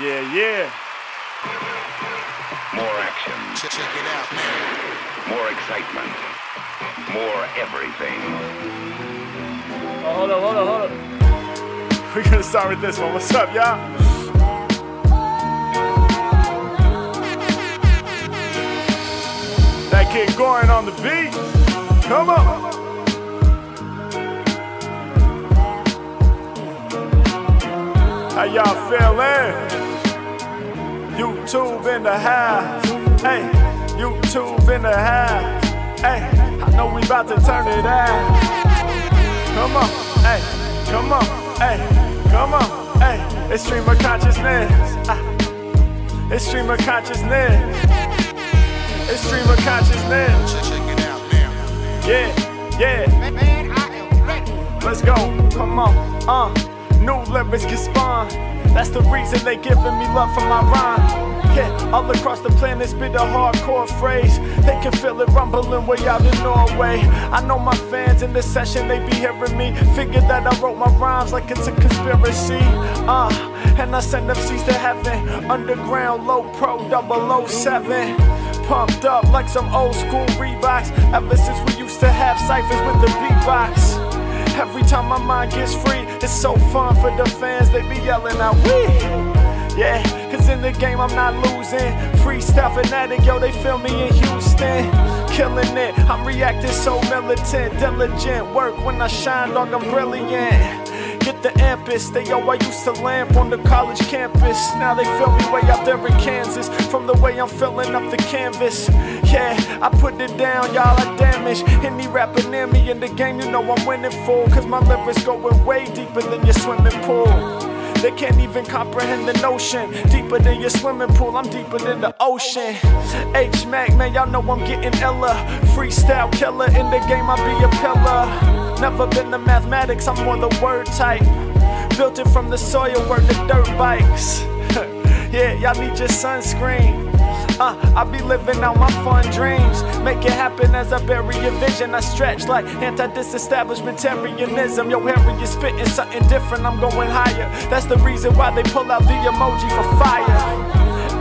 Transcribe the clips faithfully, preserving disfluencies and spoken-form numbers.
Yeah, yeah. More action. Check it out, man. More excitement. More everything. Oh, hold on, hold on, hold on. We're gonna start with this one. What's up, y'all? That Kid Goran on the beat. Come on. How y'all feeling? YouTube in the house. Hey, YouTube in the house. Hey, I know we about to turn it out. Come on, hey, come on, hey, come on, hey. It's stream of consciousness. Ah. It's stream of consciousness. It's stream of consciousness. Check it out now. Yeah, yeah. Man, I am ready. Let's go. Come on, uh. New lyrics can spawn. That's the reason they giving me love for my rhyme. Yeah, all across the planet spit a hardcore phrase. They can feel it rumbling way out in Norway. I know my fans in this session, they be hearing me. Figure that I wrote my rhymes like it's a conspiracy. Uh, and I send M Cs to heaven. Underground, low pro, double oh seven. Pumped up like some old school Reeboks. Ever since we used to have ciphers with the beatbox. Every time my mind gets free, it's so fun for the fans, they be yelling out, "Wee!" Yeah, cause in the game I'm not losing. Freestyle fanatic, yo, they feel me in Houston. Killing it, I'm reacting so militant. Diligent, work when I shine, dog, I'm brilliant. Get the ampus, they yo, I used to lamp on the college campus. Now they feel me way out there in Kansas. From the way I'm filling up the canvas. Yeah, I put it down, y'all, I damage. Any rapper near me in the game, you know I'm winning full. Cause my lyrics going way deeper than your swimming pool. They can't even comprehend the notion. Deeper than your swimming pool, I'm deeper than the ocean. H Mac, man, y'all know I'm getting illa. Freestyle killer, in the game I be a pillar. Never been the mathematics, I'm more the word type. Built it from the soil, word to dirt bikes. Yeah, y'all need your sunscreen. Uh, I be living out my fun dreams. Make it happen as I bury your vision. I stretch like anti-disestablishmentarianism. Yo, Harry, you're spitting something different. I'm going higher. That's the reason why they pull out the emoji for fire.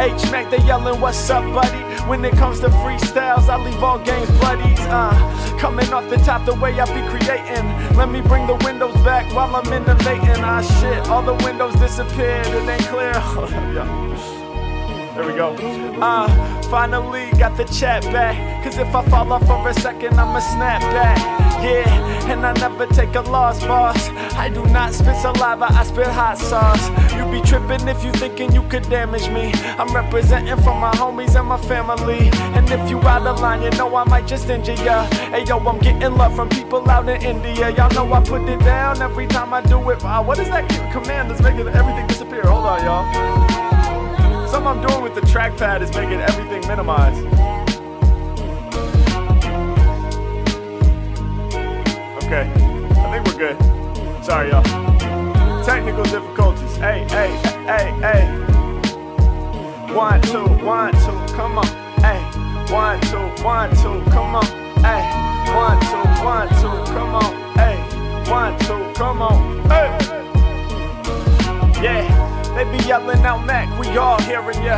H-Mac, they yelling, "What's up, buddy?" When it comes to freestyles, I leave all games bloodies. Uh, coming off the top the way I be creating. Let me bring the windows back while I'm innovating. Ah, shit, all the windows disappeared. It ain't clear. Hold up, y'all. There we go. Uh, finally got the chat back. Cause if I fall off for a second, I'ma snap back. Yeah, and I never take a loss, boss. I do not spit saliva, I spit hot sauce. You be tripping if you thinking you could damage me. I'm representing for my homies and my family. And if you out of line, you know I might just injure ya. Hey yo, I'm getting love from people out in India. Y'all know I put it down every time I do it. Wow, what is that command that's making everything disappear? Hold on, y'all. Something I'm doing with the trackpad is making everything minimized. Okay, I think we're good. Sorry, y'all. Technical difficulties. Hey, hey, hey, hey. One, two, one, two, come on. Hey, one, two, one, two, come on. Hey, one, two, one, two, come on. Hey, one, two, come on. Hey, yeah. They be yelling out Mac, we all hearing ya.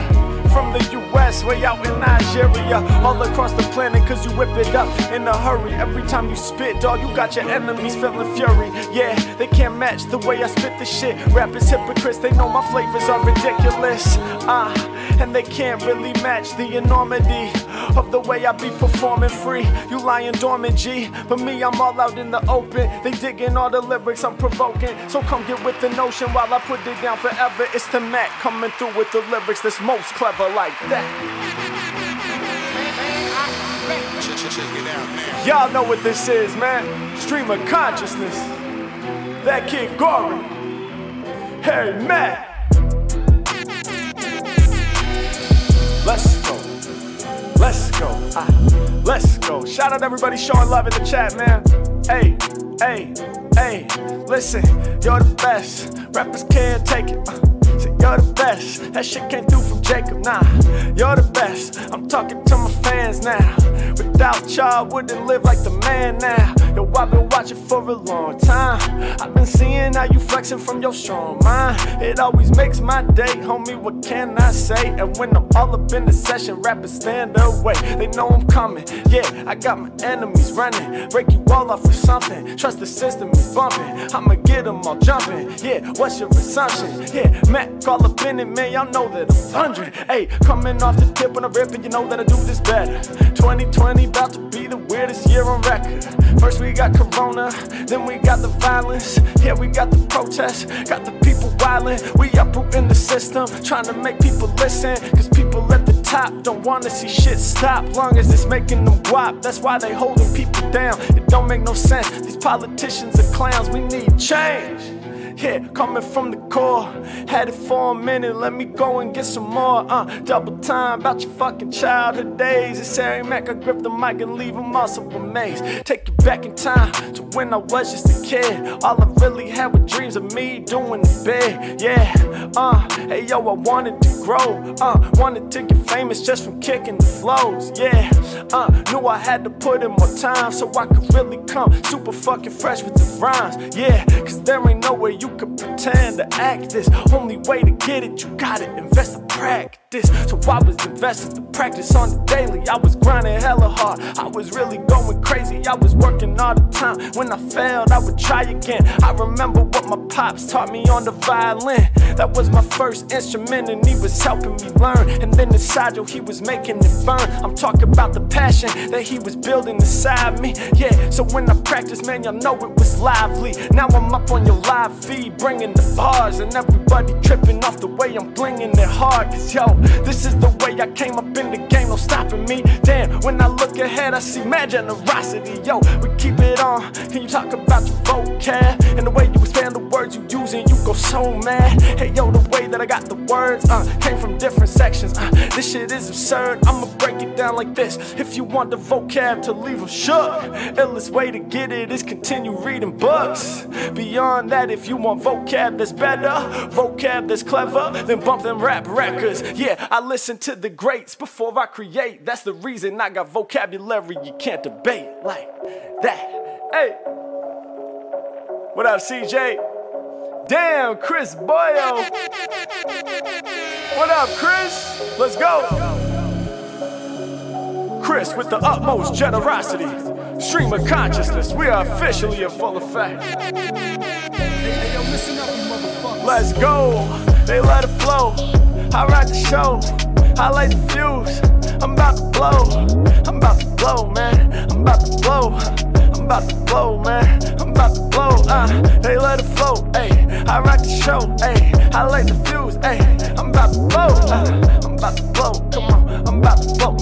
From the U S, way out in Nigeria. All across the planet, cause you whip it up in a hurry. Every time you spit, dawg, you got your enemies feeling fury. Yeah, they can't match the way I spit the shit. Rappers hypocrites, they know my flavors are ridiculous. Ah, uh, and they can't really match the enormity of the way I be performing free. You lying dormant, G. But me, I'm all out in the open. They digging all the lyrics I'm provoking. So come get with the notion while I put it down forever. It's the Mac coming through with the lyrics that's most clever. Like that. Y'all know what this is, man. Stream of consciousness. That Kid Goran. Hey, man. Let's go. Let's go. Ah, let's go. Shout out everybody showing love in the chat, man. Hey, hey, hey. Listen, you're the best. Rappers can't take it. Uh, You're the best. That shit came through from Jacob, nah. You're the best. I'm talking to my fans now. Without y'all, wouldn't live like the man now. Yo, I've been watching for a long time. I've been seeing how you flexing from your strong mind. It always makes my day, homie, what can I say? And when I'm all up in the session, rappers stand away. They know I'm coming, yeah, I got my enemies running. Break you all off for something, trust the system is bumping. I'ma get them all jumping, yeah, what's your assumption? Yeah, Mac, all up in it, man, y'all know that I'm one hundred. Hey, coming off the tip when I rip and you know that I do this better. twenty twenty about to be the weirdest year on record. First we got Corona, then we got the violence. Yeah, we got the protests, got the people wildin'. We uprooting the system, trying to make people listen. Cause people at the top don't wanna see shit stop. Long as it's making them wop, that's why they holding people down. It don't make no sense, these politicians are clowns. We need change, yeah, coming from the core. Had it for a minute, let me go and get some more. Uh, double time, about your fucking childhood days. It's Harry Mack, I grip the mic and leave them all so amazed. Take you back in time to when I was just a kid. All I really had were dreams of me doing the big, yeah. Uh, hey yo, I wanted to grow. Uh, wanted to get famous just from kicking the flows, yeah. Uh, knew I had to put in more time so I could really come super fucking fresh with the rhymes, yeah. Cause there ain't no way you could pretend to act this. Only way to get it, you gotta invest in practice. So I was invested in practice on the daily. I was grinding hella hard, I was really going crazy. I was working all the time. When I failed, I would try again. I remember what my pops taught me on the violin. That was my first instrument and he was helping me learn. And then inside, yo, he was making it burn. I'm talking about the passion that he was building inside me, yeah. So when I practiced, man, y'all know it was lively. Now I'm up on your live feed, bringing the bars and everybody tripping off the way I'm blinging it hard. Cause yo, this is the way I came up in the game, no stopping me. Damn, when I look ahead I see mad generosity. Yo, we keep it on. Can you talk about your vocab and the way you expand the words you use and you go so mad? Hey yo, the way that I got the words uh, came from different sections. uh, This shit is absurd, I'ma break it down like this. If you want the vocab to leave them shook, illest way to get it is continue reading books. Beyond that, if you want vocab that's better, vocab that's clever, then bump them rap records. Yeah, I listen to the greats before I create. That's the reason I got vocabulary you can't debate like that. Hey, what up, C J? Damn, Chris Boyle. What up, Chris? Let's go. Chris with the utmost generosity, stream of consciousness. We are officially in full effect. Let's go, they let it flow. I ride the show, I light the fuse. I'm about to blow, I'm about to blow, man. I'm about to blow, I'm about to blow, man. I'm about to blow, uh, they let it flow. Ayy, I rock the show, ayy, I light the fuse, ayy. I'm about to blow, uh, I'm about to blow, come on. I'm about to blow,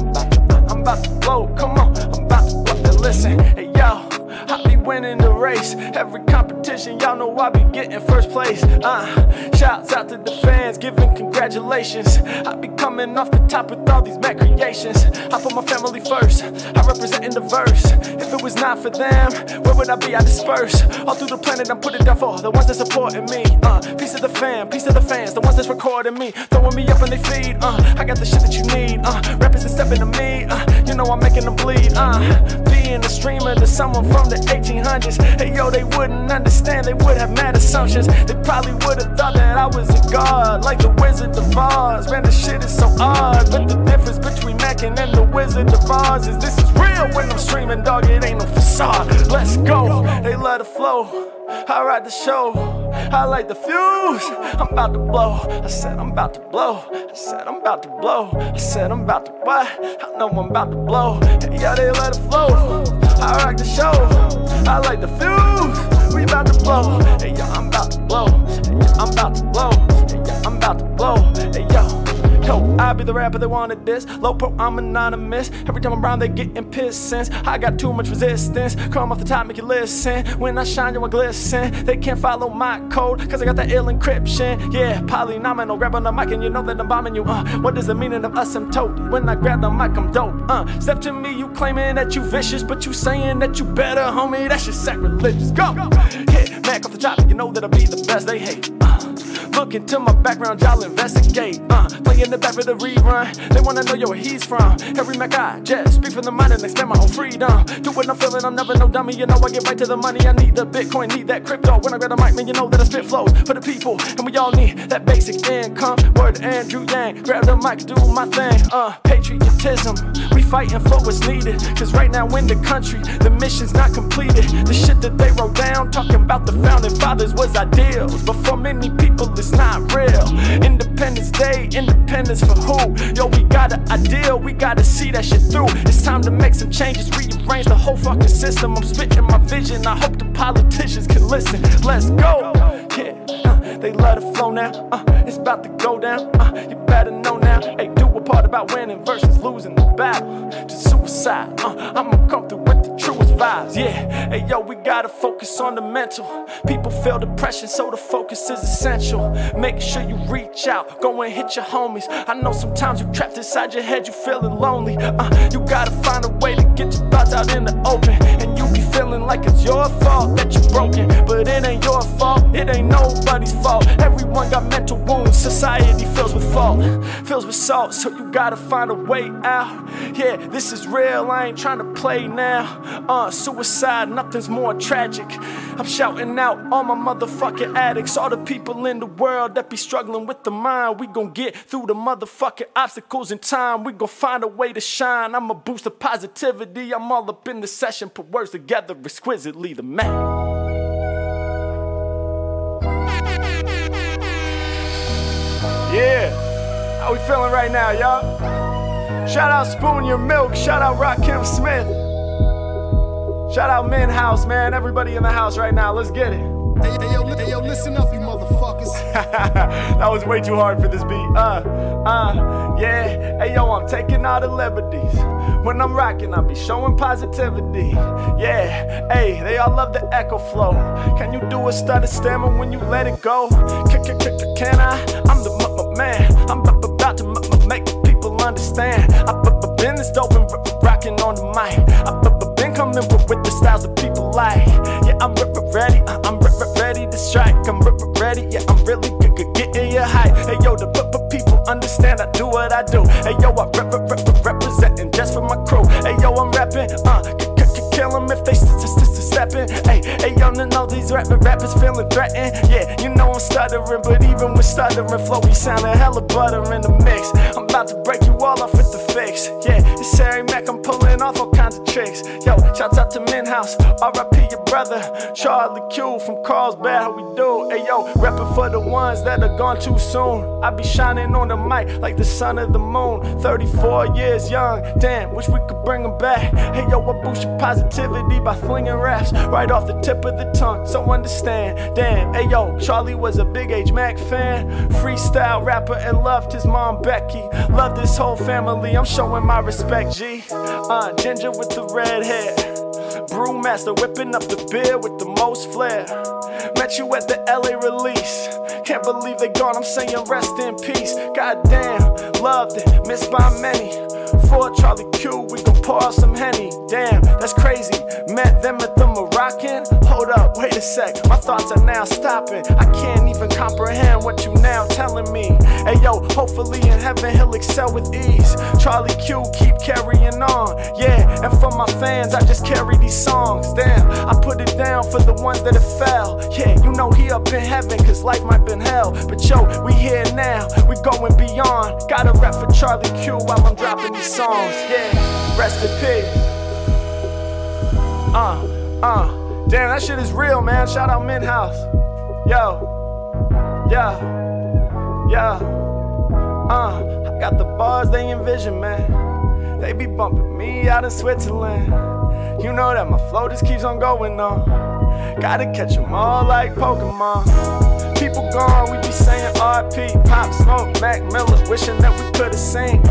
I'm about to blow, come on. I'm about to blow, and listen, hey yo, I be winning the race. Every competition, y'all know I be getting first place. Uh, shouts out to the fans, giving congratulations. I be coming off the top with all these mad creations. I put my family first, I representin' the verse. If it was not for them, where would I be? I disperse all through the planet, I'm putting down for the ones that supporting me. Uh, piece of the fam, piece of the fans, the ones that's recording me, throwing me up on they feed. Uh, I got the shit that you need. Uh, rappers are stepping to me. Uh, you know I'm making them bleed. Uh, being a streamer to someone from the eighteen hundreds. Hey yo, they wouldn't understand, they would have mad assumptions. They probably would have thought that I was a god, like the Wizard of Oz. Man, this shit is so odd, but the difference between Mac and the Wizard of Oz is this is real when I'm streaming, dog, it ain't no facade. Let's go, they let it flow. I ride the show, I light the fuse. I'm about to blow, I said I'm about to blow. I said I'm about to blow, I said I'm about to what? I know I'm about to blow. Hey, yeah, they let it flow. I rock the show, I light the fuse. We about to blow. Hey, yo, I'm about to blow. Hey, yo, I'm about to blow. Hey, yo, I'm about to blow. Hey, yo. Yo, I be the rapper they wanted this. Low pro, I'm anonymous. Every time I'm around, they getting pissed since I got too much resistance. Come off the top, make you listen. When I shine, yo, I glisten. They can't follow my code, cause I got that ill encryption. Yeah, polynomial, grabbing the mic and you know that I'm bombing you. Uh, what is the meaning of us? I'm tote. When I grab the mic, I'm dope. Uh, step to me, you claiming that you vicious, but you saying that you better, homie. That shit sacrilegious. Go, hit Mac off the top, you know that I be the best they hate. Uh, Look into my background, y'all investigate. Uh, play in the back of the rerun. They wanna know yo where he's from. Harry Mack, I just speak from the mind and expand my own freedom. Do what I'm feeling, I'm never no dummy. You know I get right to the money. I need the Bitcoin, need that crypto. When I grab the mic, man, you know that I spit flows for the people, and we all need that basic income. Word Andrew Yang, grab the mic, do my thing. Uh, patriotism, we fighting for what's needed. Cause right now in the country, the mission's not completed. The shit that they wrote down, talking about the founding fathers was ideals, but for many people it's not real. Independence Day, independence for who? Yo, we got an ideal, we gotta see that shit through. It's time to make some changes, rearrange the whole fucking system. I'm spitting my vision, I hope the politicians can listen. Let's go. Yeah, uh, they love the flow now. Uh, it's about to go down. Uh, you better know now. Hey, do a part about winning versus losing the battle to suicide. Uh, I'ma come through with the truest vibes. Yeah, hey yo, we gotta focus on the mental. People feel depression, so the focus is essential. Make sure you reach out, go and hit your homies. I know sometimes you're trapped inside your head, you feeling lonely. Uh, you gotta find a way to get your thoughts out in the open, and you be feeling like it's your fault that you're broken, but it ain't your fault. It ain't nobody's fault. Everyone got mental wounds. Society fills with fault, fills with salt. So you gotta find a way out. Yeah, this is real. I ain't trying to play now. Uh, suicide, nothing's more tragic. I'm shouting out all my motherfucking addicts, all the people in the world that be struggling with the mind. We gon' get through the motherfucking obstacles in time. We gon' find a way to shine. I'ma boost the positivity. I'm all up in the session. Put words together exquisitely. The man. Yeah, how we feeling right now, y'all? Shout out Spoon Your Milk, shout out Rakim Smith. Shout out Men House, man, everybody in the house right now, let's get it. Hey, hey, yo, hey, yo, listen up, you motherfuckers. That was way too hard for this beat. Uh, uh, yeah, hey, yo, I'm taking all the liberties. When I'm rocking, I'll be showing positivity. Yeah, hey, they all love the echo flow. Can you do a stutter stammer when you let it go? Can I? I'm the man. I'm about to make the people understand. I've been this dope and rocking on the mic. I've been coming with the styles that people like. Yeah, I'm ready. I'm ready to strike. I'm ready. Yeah, I'm really getting your hype. Hey, yo, the people understand I do what I do. Hey, yo, I representing just for my crew. Hey, yo, I'm rapping. Uh, kill them if they st- st- st- steppin'. Ay, ay, yo, none of these rap- rappers feeling threatened. Yeah, you know I'm stuttering, but even with stuttering, flowy sounding hella butter in the mix. I'm about to break you all off with the fix. Yeah, it's Harry Mack, I'm pulling off all kinds of tricks. Yo, shouts out to Men House, R I P your brother, Charlie Q from Carlsbad, how we do? Ay, yo, rapping for the ones that are gone too soon. I be shining on the mic like the sun of the moon. thirty-four years young, damn, wish we could bring them back. Hey, yo, I boost your positive positivity by flinging raps right off the tip of the tongue, so understand. Damn, hey yo, Charlie was a big H Mac fan, freestyle rapper and loved his mom Becky. Loved his whole family, I'm showing my respect, G. Uh, Ginger with the red hair, brewmaster whipping up the beer with the most flair. Met you at the L A release, can't believe they gone, I'm saying rest in peace. Goddamn, loved it, missed by many. For Charlie Q, we gon' pour out some Henny. Damn, that's crazy. Met them at the Moroccan. Hold up, wait a sec. My thoughts are now stopping. I can't even comprehend what you now telling me. Hey yo, hopefully in heaven he'll excel with ease. Charlie Q, keep carrying on. Yeah, and for my fans, I just carry these songs. Damn, I put it down for the ones that have fell. Yeah, you know he up in heaven, cause life might been hell. But yo, we here now, we going beyond. Gotta rap for Charlie Q while I'm dropping these songs. Songs, yeah, rest in peace. Uh, uh, damn, that shit is real, man. Shout out Men House. Yo, yeah, yeah. Uh, I got the bars they envision, man. They be bumping me out in Switzerland. You know that my flow just keeps on going on. Gotta catch them all like Pokemon. People gone, we be saying R P, Pop Smoke, Mac Miller, wishing that we could've seen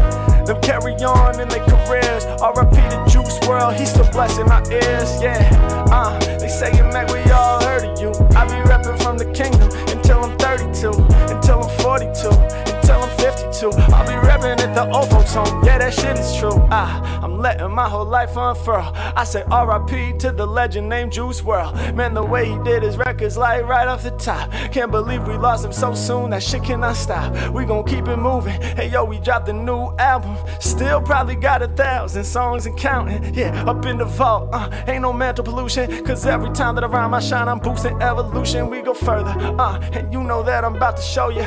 them carry on in their careers. R I P to Juice world, he's still blessing our ears, yeah. Uh, they saying, Mac, we all heard of you. I be reppin' from the kingdom until I'm thirty-two, until I'm forty-two, until I'm fifty-two. I'll be reppin' at the old folks home, yeah, that shit is true. Ah, I'm letting my whole life unfurl. I say R I P to the legend named Juice world. Man, the way he did his records like right off the top. Can't believe we lost him so soon, that shit cannot stop. We gon' keep it moving. Hey yo, we dropped a new album. Still probably got a thousand songs and counting. Yeah, up in the vault, uh, ain't no mental pollution. Cause every time that I rhyme I shine, I'm boosting evolution. We go further, uh, and you know that I'm about to show you.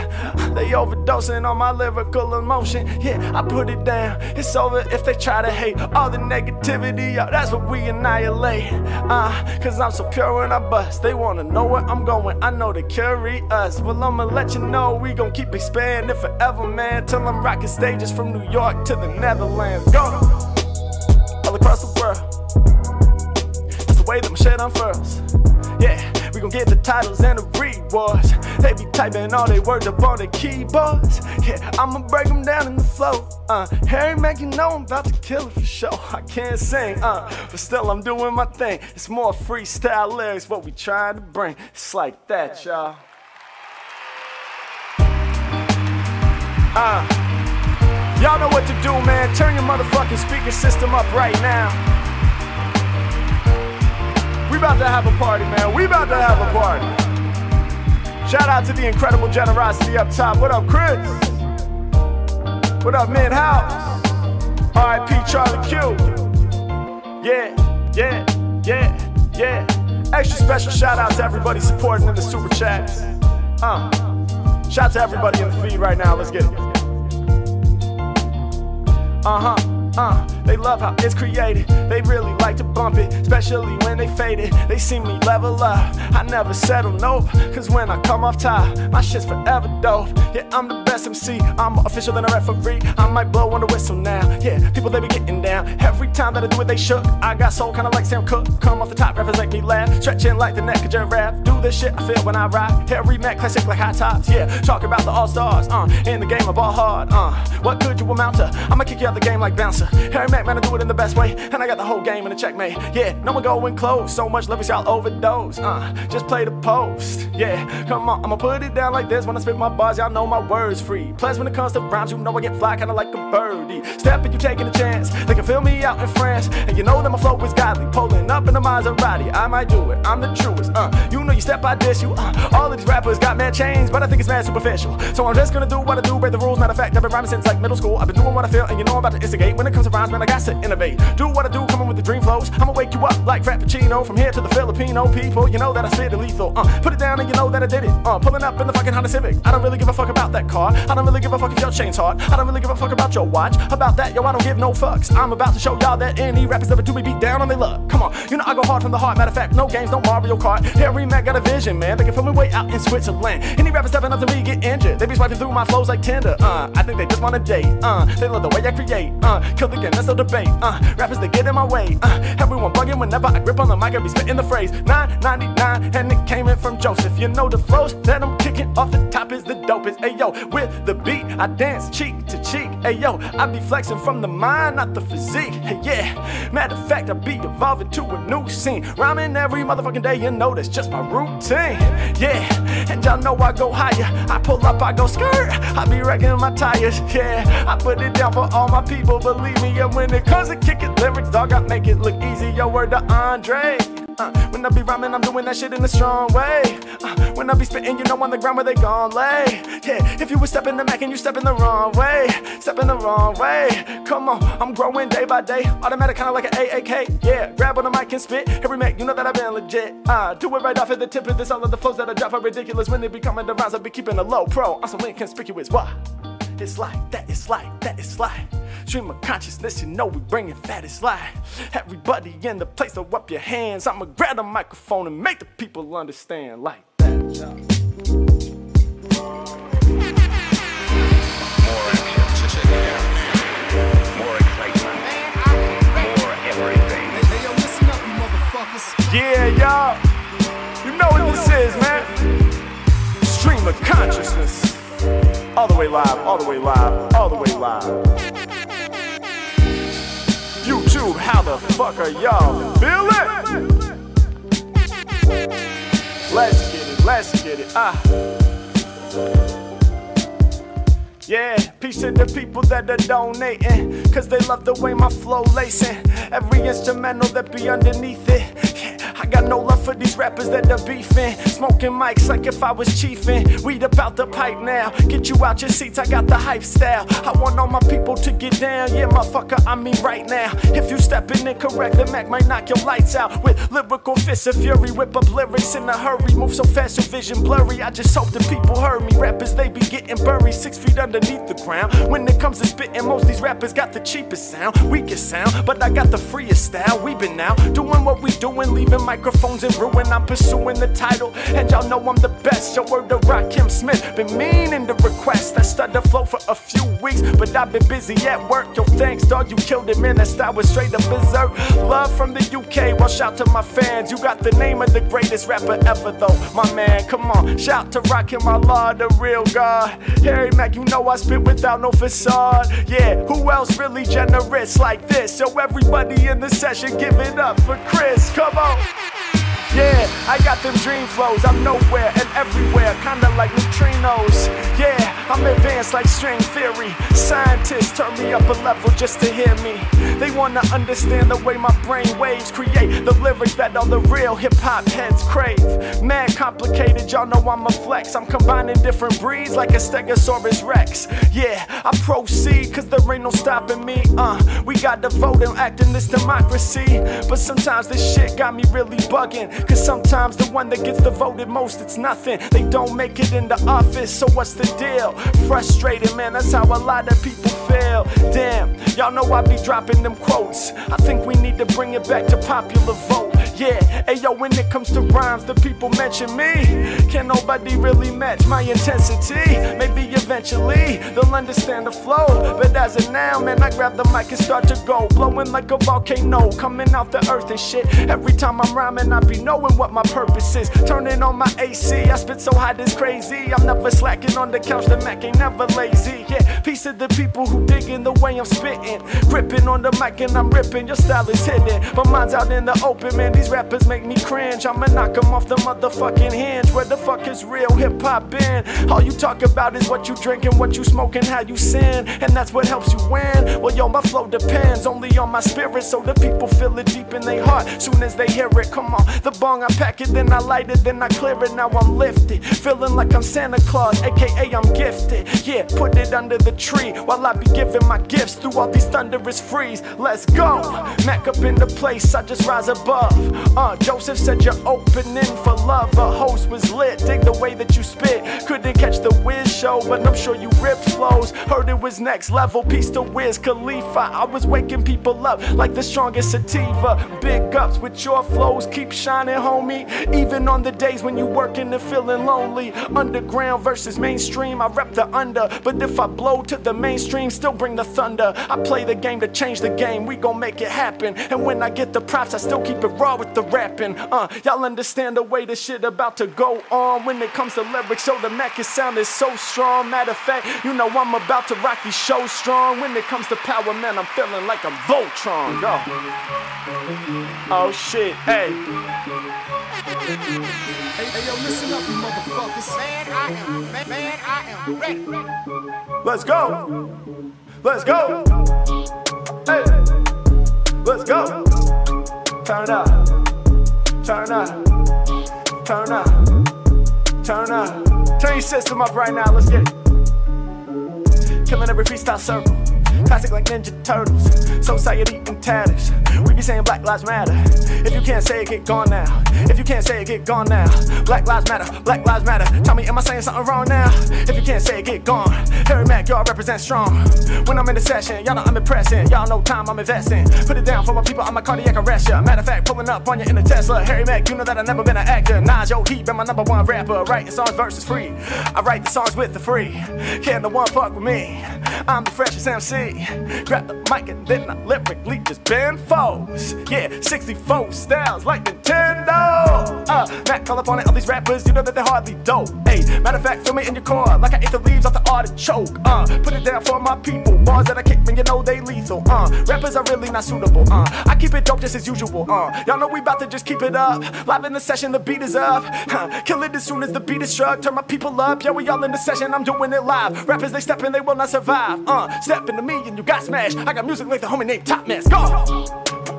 They overdosing on my lyrical emotion. Yeah, I put it down, it's over if they try to hate. All the negativity, yo, that's what we annihilate. Uh, cause I'm so pure when I bust. They wanna know where I'm going, I know they're curious. Well, I'ma let you know, we gon' keep expanding forever, man. Till I'm rocking stages from New York to the Netherlands. Go! All across the world. That's the way that my shit unfurls. Yeah. We gon' get the titles and the rewards. They be typing all they words up on their keyboards. Yeah, I'ma break them down in the flow. Uh, Harry Mack, you know I'm about to kill it for sure. I can't sing, uh, but still I'm doing my thing. It's more freestyle lyrics, what we trying to bring. It's like that, y'all. Uh, y'all know what to do, man. Turn your motherfucking speaker system up right now. We about to have a party, man. We about to have a party. Shout out to the incredible generosity up top. What up, Chris? What up, Mid House? R I P Charlie Q. Yeah, yeah, yeah, yeah. Extra special shout out to everybody supporting in the super chats. Uh, shout out to everybody in the feed right now. Let's get it. Uh huh. Uh, they love how it's created. They really like to bump it, especially when they fade it. They see me level up. I never settle, nope. Cause when I come off top, my shit's forever dope. Yeah, I'm the best M C. I'm more official than a referee. I might blow on the whistle now. Yeah, people they be getting down. Every time that I do it, they shook. I got soul, kinda like Sam Cooke. Come off the top, rappers make me laugh. Stretching like the neck of giraffe. Do this shit I feel when I ride. Harry Mack, classic like high tops. Yeah, talk about the all stars. Uh, in the game I ball hard. Uh, what could you amount to? I'ma kick you out the game like bouncer. Harry Mack, man, I do it in the best way. And I got the whole game in a checkmate. Yeah, no one going close. So much lyrics, y'all overdose. Uh, just play the post. Yeah, come on, I'ma put it down like this. When I spit my bars, y'all know my words free. Plus, when it comes to rhymes, you know I get fly, kinda like a birdie. Step and you taking a chance. They can feel me out in France. And you know that my flow is godly. Pulling up in the Maserati, I might do it. I'm the truest. Uh, you know you step, I diss you. Uh, all of these rappers got mad chains, but I think it's mad superficial. So I'm just gonna do what I do, break the rules. Matter of fact, I've been rhyming since like middle school. I've been doing what I feel, and you know I'm about to instigate. When it comes to rhymes, man, I got to innovate. Do what I do, coming with the dream flows. I'ma wake you up like Frappuccino. From here to the Filipino people, you know that I spit lethal. Uh, put it down and you know that I did it. Uh, pulling up in the fucking Honda Civic. I don't really give a fuck about that car. I don't really give a fuck if your chain's hard. I don't really give a fuck about your watch. About that, yo, I don't give no fucks. I'm about to show y'all that any rappers ever do me beat down on their luck. Come on, you know I go hard from the heart. Matter of fact, no games, no Mario Kart. Harry Mack got a vision, man. They can feel me way out in Switzerland. Any rappers stepping up to me get injured. They be swiping through my flows like Tinder. Uh, I think they just wanna date. Uh, they love the way I create. Uh. Kill the game, that's no debate. Uh, rappers, they get in my way. Uh, everyone bugging whenever I grip on the mic, I be spitting the phrase nine ninety-nine, and it came in from Joseph. You know the flows that I'm kicking off the top is the dopest. Ayo, with the beat, I dance cheek to cheek. Ayo, I be flexing from the mind, not the physique. Hey, yeah, matter of fact, I be evolving to a new scene. Rhyming every motherfucking day, you know that's just my routine. Yeah, and y'all know I go higher. I pull up, I go skirt. I be wrecking my tires. Yeah, I put it down for all my people. Believe me, and when it comes to kicking lyrics, dog, I make it look easy. Yo, word to Andre. Uh, when I be rhyming, I'm doing that shit in a strong way. Uh, when I be spitting, you know on the ground where they gon' lay. Yeah, if you were stepping the Mac and you stepping the wrong way, stepping the wrong way. Come on, I'm growing day by day. Automatic, kinda like an A A K. Yeah, grab on the mic and spit. Harry Mack, you know that I've been legit. Uh, do it right off at the tip of this. All of the flows that I drop are ridiculous. When they be coming to rhymes, I be keeping a low pro. I'm so inconspicuous. Why? It's like that, it's like that, it's like stream of consciousness, you know we bringing that, it's like everybody in the place, throw up your hands. I'ma grab the microphone and make the people understand like that, y'all. More action, more excitement, more everything. Hey, yo, listen up, you motherfuckers. Yeah, y'all, you know what this is, man. Stream of consciousness. All the way live, all the way live, all the way live. YouTube, how the fuck are y'all feeling? Let's get it, let's get it, ah. Yeah, peace to the people that are donating, cause they love the way my flow lacing, every instrumental that be underneath it. Yeah, I got no love for these rappers that are beefing, smoking mics like if I was chiefing. Weed about the pipe now, get you out your seats, I got the hype style. I want all my people to get down, yeah motherfucker, I mean right now. If you stepping incorrect, the Mac might knock your lights out. With lyrical fists of fury, whip up lyrics in a hurry. Move so fast your vision blurry, I just hope the people heard me. Rappers they be getting buried, six feet underneath the ground. When it comes to spitting, most these rappers got the cheapest sound, weakest sound, but I got the freest style. We been out, doing what we doing, leaving microphones in ruin. I'm pursuing the title, and y'all know I'm the best. Yo, word to Rakim Smith, been meaning to request. I stutter flow for a few weeks, but I've been busy at work. Yo, thanks dog, you killed it, man, that style was straight up berserk. Love from the U K, well shout to my fans. You got the name of the greatest rapper ever though, my man, come on. Shout to Rakim, my lord, the real god. Harry Mack, you know I spit without no facade. Yeah, who else really generous like this? So everybody in the session, give it up for Chris, come on. Yeah, I got them dream flows, I'm nowhere and everywhere, kinda like neutrinos. Yeah, I'm advanced like string theory, scientists turn me up a level just to hear me. They wanna understand the way my brain waves create the lyrics that all the real hip-hop heads crave. Mad complicated, y'all know I'm a flex, I'm combining different breeds like a Stegosaurus Rex. Yeah, I proceed cause there ain't no stopping me. Uh, we got to vote and act in this democracy, but sometimes this shit got me really bugging. Cause sometimes the one that gets the voted most, it's nothing. They don't make it into office, so what's the deal? Frustrated, man, that's how a lot of people feel. Damn, y'all know I be dropping them quotes. I think we need to bring it back to popular vote. Yeah, ayo, when it comes to rhymes, the people mention me. Can nobody really match my intensity? Maybe eventually, they'll understand the flow. But as of now, man, I grab the mic and start to go. Blowing like a volcano, coming out the earth and shit. Every time I'm rhyming, I be knowing what my purpose is. Turning on my A C, I spit so hot it's crazy. I'm never slacking on the couch, the Mac ain't never lazy. Yeah, peace to the people who digging the way I'm spitting. Gripping on the mic and I'm ripping, your style is hidden, but mine's out in the open, man. These rappers make me cringe, I'ma knock them off the motherfucking hinge. Where the fuck is real hip-hop been? All you talk about is what you drinking, what you smoking, how you sin, and that's what helps you win. Well yo, my flow depends only on my spirit, so the people feel it deep in their heart soon as they hear it. Come on, the bong I pack it, then I light it, then I clear it, now I'm lifted, feeling like I'm Santa Claus, aka I'm gifted. Yeah, put it under the tree while I be giving my gifts through all these thunderous freeze. Let's go, Mac up in the place, I just rise above. Uh, Joseph said you're opening for love, a host was lit, dig the way that you spit. Couldn't catch the Wiz show, but I'm sure you ripped flows, heard it was next level. Peace to Wiz Khalifa, I was waking people up like the strongest sativa. Big ups with your flows, keep shining homie, even on the days when you working and feeling lonely. Underground versus mainstream, I rep the under, but if I blow to the mainstream, still bring the thunder. I play the game to change the game, we gon' make it happen, and when I get the props, I still keep it raw with the rapping. Uh, y'all understand the way this shit about to go on when it comes to lyrics. So the Mac is sounding so strong. Matter of fact, you know I'm about to rock these shows strong. When it comes to power, man, I'm feeling like I'm Voltron. Yo. Oh shit, hey. Hey, hey yo, listen up, you motherfuckers. Man, I am, man, man I am ready. Let's go. Let's go. Hey, let's go. Turn up, turn up, turn up, turn up. Turn your system up right now, let's get it. Killing every freestyle circle, classic like Ninja Turtles, society in tatters. We be saying Black Lives Matter. If you can't say it, get gone now. If you can't say it, get gone now. Black Lives Matter, Black Lives Matter. Tell me, am I saying something wrong now? If you can't say it, get gone. Harry Mack, y'all represent strong. When I'm in the session, y'all know I'm impressing. Y'all know time I'm investing. Put it down for my people, I'm a cardiac arrest ya. Matter of fact, pulling up on you in a Tesla. Harry Mack, you know that I've never been an actor. Nas, yo, he been my number one rapper. Writing songs versus free. I write the songs with the free. Can't no one fuck with me. I'm the freshest M C. Grab the mic and then I lyrically just bend foes. Yeah, sixty-four styles like Nintendo. Uh, Mac, call up on it, all these rappers, you know that they're hardly dope. Hey, matter of fact, film it in your car like I ate the leaves off the artichoke. Uh, put it down for my people. Bars that I kick when you know they lethal. Uh, rappers are really not suitable. Uh, I keep it dope just as usual. Uh, y'all know we about to just keep it up. Live in the session, the beat is up. Huh, kill it as soon as the beat is struck. Turn my people up. Yeah, we all in the session. I'm doing it live. Rappers they step in, they will not survive. Uh, step into me and you got smashed. I got music like the homie named Top Mask. Go.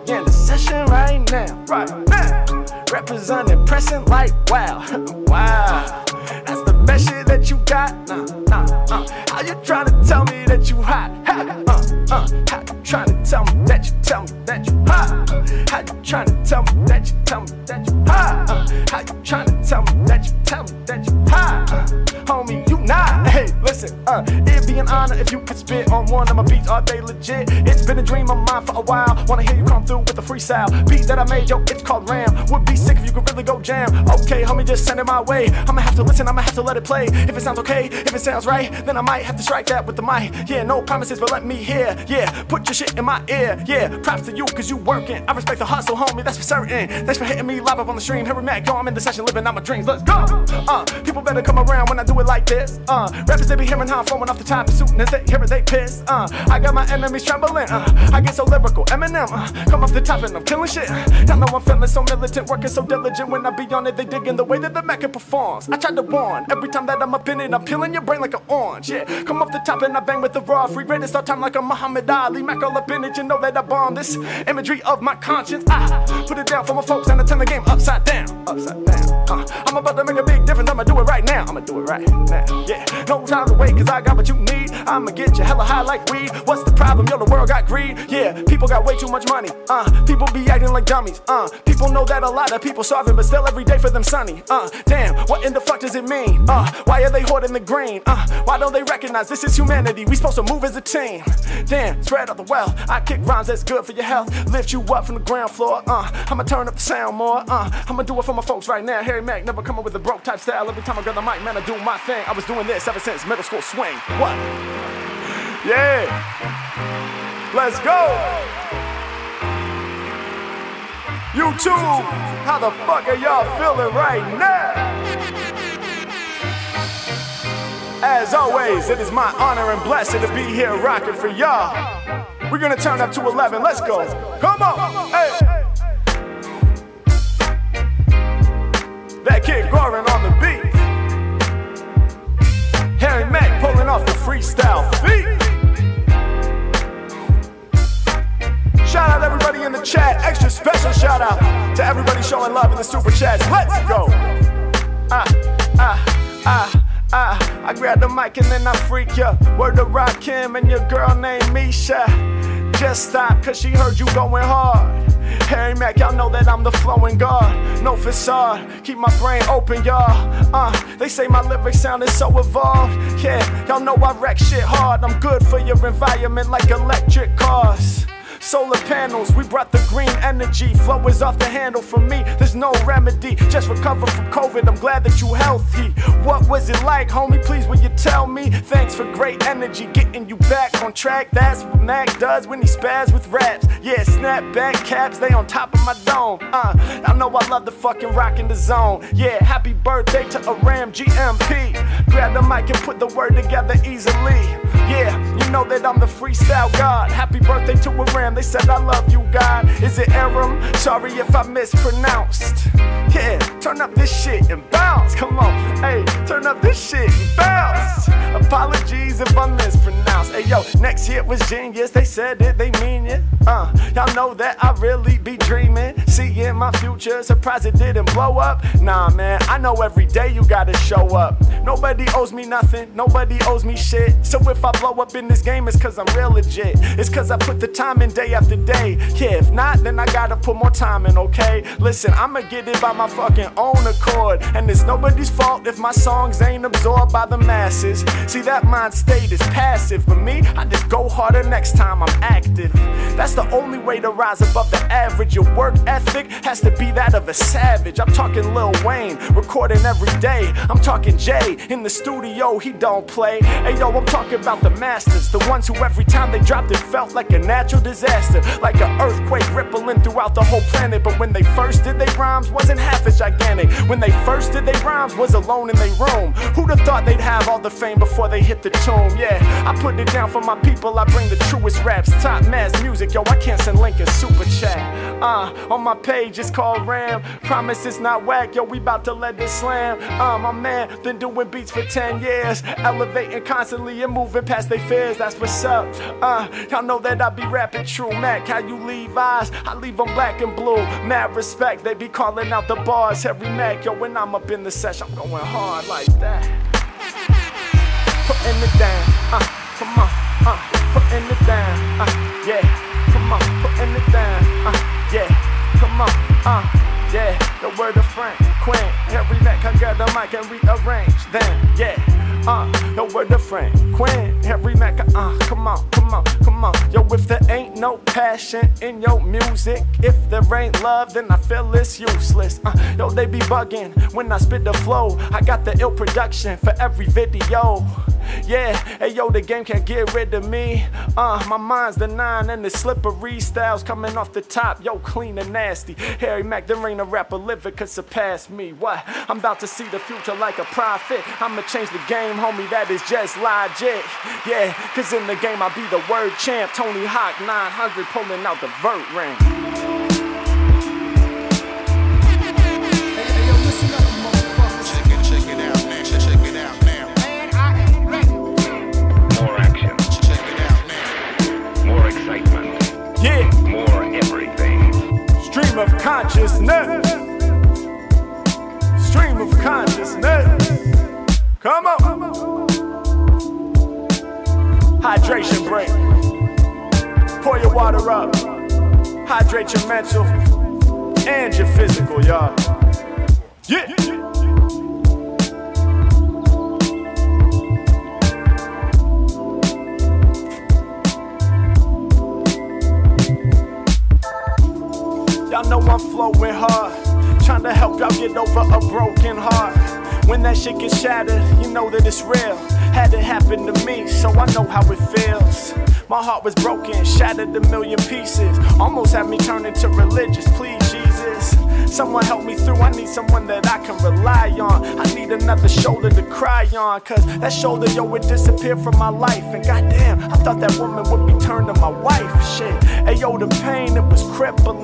Yeah, the session right now, right now. Rappers unimpressing like wow, wow. That's the best shit that you got. Nah, nah, uh. How you tryna tell me that you hot? Ha, uh, uh. How you tryna tell me that you tell me that you hot? How you tryna tell me that you tell me that you hot? Uh, how you tryna tell me that you tell me that you hot? Uh, homie, you not. Hey, listen, uh, it'd be an honor if you could spit on one of my beats. Are they legit? It's been a dream of mine for a while. Wanna hear you come through with a freestyle beat that I made, yo, it's called Ram. Would be sick if you could really go jam. Okay, homie, just send it my way. I'ma have to listen, I'ma have to let it play. If it sounds okay, if it sounds right, then I might have to strike that with the mic. Yeah, no promises, but let me hear. Yeah, put your shit in my ear. Yeah, props to you, cause you working. I respect the hustle, homie, that's for certain. Thanks for hitting me live up on the stream. Harry Mack, yo, I'm in the session, living out my dreams. Let's go! Uh, people better come around when I do it like this. Uh, rappers, they be hearing how I'm flowing off the top. As soon as they hear it, they piss. Uh, I got my enemies trembling. Uh, I get so lyrical. Eminem, uh, come off the top and I'm killing shit. Y'all know I'm feeling so militant, working so diligent. When I be on it, they digging the way that the Mac performs. I tried to warn every time that I'm up in it, I'm peeling your brain like an orange. Yeah, come off the top and I bang with the raw. Free reign, it's all time like a Muhammad Ali. Mac all up in it, you know that I bomb this imagery of my conscience. I put it down for my folks and I turn the game upside down. Upside down. Uh, I'm about to make a big difference. I'ma do it right now. I'ma do it right now. Yeah, no time to wait, cause I got what you need. I'ma get you hella high like weed. What's the problem? Yo, the world got greed. Yeah, people got way too much money. Uh, people be acting like dummies. Uh, people know that a lot of people starving, but still every day for them sunny. Uh, damn, what in the fuck does it mean? Uh, why are they hoarding the green? Uh, why don't they recognize this is humanity? We supposed to move as a team. Damn, spread out the wealth. I kick rhymes that's good for your health. Lift you up from the ground floor. Uh, I'ma turn up the sound more. Uh, I'ma do it for my folks right now. Harry Mack never coming with a broke type style. Every time I grab the mic, man, I do my thing. I was doing this ever since middle school swing. What? Yeah. Let's go. YouTube, how the fuck are y'all feeling right now? As always, it is my honor and blessing to be here rocking for y'all. We're gonna turn up to eleven, let's go. Come on, hey. That Kid Goran on the beat. Harry Mack pulling off the freestyle beat. Shout out everybody in the chat, extra special shout out to everybody showing love in the super chats. Let's go! Ah, ah, ah, ah. I grab the mic and then I freak ya. Word to Rakim and your girl named Misha. Just stop, cause she heard you going hard. Harry Mack, y'all know that I'm the flowing guard. No facade, keep my brain open, y'all. Uh, they say my lyrics sounded so evolved. Yeah, y'all know I wreck shit hard. I'm good for your environment like electric cars. Solar panels, we brought the green energy. Flow is off the handle for me, there's no remedy. Just recovered from COVID, I'm glad that you healthy. What was it like, homie? Please will you tell me? Thanks for great energy, getting you back on track. That's what Mac does when he spaz with raps. Yeah, snap back caps, they on top of my dome. Uh, I know I love the fucking rock in the zone. Yeah, happy birthday to a Ram G M P. Grab the mic and put the word together easily. Yeah, you know that I'm the freestyle god. Happy birthday to a Ram. They said I love you, God. Is it Aram? Sorry if I mispronounced. Yeah, turn up this shit and bounce. Come on, hey, turn up this shit and bounce. Apologies if I mispronounced. Hey yo, next hit was genius. They said it, they mean it. Uh, y'all know that I really be dreaming, seeing my future. Surprised it didn't blow up. Nah, man, I know every day you gotta show up. Nobody owes me nothing. Nobody owes me shit. So if I blow up in this game, it's cause I'm real legit. It's cause I put the time in. Day after day. Yeah, if not, then I gotta put more time in, okay? Listen, I'ma get it by my fucking own accord. And it's nobody's fault if my songs ain't absorbed by the masses. See, that mind state is passive, but me, I just go harder next time I'm active. That's the only way to rise above the average. Your work ethic has to be that of a savage. I'm talking Lil Wayne, recording every day. I'm talking Jay, in the studio, he don't play. Hey yo, I'm talking about the masters, the ones who every time they dropped it felt like a natural disaster, like an earthquake rippling throughout the whole planet. But when they first did their rhymes, wasn't half as gigantic. When they first did their rhymes, was alone in their room. Who'd have thought they'd have all the fame before they hit the tomb? Yeah, I put it down for my people, I bring the truest raps, top mass music. Yo, I can't send Lincoln super chat. Uh, on my page, it's called Ram. Promise it's not whack, yo, we bout to let this slam. Uh, my man, been doing beats for ten years, elevating constantly and moving past they fears. That's what's up. Uh, y'all know that I be rapping true. Mac, how you leave eyes? I leave them black and blue. Mad respect, they be calling out the bars. Harry Mack, yo, when I'm up in the sesh, I'm going hard like that. Putting it down, uh, come on, uh, putting it down, uh, yeah. Come on, putting it down, uh, yeah, come on, uh, yeah. The word of Frank, Quinn, Harry Mack, I got the mic and rearrange them, yeah. Uh, the word of Frank, Quinn, Harry Mack, uh, come on, come on, come on. Yo, if there ain't no passion in your music, if there ain't love, then I feel it's useless. Uh, yo, they be bugging when I spit the flow. I got the ill production for every video. Yeah, hey yo, the game can't get rid of me. Uh, my mind's the nine and the slippery styles coming off the top. Yo, clean and nasty. Harry Mack, there ain't a rapper living could surpass me. What? I'm about to see the future like a prophet. I'ma change the game, homie, that is just logic. Yeah, cause in the game I be the word champ. Tony Hawk nine hundred pulling out the vert ring. Yeah. More everything. Stream of consciousness. Stream of consciousness. Come on. Hydration break. Pour your water up. Hydrate your mental and your physical, y'all. Yeah. Y'all know I'm flowing hard, trying to help y'all get over a broken heart. When that shit gets shattered, you know that it's real. Had it happen to me, so I know how it feels. My heart was broken, shattered a million pieces. Almost had me turn into religious, please Jesus. Someone help me through, I need someone that I can rely on. I need another shoulder to cry on, cause that shoulder, yo, it disappeared from my life. And goddamn, I thought that woman would be turned to my wife, shit. Ayo, the pain, it was crippling.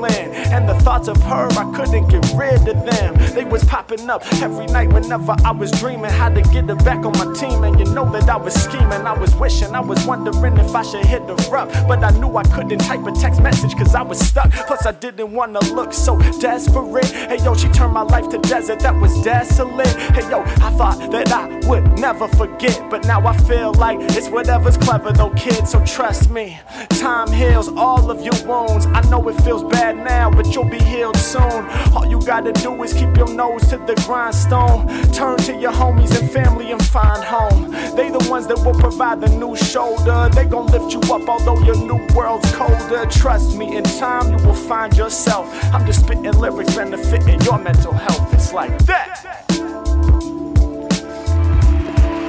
And the thoughts of her, I couldn't get rid of them. They was popping up every night whenever I was dreaming how to get her back on my team. And you know that I was scheming, I was wishing, I was wondering if I should hit her up. But I knew I couldn't type a text message cause I was stuck. Plus I didn't wanna look so desperate. Hey yo, she turned my life to desert that was desolate. Hey yo, I thought that I would never forget, but now I feel like it's whatever's clever though, kid. So trust me, time heals all of your wounds. I know it feels bad now, but you'll be healed soon. All you gotta do is keep your nose to the grindstone. Turn to your homies and family and find home. They the ones that will provide the new shoulder. They gon' lift you up although your new world's colder. Trust me, in time you will find yourself. I'm just spitting lyrics benefiting your mental health, it's like that.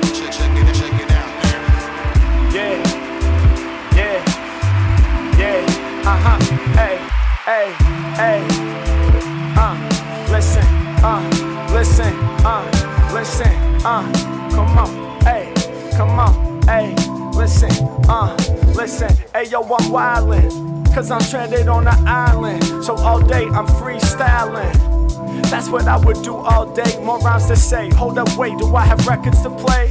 Check, check it, check it out, man. Yeah, yeah, yeah, uh-huh, hey, hey, hey, uh, listen, uh, listen, uh, listen, uh, come on, hey, come on, hey, listen, uh, listen, hey, yo, I'm wildin'. Cause I'm stranded on an island, so all day I'm freestyling. That's what I would do all day, more rhymes to say. Hold up, wait, do I have records to play?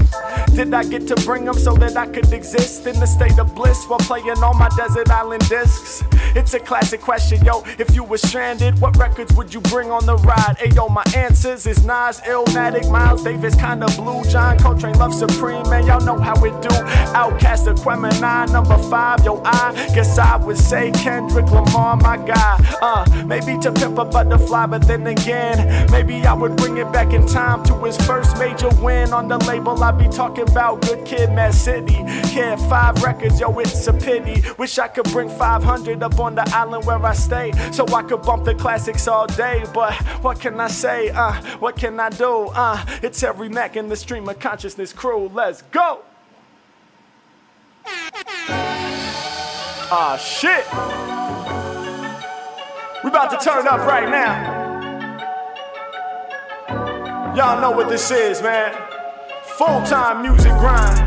Did I get to bring them so that I could exist in the state of bliss while playing all my desert island discs? It's a classic question, yo, if you were stranded, what records would you bring on the ride? Ayo, my answers is Nas, Illmatic, Miles Davis, Kinda Blue, John Coltrane, Love Supreme, man, y'all know how it do. Outcast, Aquemini, number five, yo, I guess I would say Kendrick Lamar, my guy. Uh, maybe To Pimp a Butterfly, but then again, maybe I would bring it back in time to his first major win on the label. I'd be talking about Good Kid, Mad City. Yeah, five records, yo, it's a pity. Wish I could bring five hundred up on the island where I stay, so I could bump the classics all day. But what can I say? Uh, what can I do? Uh, it's Harry Mack in the Stream of Consciousness crew. Let's go! Ah, shit! We about to turn up right now. Y'all know what this is, man. Full-time music grind.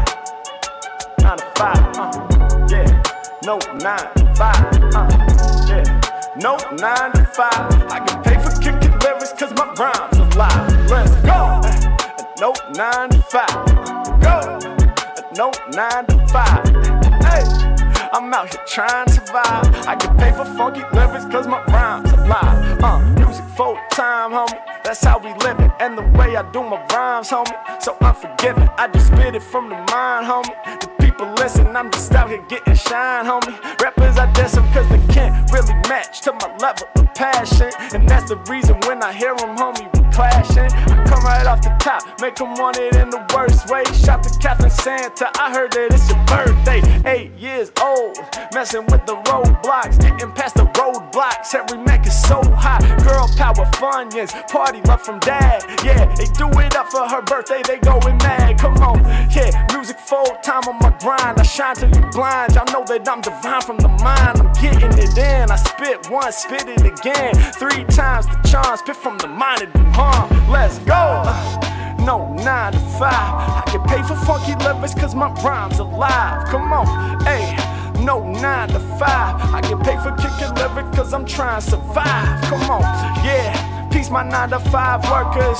Nine to five, uh, yeah. No nine to five, uh, yeah. No nine to five. I can pay for kicking lyrics cause my rhymes are live. Let's go. No nine to five. Go. No nine to five. Hey. I'm out here trying to vibe. I can pay for funky lyrics cause my rhymes are live. Uh, music full time, homie. That's how we live it. And the way I do my rhymes, homie. So unforgiving. I just spit it from the mind, homie. The people listen, I'm just out here getting shine, homie. Rappers, I diss them cause they can't really match to my level of passion. And that's the reason when I hear them, homie, we clashing. I come right off the top, make them want it in the worst way. Shout to Captain Santa, I heard that it's your birthday. Eight years old. Messing with the roadblocks, getting past the roadblocks. Harry Mack is so hot. Girl power, funyuns, party love from dad. Yeah, they do it up for her birthday, they going mad. Come on, yeah, music full time on my grind. I shine till you blind. Y'all know that I'm divine from the mind. I'm getting it in. I spit once, spit it again. Three times the charm, spit from the mind and do harm. Let's go. No nine to five. I can pay for funky lyrics cause my rhymes alive. Come on, hey. No nine to five. I can pay for kicking lyrics cause I'm trying to survive. Come on, yeah. Peace my nine to five workers.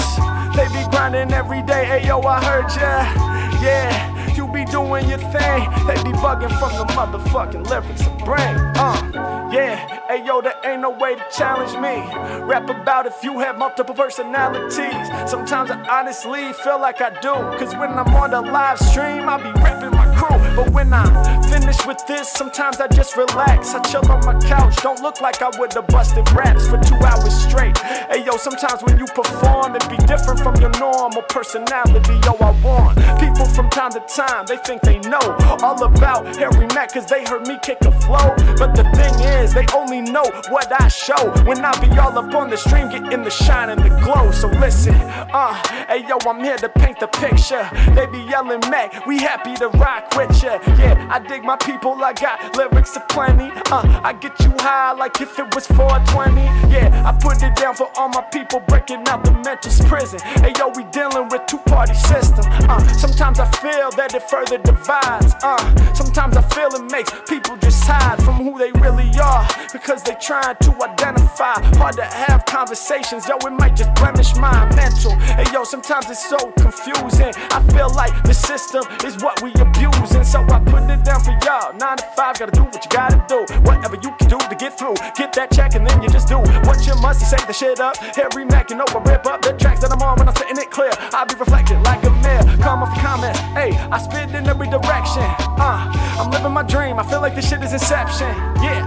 They be grinding every day. Hey yo, I heard ya. Yeah, you be doing your thing. They be bugging from the motherfucking lyrics of brain. Uh, yeah. Hey yo, there ain't no way to challenge me. Rap about if you have multiple personalities. Sometimes I honestly feel like I do. Cause when I'm on the live stream, I be rapping my crew. But when I'm finished with this, sometimes I just relax. I chill on my couch, don't look like I would've busted raps for two hours straight. Hey yo, sometimes when you perform, it be different from your normal personality. Yo, I warn people from time to time, they think they know all about Harry Mack cause they heard me kick a flow. But the thing is, they only know what I show. When I be all up on the stream, getting the shine and the glow. So listen, uh, hey yo, I'm here to paint the picture. They be yelling Mack, we happy to rock with you. Yeah, I dig my people, I got lyrics aplenty. Uh, I get you high like if it was four twenty. Yeah, I put it down for all my people breaking out the mental's prison. Hey yo, we dealing with two-party system. Uh, sometimes I feel that it further divides. Uh, sometimes I feel it makes people just hide from who they really are because they trying to identify. Hard to have conversations, yo, it might just blemish my mental. Hey yo, sometimes it's so confusing. I feel like the system is what we abusing. So I put it down for y'all. Nine to five, gotta do what you gotta do. Whatever you can do to get through. Get that check and then you just do what you must to save the shit up. Harry Mack, you know I rip up the tracks that I'm on when I'm spitting it clear. I be reflecting like a mirror. Come off comments, hey, I spit in every direction. Uh, I'm living my dream. I feel like this shit is inception. Yeah,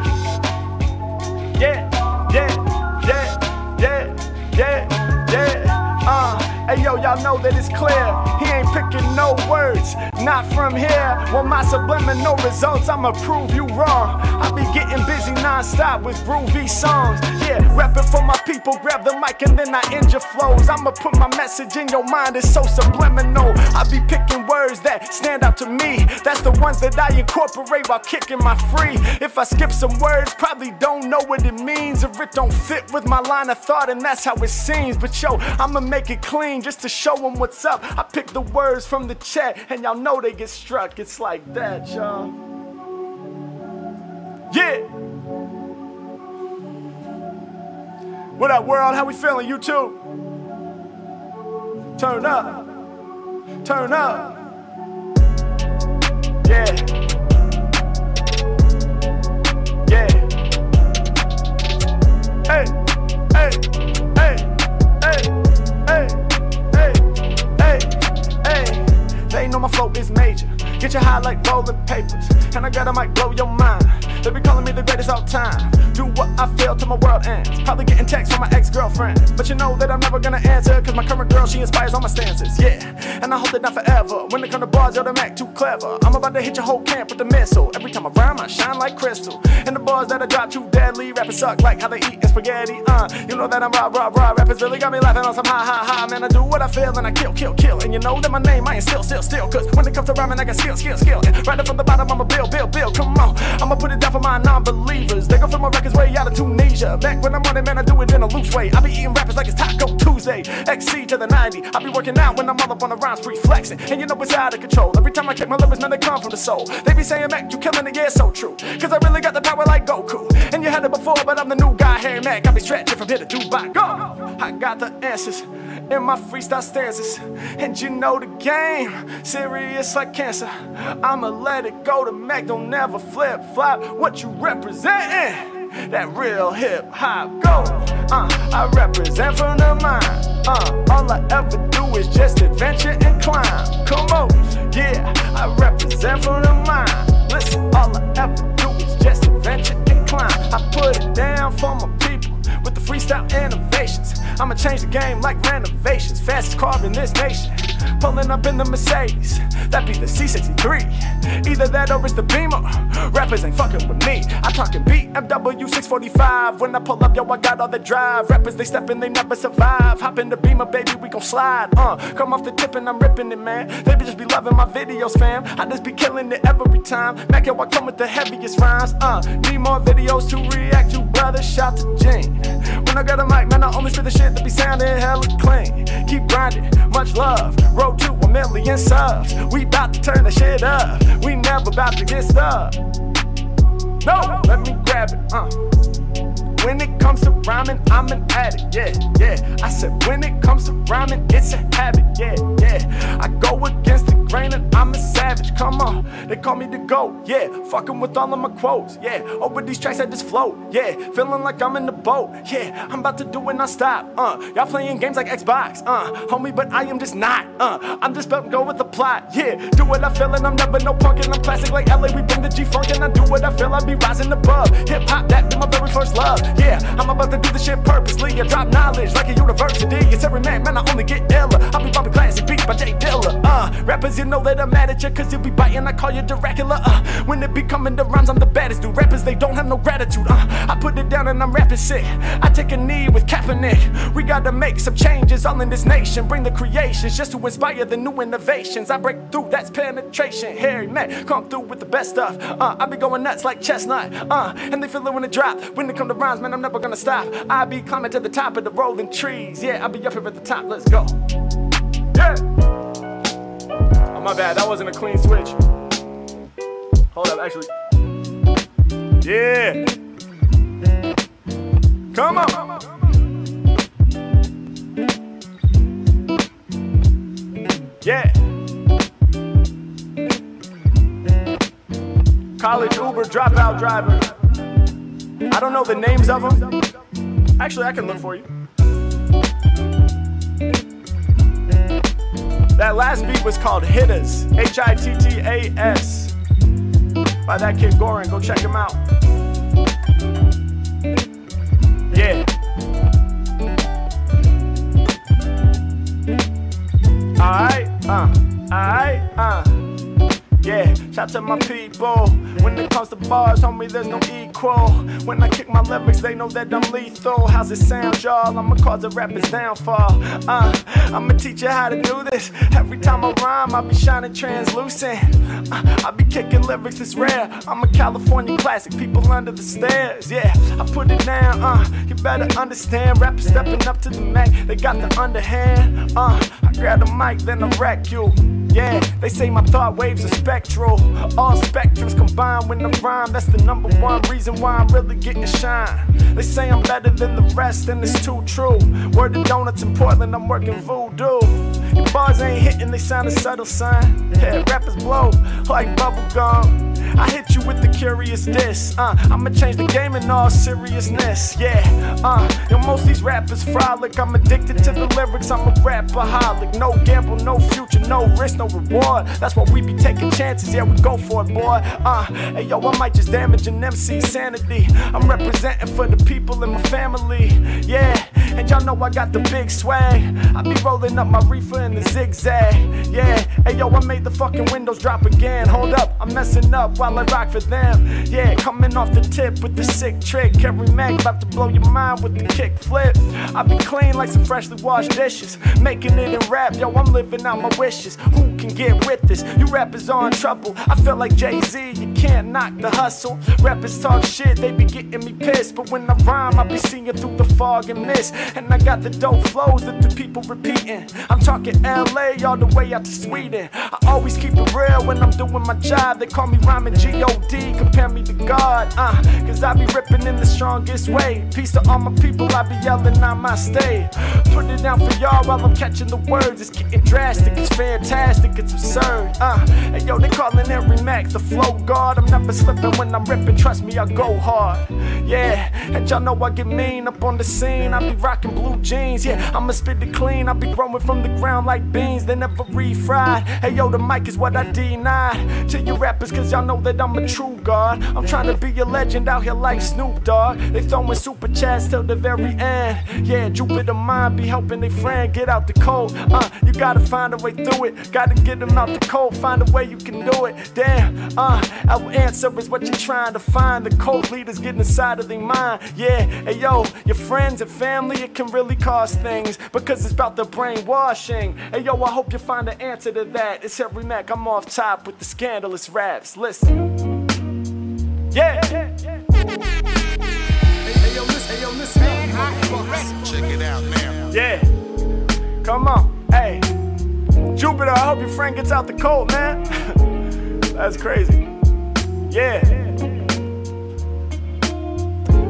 yeah, yeah, yeah, yeah, yeah, yeah. Uh. Hey yo, y'all know that it's clear. He ain't picking no words, not from here. With my subliminal results, I'ma prove you wrong. I be getting busy non-stop with groovy songs. Yeah, rapping for my people, grab the mic and then I end your flows. I'ma put my message in your mind, it's so subliminal. I be picking words that stand out to me. That's the ones that I incorporate while kicking my free. If I skip some words, probably don't know what it means. If it don't fit with my line of thought, and that's how it seems. But yo, I'ma make it clean just to show them what's up. I pick the words from the chat and y'all know they get struck. It's like that, y'all. Yeah. What up, world? How we feeling? You too? Turn up. Turn up. Yeah. Yeah. Hey. Hey. Hey. Hey. Hey. They know my flow is major. Get your high like rolling papers. And I got a mic, blow your mind. They be calling me the greatest all time. Do what I feel till my world ends. Probably getting texts from my ex-girlfriend, but you know that I'm never gonna answer, cause my current girl, she inspires all my stances. Yeah, and I hold it down forever. When it come to bars, yo, the Mac too clever. I'm about to hit your whole camp with the missile. Every time I rhyme, I shine like crystal. And the bars that I drop too deadly. Rappers suck like how they eat in spaghetti. Uh, you know that I'm raw, raw, raw. Rappers really got me laughing on some high, high, high. Man, I do what I feel and I kill, kill, kill. And you know that my name, I ain't still, still, still. Cause when it comes to rhyming, I got skill, skill, skill. And right up from the bottom, I'ma build, build, build. Come on, I'ma put it down for my non-believers. They gon' feel my records way out of Tunisia. Back when I'm on it, man, I do it in a loose way. I be eating rappers like it's Taco Tuesday. X C to the ninety. I be working out when I'm all up on the rhyme street flexing. And you know it's out of control. Every time I kick my lyrics, man, they come from the soul. They be saying, Mac, you killing it, yeah, so true. Cause I really got the power like Goku. And you had it before, but I'm the new guy. Harry Mack, I be stretching from here to Dubai. Go! I got the answers in my freestyle stanzas. And you know the game, serious like cancer. I'ma let it go to Mac, don't never flip flop. What you representin'? That real hip hop go. Uh, I represent from the mind. Uh, all I ever do is just adventure and climb. Come on, yeah. I represent from the mind. Listen, all I ever do is just adventure and climb. I put it down for my people with the freestyle innovations. I'ma change the game like renovations. Fastest car in this nation. Pulling up in the Mercedes, that be the C sixty-three. Either that or it's the Beamer. Rappers ain't fucking with me. I talking B M W six forty-five. When I pull up, yo, I got all the drive. Rappers, they steppin', they never survive. Hop in the Beamer, baby, we gon' slide. Uh, come off the tip and I'm ripping it, man. They be just be loving my videos, fam. I just be killing it every time. Mac, yo, I come with the heaviest rhymes. Uh, need more videos to react to, brother. Shout to Jane. When I got a mic, man, I only spit the shit that be sounding hella clean. Keep grinding, much love. Road to a million subs. We bout to turn the shit up. We never bout to get stuck. No, let me grab it, uh. When it comes to rhyming, I'm an addict, yeah, yeah. I said when it comes to rhyming, it's a habit, yeah, yeah. I go against the grain and I'm a savage, come on. They call me the GOAT, yeah. Fucking with all of my quotes, yeah. Over these tracks I just float, yeah. Feeling like I'm in the boat, yeah. I'm about to do it non-stop, uh. Y'all playing games like Xbox, uh. Homie, but I am just not, uh. I'm just about to go with the plot, yeah. Do what I feel and I'm never no punk and I'm classic like L A. We bring the G-Funk and I do what I feel, I be rising above. Hip-hop, that be my very first love. Yeah, I'm about to do this shit purposely. I drop knowledge like a university. It's every man, man, I only get iller. I be bumping classic beats by J Dilla. Uh, rappers, you know that I'm mad at ya, cause you be biting, I call you Dracula. Uh, when it be coming to rhymes, I'm the baddest dude. Rappers, they don't have no gratitude. Uh, I put it down and I'm rapping sick. I take a knee with Kaepernick. We gotta make some changes all in this nation. Bring the creations just to inspire the new innovations. I break through, that's penetration. Harry Mack, come through with the best stuff. Uh, I be going nuts like Chestnut. Uh, and they feel it when it drop. When it come to rhymes, man, I'm never gonna stop. I be climbing to the top of the rolling trees. Yeah, I be up here at the top. Let's go. Yeah. Oh, my bad. That wasn't a clean switch. Hold up, actually. Yeah. Come on. Yeah. College Uber dropout driver. I don't know the names of them. Actually, I can look for you. That last beat was called Hitters, H I T T A S, by that Kid Goran. Go check him out. Yeah. Alright, uh, alright, uh, yeah. Shout to my people. When it comes to bars, homie, there's no equal. When I kick my lyrics, they know that I'm lethal. How's it sound, y'all? I'ma cause a rapper's downfall. Uh, I'ma teach you how to do this. Every time I rhyme, I be shining translucent. Uh, I be kicking lyrics, it's rare. I'm a California classic, people under the stairs. Yeah, I put it down, uh, you better understand. Rappers stepping up to the Mac, they got the underhand. Uh, I grab the mic, then I wreck you. Yeah, they say my thought waves are spectral. All spectrums combined when I rhyme. That's the number one reason why I'm really getting shine. They say I'm better than the rest, and it's too true. Word to donuts in Portland, I'm working voodoo. Bars ain't hitting, they sound a subtle sign. Yeah, rappers blow like bubblegum. I hit you with the curiousness, uh, I'ma change the game in all seriousness, yeah, uh, yo, most of these rappers frolic, I'm addicted to the lyrics, I'm a rapaholic, no gamble, no future, no risk, no reward, that's why we be taking chances, yeah, we go for it, boy, uh, hey, yo, I might just damage an M C's sanity, I'm representing for the people in my family, yeah, and y'all know I got the big swag, I be rolling up my reefer in the zigzag, yeah, hey, yo, I made the fucking windows drop again, hold up, I'm messing up, while I rock for them, yeah, coming off the tip with the sick trick, Harry Mack about to blow your mind with the kick flip, I be clean like some freshly washed dishes, making it in rap, yo, I'm living out my wishes, who can get with this, you rappers are in trouble, I feel like Jay-Z, you can't knock the hustle, rappers talk shit, they be getting me pissed, but when I rhyme, I be seeing through the fog and mist, and I got the dope flows that the people repeating, I'm talking L A all the way out to Sweden, I always keep it real when I'm doing my job, they call me rhyming G O D, compare me to God, uh, cause I be ripping in the strongest way. Peace to all my people, I be yelling on my stage. Put it down for y'all while I'm catching the words. It's getting drastic, it's fantastic, it's absurd, uh, and hey, yo, they calling Harry Mack the flow guard. I'm never slipping when I'm ripping, trust me, I go hard, yeah, and y'all know I get mean up on the scene. I be rocking blue jeans, yeah, I'ma spit it clean. I be growing from the ground like beans, they never refried. Hey, yo, the mic is what I deny to you rappers, cause y'all know that I'm a true god. I'm trying to be a legend out here like Snoop Dogg. They throwing super chats till the very end. Yeah, Jupiter mind be helping their friend get out the cold. Uh, you gotta find a way through it. Gotta get them out the cold. Find a way you can do it. Damn, uh, our answer is what you're trying to find. The cult leaders get inside of their mind. Yeah, hey yo, your friends and family, it can really cause things because it's about the brainwashing. Hey yo, I hope you find the answer to that. It's Harry Mack, I'm off top with the scandalous raps. Listen. Yeah, yeah, yeah. Hey, yo, listen, hey, yo, listen, man, check it out now. Yeah, come on, hey, Jupiter, I hope your friend gets out the cold, man. That's crazy. Yeah.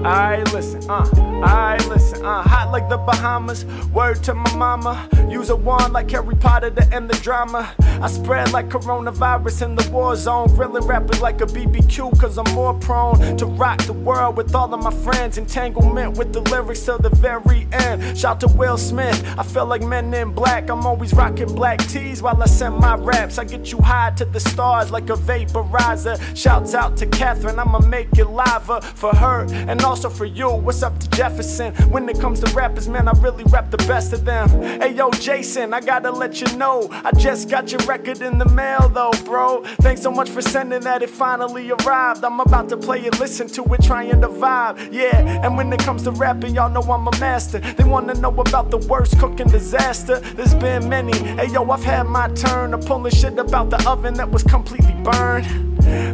I listen, uh, I listen, uh, hot like the Bahamas. Word to my mama. Use a wand like Harry Potter to end the drama. I spread like coronavirus in the war zone. Grilling rappers like a B B Q, cause I'm more prone to rock the world with all of my friends. Entanglement with the lyrics till the very end. Shout to Will Smith, I feel like Men in Black. I'm always rocking black tees while I send my raps. I get you high to the stars like a vaporizer. Shouts out to Catherine, I'ma make it lava for her and also for you. What's up to Jefferson? When it comes to rappers, man, I really rap the best of them. Hey yo, Jason, I gotta let you know, I just got your record in the mail though, bro. Thanks so much for sending that, it finally arrived. I'm about to play it, listen to it, trying to vibe. Yeah, and when it comes to rapping, y'all know I'm a master. They wanna know about the worst cooking disaster. There's been many. Hey yo, I've had my turn of pulling shit about the oven that was completely burned.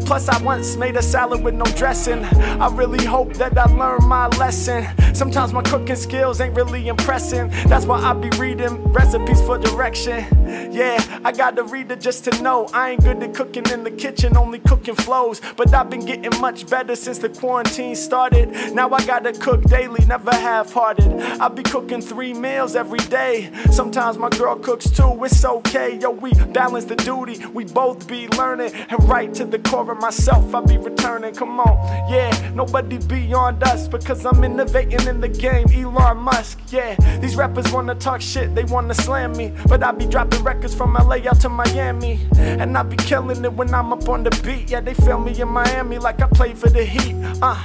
Plus I once made a salad with no dressing. I really hope that I learned my lesson. Sometimes my cooking skills ain't really impressing. That's why I be reading recipes for direction. Yeah, I gotta read it just to know. I ain't good at cooking in the kitchen, only cooking flows. But I've been getting much better since the quarantine started. Now I gotta cook daily, never half-hearted. I be cooking three meals every day. Sometimes my girl cooks too, it's okay. Yo, we balance the duty, we both be learning. And right to the core of myself, I be returning, come on. Yeah, nobody beyond us because I'm innovating in the game, Elon Musk. Yeah, these rappers wanna talk shit, they wanna slam me. But I be dropping records from L A out to Miami. And I be killing it when I'm up on the beat. Yeah, they feel me in Miami like I play for the Heat. Uh,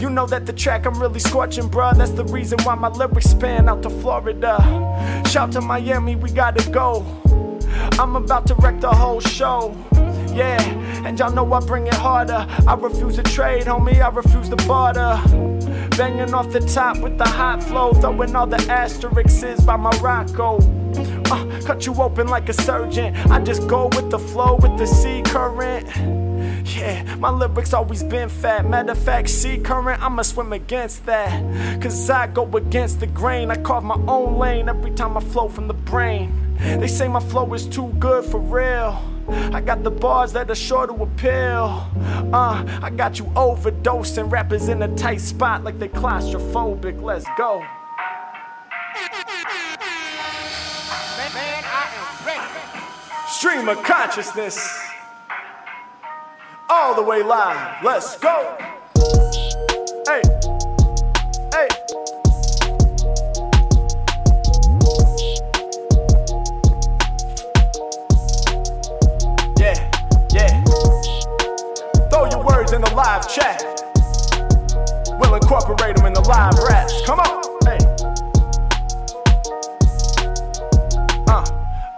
you know that the track I'm really scorching, bruh. That's the reason why my lyrics span out to Florida. Shout to Miami, we gotta go. I'm about to wreck the whole show. Yeah, and y'all know I bring it harder. I refuse to trade, homie, I refuse to barter. Banging off the top with the hot flow, throwing all the asterisks by Morocco. Uh, cut you open like a surgeon. I just go with the flow, with the sea current. Yeah, my lyrics always been fat. Matter of fact, sea current, I'ma swim against that. Cause I go against the grain, I carve my own lane every time I flow from the brain. They say my flow is too good for real. I got the bars that are sure to appeal. Uh, I got you overdosing. Rappers in a tight spot like they claustrophobic. Let's go. Man, man, I- Stream of consciousness, all the way live. Let's go. Hey, hey. Yeah, yeah. Throw your words in the live chat. We'll incorporate them in the live raps. Come on.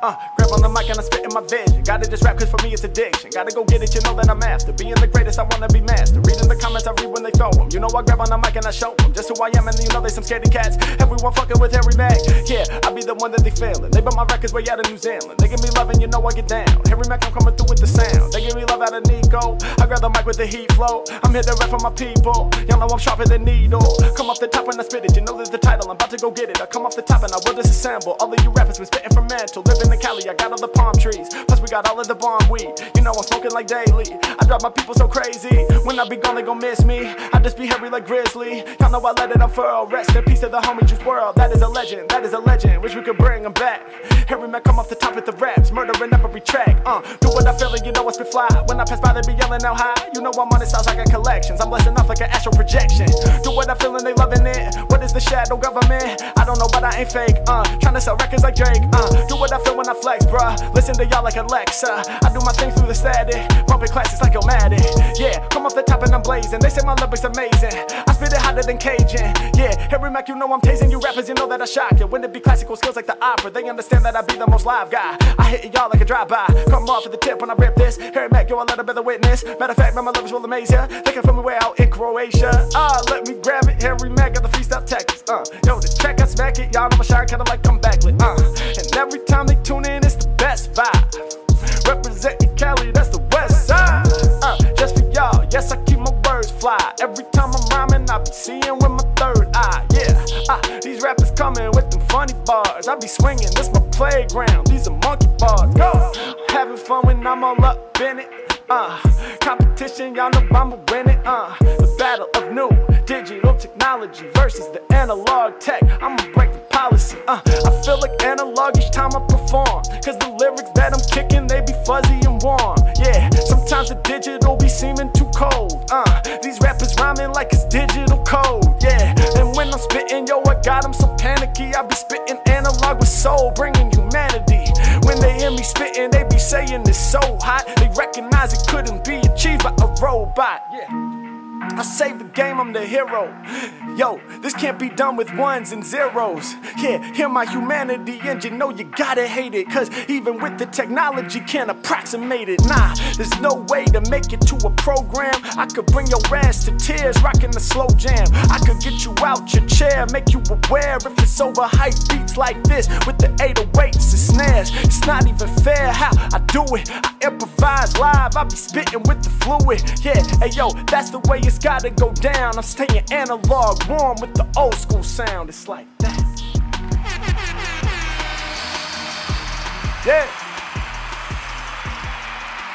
Uh, grab on the mic and I spit in my vision. Gotta just rap cause for me it's addiction. Gotta go get it, you know that I'm after. Being the greatest, I wanna be master. Reading the comments, I read when they throw them. You know I grab on the mic and I show them just who I am, and you know they some scaredy cats. Everyone fucking with Harry Mack. Yeah, I be the one that they feeling. They bought my records way out of New Zealand. They give me love and you know I get down. Harry Mack, I'm coming through with the sound. They give me love out of Nico. I grab the mic with the heat flow. I'm here to rap for my people. Y'all know I'm sharper than needle. Come off the top and I spit it. You know there's the title, I'm about to go get it. I come off the top and I will disassemble. All of you rappers been spitting from mantle. Living Cali, I got all the palm trees, plus we got all of the bomb weed. You know I'm smoking like daily. I drive my people so crazy. When I be gone, they gon' miss me. I just be hairy like Grizzly. Y'all know I let it unfurl. Rest in peace to the homie Juice world. That is a legend, that is a legend. Wish we could bring him back. Harry Mack come off the top with the raps, murdering every track. Uh, do what I feel and you know I spit fly. When I pass by, they be yelling out high. You know I'm on it, sounds like a collections. I'm blessing off like an astral projection. Do what I feel and they loving it. What is the shadow government? I don't know, but I ain't fake. Uh, trying to sell records like Drake. Uh, do what I feel when I flex, bruh. Listen to y'all like Alexa. I do my thing through the static, bumping classics like O'Matic. Yeah, come off the top and I'm blazing. They say my lyric's amazing. I spit it hotter than Cajun. Yeah, Harry Mack, you know I'm tasing you rappers. You know that I shock you. When it be classical skills like the opera, they understand that I be the most live guy. I hit y'all like a drive-by. Come off at the tip when I rip this. Harry Mack, yo, I let a brother witness. Matter of fact, man, my lyrics will amaze ya. They can feel me way out in Croatia. Ah, uh, let me grab it. Harry Mack got the freestyle tactics. Uh, yo, the track I smack it. Y'all know my shine, kinda like come backlit. Uh, and every time they tune in, it's the best vibe. Representing Cali, that's the west side. Uh, just for y'all, yes, I keep my words fly. Every time I'm rhyming, I be seeing with my third eye. Yeah, uh, these rappers coming with them funny bars. I be swinging, this my playground, these are monkey bars. Go, having fun when I'm all up in it. Uh, competition, y'all know I'ma win it. Uh, the battle of new digital technology versus the analog tech. I'ma break the policy. Uh, I feel like analog each time I perform, cause the lyrics that I'm kicking, they be fuzzy and warm. Yeah, sometimes the digital be seeming too cold. Uh, these rappers rhyming like it's digital code. Yeah, and when I'm spitting, yo, I got them so panicky. I be spitting analog with soul, bringing humanity. When they hear me spitting, they be saying it's so hot. They recognize it couldn't be achieved by a robot. Yeah. I save the game, I'm the hero. Yo, this can't be done with ones and zeros. Yeah, hear my humanity and you know you gotta hate it, cause even with the technology can't approximate it. Nah, there's no way to make it to a program. I could bring your ass to tears, rocking a slow jam. I could get you out your chair, make you aware. If it's over hype beats like this, with the eight oh eights and snares, it's not even fair how I do it. I improvise live, I be spitting with the fluid. Yeah, hey yo, that's the way it's gotta go down. I'm staying analog, warm with the old school sound. It's like that. Yeah.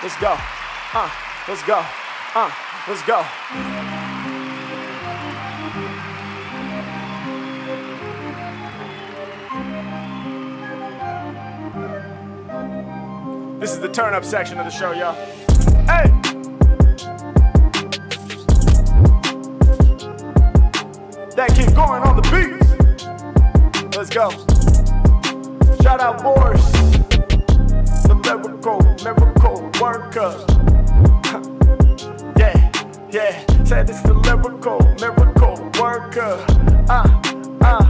Let's go. Uh, let's go. Uh, let's go. This is the turn up section of the show, y'all. Hey. That Kid Goran on the beat. Let's go. Shout out Morris, the miracle, miracle worker. Yeah, yeah. Said it's the lyrical, miracle worker. Uh, uh,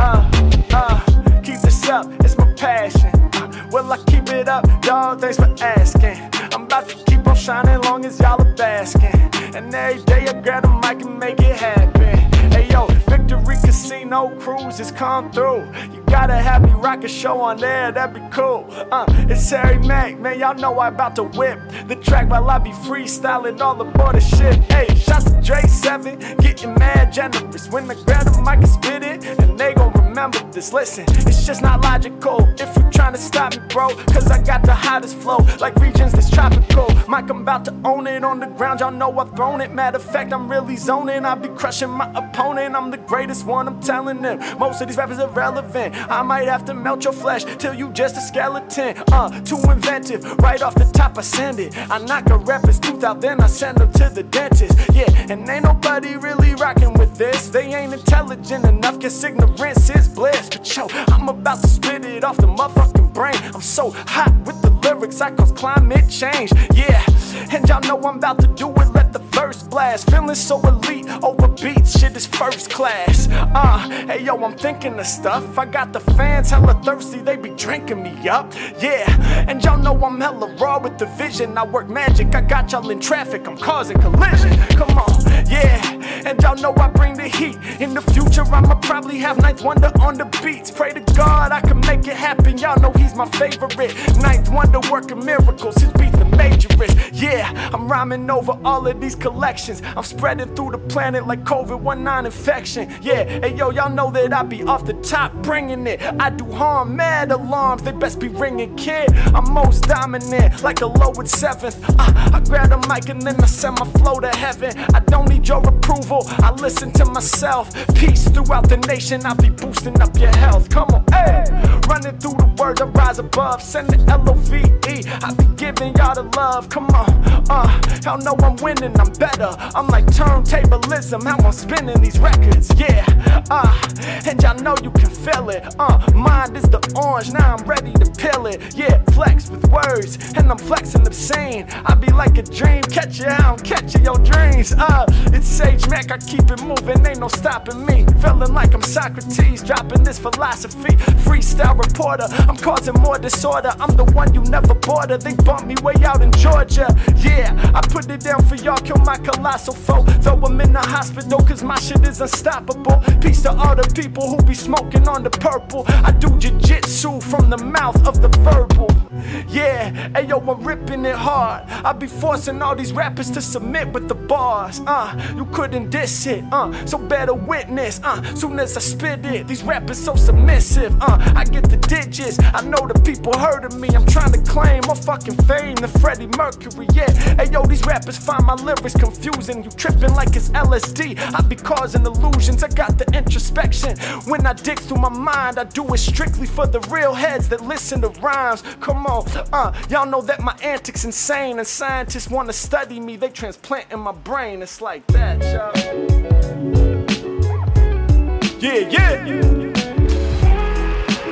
uh, uh. Keep this up, it's my passion. Uh, will I keep it up, dawg? Thanks for asking. I'm about to keep on shining long as y'all are basking. And every day I grab the mic and make it happen. Hey yo, Victory Casino Cruises come through. You gotta have me rock a show on there, that'd be cool. Uh, it's Harry Mack, man, y'all know I about to whip the track while I be freestyling all aboard the ship. Hey, shots to Dre seven, getting mad generous. When I grab the mic and spit it, and they gon' remember this. Listen, it's just not logical if you tryna stop me, bro, cause I got the hottest flow, like regions that's tropical. My like I'm about to own it. On the ground, y'all know I've thrown it. Matter of fact, I'm really zoning. I be crushing my opponent. I'm the greatest one, I'm telling them. Most of these rappers are irrelevant. I might have to melt your flesh till you just a skeleton. Uh, too inventive. Right off the top, I send it. I knock a rapper's tooth out, then I send them to the dentist. Yeah, and ain't nobody really rocking with this. They ain't intelligent enough, cause ignorance is bliss. But yo, I'm about to spit it off the motherfucking brain. I'm so hot with the lyrics, I cause climate change. Yeah, and y'all know I'm about to do it. Let the verse blast. Feeling so elite over beats, shit is first class. Uh, hey yo, I'm thinking of stuff. I got the fans hella thirsty, they be drinking me up. Yeah, and y'all know I'm hella raw with the vision. I work magic, I got y'all in traffic, I'm causing collision. Come on, yeah, and y'all know I bring the heat. In the future, I'ma probably have Ninth Wonder on the beats. Pray to God I can make it happen, y'all know he's my favorite. Ninth Wonder working miracles, his beats the majorist. Yeah, I'm rhyming over all of these collections. I'm spreading through the planet like covid nineteen infection. Yeah, hey yo, y'all know that I be off the top bringing it. I do harm, mad alarms, they best be ringing, kid. I'm most dominant, like a lowered seventh. I, I grab the mic and then I send my flow to heaven. I don't need your approval, I listen to myself. Peace throughout the nation, I be boosting up your health. Come on, hey, running through the words, I rise above. Send the L O V E, I be giving y'all the love. Come on, uh, y'all know I'm winning, I'm better. I'm like turntablism, how I'm spinning these records. Yeah, uh, and y'all know you can feel it. Uh, mind is the orange, now I'm ready to peel it. Yeah, flex with words, and I'm flexing obscene. I be like a dream catcher, I don't catch your dreams. Uh, it's Sage Mac, I keep it moving, ain't no stopping me. Feeling like I'm Socrates, dropping this philosophy. Freestyle reporter, I'm causing more disorder. I'm the one you never border, they bumped me way out in Georgia. Yeah, I put it down for y'all, kill my colossal foe. Throw him in the hospital, cause my shit is unstoppable. Peace to all the people who be smoking on the purple. I do jiu-jitsu from the mouth of the verbal. Yeah, ayo, I'm ripping it hard. I be forcing all these rappers to submit with the bars. Uh, you couldn't diss it, uh, so better witness. Uh, soon as I spit it, these rappers so submissive. Uh, I get the digits, I know the people heard of me. I'm trying to claim my fucking fame to Freddie Mercury. Yeah, ayo, these rappers find my lyrics confusing. You tripping like it's L S D, I be causing illusions. I got the introspection, when I dig through my mind, I do it strictly for the real heads that listen to rhymes. Come on, uh, y'all know that my antics insane, and scientists wanna study me, they transplant in my brain. It's like that, y'all. Yeah, yeah.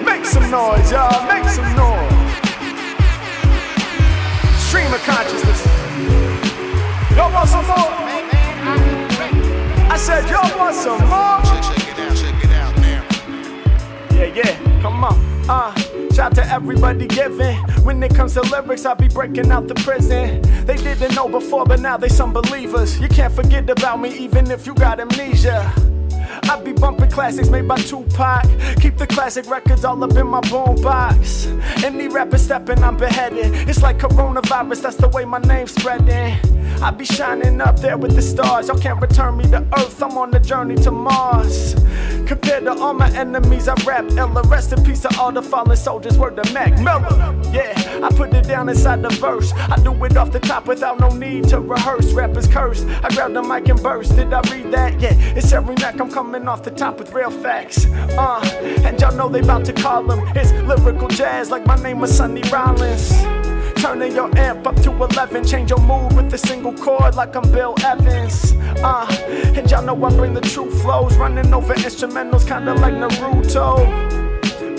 Make some noise, y'all, make some noise. Stream of consciousness. Y'all want some more? I said, y'all want some more? Check it out, check it out now. Yeah, yeah, come on. Uh, shout to everybody giving. When it comes to lyrics, I be breaking out the prison. They didn't know before, but now they some believers. You can't forget about me, even if you got amnesia. I be bumping classics made by Tupac. Keep the classic records all up in my bone box. Any rapper stepping, I'm beheaded. It's like coronavirus, that's the way my name's spreading. I be shining up there with the stars. Y'all can't return me to earth, I'm on the journey to Mars. Compared to all my enemies, I rap Ella. Rest in peace to all the fallen soldiers, word to Mac Miller. Yeah, I put it down inside the verse. I do it off the top without no need to rehearse. Rappers curse, I grab the mic and burst. Did I read that? Yeah, it's Harry Mack, I'm coming off the top with real facts. Uh, and y'all know they about to call him. It's lyrical jazz like my name was Sonny Rollins. Turning your amp up to eleven, change your mood with a single chord like I'm Bill Evans. Uh, and y'all know I bring the true flows, running over instrumentals kinda like Naruto.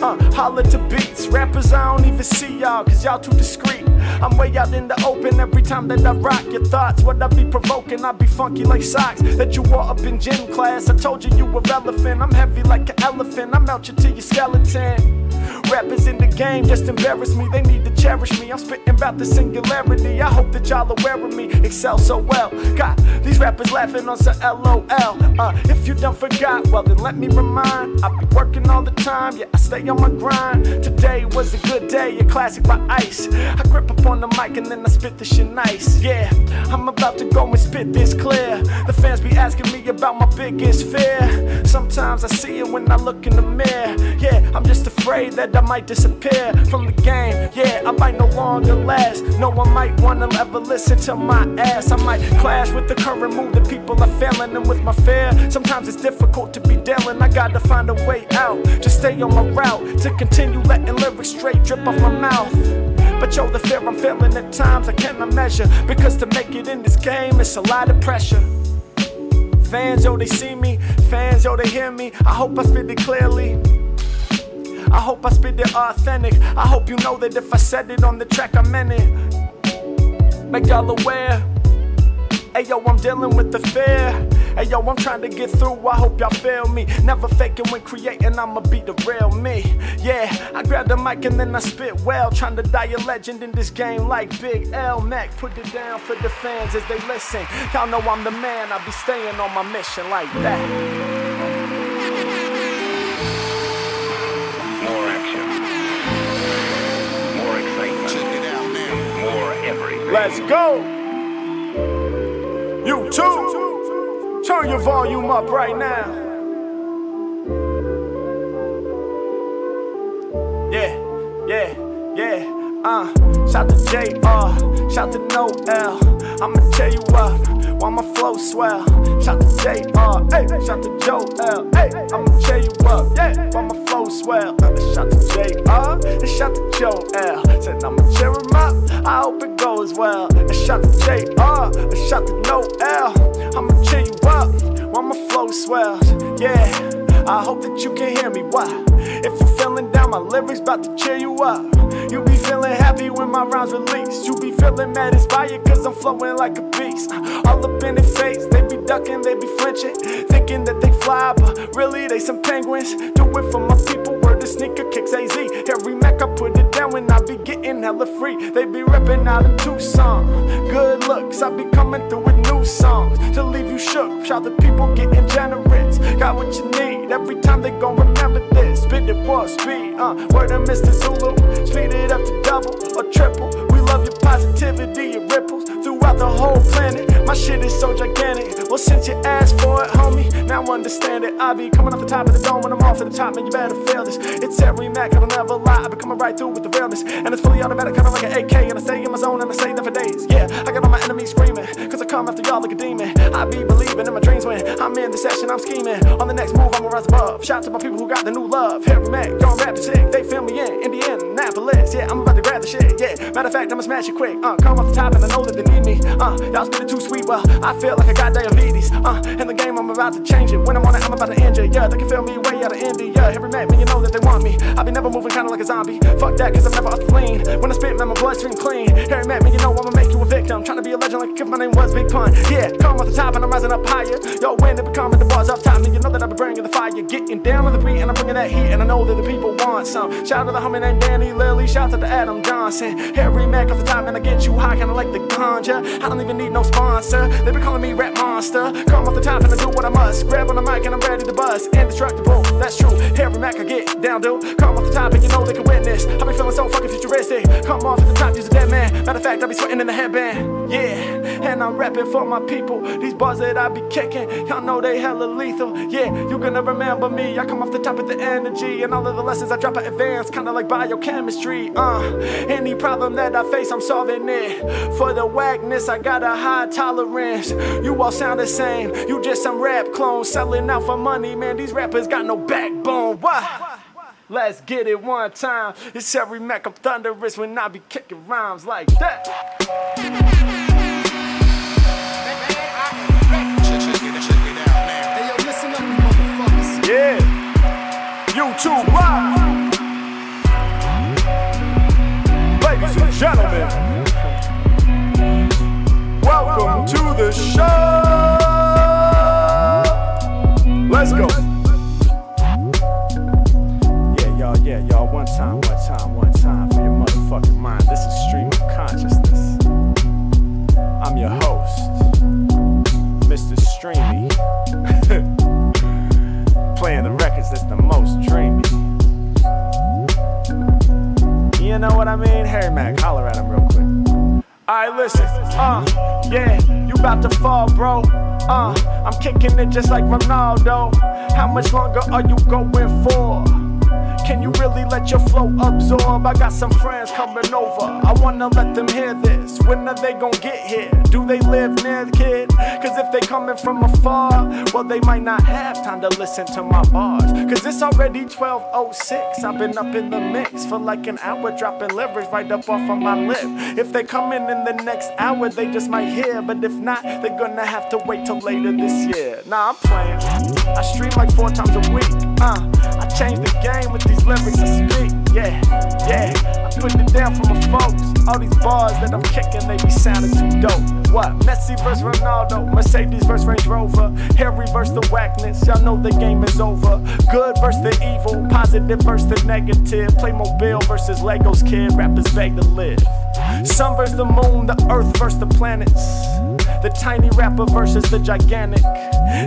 Uh, holler to beats, rappers I don't even see y'all, cause y'all too discreet. I'm way out in the open every time that I rock your thoughts. What I be provoking, I be funky like socks that you wore up in gym class. I told you you were relevant, I'm heavy like an elephant, I melt you to your skeleton. Rappers in the game just embarrass me, they need to cherish me. I'm spitting about the singularity, I hope that y'all aware of me. Excel so well, got these rappers laughing on some LOL. Uh, if you done forgot, well then let me remind, I be working all the time, yeah I stay on my grind. Today was a good day, a classic by Ice. I grip up on the mic and then I spit this shit nice. Yeah, I'm about to go and spit this clear. The fans be asking me about my biggest fear. Sometimes I see it when I look in the mirror. Yeah, I'm just afraid that I might disappear from the game. Yeah, I might no longer last. No one might wanna ever listen to my ass. I might clash with the current mood that people are failing, and with my fear, sometimes it's difficult to be dealing. I gotta find a way out, just stay on my route, to continue letting lyrics straight drip off my mouth. But yo, the fear I'm feeling at times I cannot measure, because to make it in this game, it's a lot of pressure. Fans, yo, they see me. Fans, yo, they hear me. I hope I spit it clearly. I hope I spit it authentic. I hope you know that if I said it on the track, I meant it. Make y'all aware. Hey yo, I'm dealing with the fear. Hey yo, I'm trying to get through, I hope y'all feel me. Never faking when creating, I'ma be the real me. Yeah, I grab the mic and then I spit well. Trying to die a legend in this game like Big L. Mac, put it down for the fans as they listen. Y'all know I'm the man, I be staying on my mission like that. More excitement. Check it out, man. More everything. Let's go! You too! Turn your volume up right now. Yeah, yeah, yeah. Uh, shout to J R, shout to Noel. I'ma tell you up while my flow swell. Shout to J R, hey, shout to Joel, hey, I'ma tell you up, yeah, while my flow swell. Uh, shout to J R, and shout to Joel. Said I'ma cheer him up, I hope it goes well. And shout to J R, and shout to Noel. I'ma cheer you up while my flow swells, yeah. I hope that you can hear me, why? If you're feeling down, my lyrics about to cheer you up. You be feeling happy when my rhymes release. You be feeling mad, inspired, cause I'm flowing like a beast. All up in their face, they be ducking, they be flinching, thinking that they fly, but really they some penguins. Do it for my people, word to sneaker kicks A Z. Harry Mack, I put it down when I be getting hella free. They be ripping out of Tucson. Good looks, I be coming through with new songs to leave you shook. Shout the people getting generous. Got what you need, every time they gon' remember this. Spit it raw, speed, uh, word to Mister Zulu. Speed it up to double or triple. We love your positivity, it ripples throughout the whole planet. My shit is so gigantic. Well, since you asked for it, homie, now understand it. I be coming off the top of the dome when I'm off at the top, and you better feel this. It's Harry Mack, I don't never lie. I be coming right through with the realness, and it's fully automatic, kind of like an A K. And I stay in my zone and I stay there for days. Yeah, I got all my enemies screaming, cause I come after y'all like a demon. I be believing in my dreams when I'm in the session, I'm scheming. On the next move, I'ma rise above. Shout to my people who got the new love. Harry Mack, y'all rapping sick. They feel me in Indianapolis. Yeah, I'm about to grab the shit. Yeah, matter of fact, I'ma smash it quick. Uh, come off the top, and I know that they need me. Uh, y'all spit it too sweet. Well, I feel like I got diabetes. Uh, in the game, I'm about to change it. When I'm on it, I'm about to injure. Yeah, they can feel me way out of India. Yeah, Harry Mack, man, you know that they want me. I be never moving, kinda like a zombie. Fuck that, cause I'm never off the lean. When I spit, man, my bloodstream clean. Harry Mack, man, you know I'ma make you a victim. Tryna be a legend like if my name was Big Pun. Yeah, come off the top, and I'm rising up higher. Yo, when it be coming, the bars off top, man, you know that I be burning the fire. Getting down on the beat, and I'm bringing that heat, and I know that the people want some. Shout out to the homie named Danny Lilly. Shout out to Adam Johnson. Harry Mack off the top, man, I get you high, kinda like the ganja. I don't even need no sponsor. They be calling me Rap Monster. Come off the top and I do what I must. Grab on the mic and I'm ready to buzz. Indestructible, that's true. Harry Mack, I get down, dude. Come off the top and you know they can witness. I be feeling so fucking futuristic. Come off at the top, you's a dead man. Matter of fact, I be sweating in the headband. Yeah, and I'm rapping for my people. These bars that I be kicking, y'all know they hella lethal. Yeah, you gonna remember me. I come off the top with the energy, and all of the lessons I drop I advance, kinda like biochemistry. Uh, any problem that I face, I'm solving it. For the wackness, I got a high tolerance. You all sound the same, you just some rap clones selling out for money, man. These rappers got no backbone. Why? Let's get it one time. It's Harry Mack, I'm thunderous when I be kicking rhymes like that. Yeah, YouTube Live. Ladies and gentlemen, welcome to the show. Let's go. Yeah, y'all, yeah, y'all. One time, one time, one time for your motherfucking mind. This is Stream of Consciousness. I'm your host, Mister Streamy. Playing the records that's the most dreamy. You know what I mean? Harry Mack, holler at him real quick. Alright, listen, uh, yeah, you about to fall, bro. Uh, I'm kicking it just like Ronaldo. How much longer are you going for? Can you really let your flow absorb? I got some friends coming over, I wanna let them hear this. When are they gon' get here? Do they live near the kid? Cause if they coming from afar, well they might not have time to listen to my bars. Cause it's already twelve oh six, I've been up in the mix for like an hour, dropping lyrics right up off of my lip. If they coming in the next hour, they just might hear. But if not, they're gonna have to wait till later this year. Nah, I'm playing, I stream like four times a week. Uh, I change the game with these lyrics I speak. Yeah, yeah, I put it down for my folks. All these bars that I'm kicking, they be sounding too dope. What? Messi versus Ronaldo, Mercedes versus Range Rover, Harry versus the whackness, y'all know the game is over. Good versus the evil, positive versus the negative, Playmobil versus Legos kid, rappers beg to live. Sun versus the moon, the earth versus the planets, the tiny rapper versus the gigantic,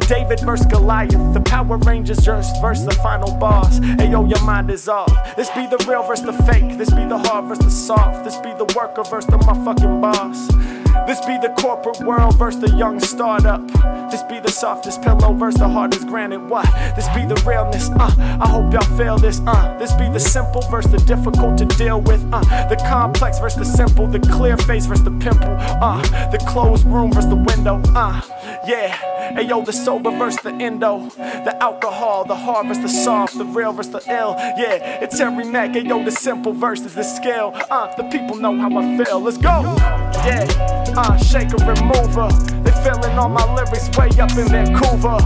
David versus Goliath, the Power Rangers versus the final boss. Ayo, your mind is off. This be the real versus the fake, this be the hard versus the soft, this be the worker versus the motherfucking boss. This be the corporate world versus the young startup, this be the softest pillow versus the hardest granite. What? This be the realness, uh, I hope y'all feel this, uh. This be the simple versus the difficult to deal with, uh. The complex versus the simple, the clear face versus the pimple, uh. The closed room versus the window, uh. Yeah, ayo, the sober versus the endo, the alcohol, the hard versus the soft, the real versus the ill. Yeah, it's Harry Mack, ayo, the simple versus the skill, uh. The people know how I feel, let's go. Yeah. Uh, shaker and mover, they feeling all my lyrics way up in Vancouver.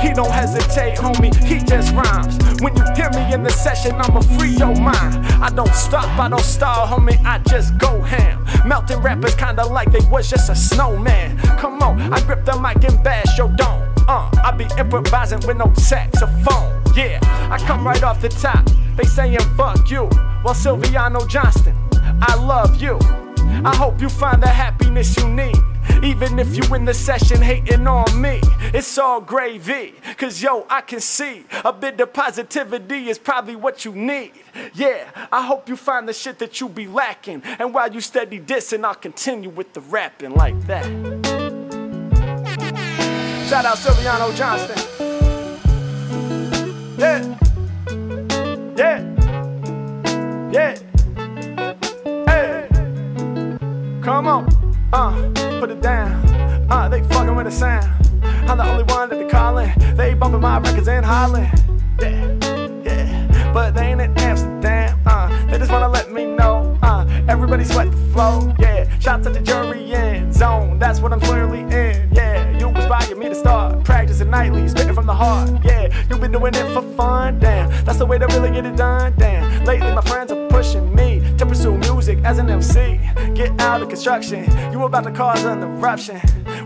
He don't hesitate, homie, he just rhymes. When you hear me in the session, I'ma free your mind. I don't stop, I don't stall, homie, I just go ham. Melting rappers kinda like they was just a snowman. Come on, I grip the mic and bash your dome. Uh, I be improvising with no saxophone. Yeah, I come right off the top, they saying fuck you. Well, Silviano Johnston, I love you. I hope you find the happiness you need, even if you in the session hating on me. It's all gravy, cause yo, I can see a bit of positivity is probably what you need. Yeah, I hope you find the shit that you be lacking, and while you steady dissing, I'll continue with the rapping like that. Shout out Silviano Johnston. Yeah, yeah, yeah. Come on, uh, put it down, uh, they fucking with the sound. I'm the only one that they callin', they bumpin' my records in Holland. Yeah, yeah, but they ain't in Amsterdam, uh, they just wanna let me know, uh, everybody sweat the flow, yeah. Shots at the jury in zone, that's what I'm clearly in, yeah. You inspired me to start practicing nightly, spittin' from the heart, yeah. You been doing it for fun, damn, that's the way to really get it done, damn. Lately my friends are pushing me to pursue music as an M C. Get out of construction, you about to cause an eruption.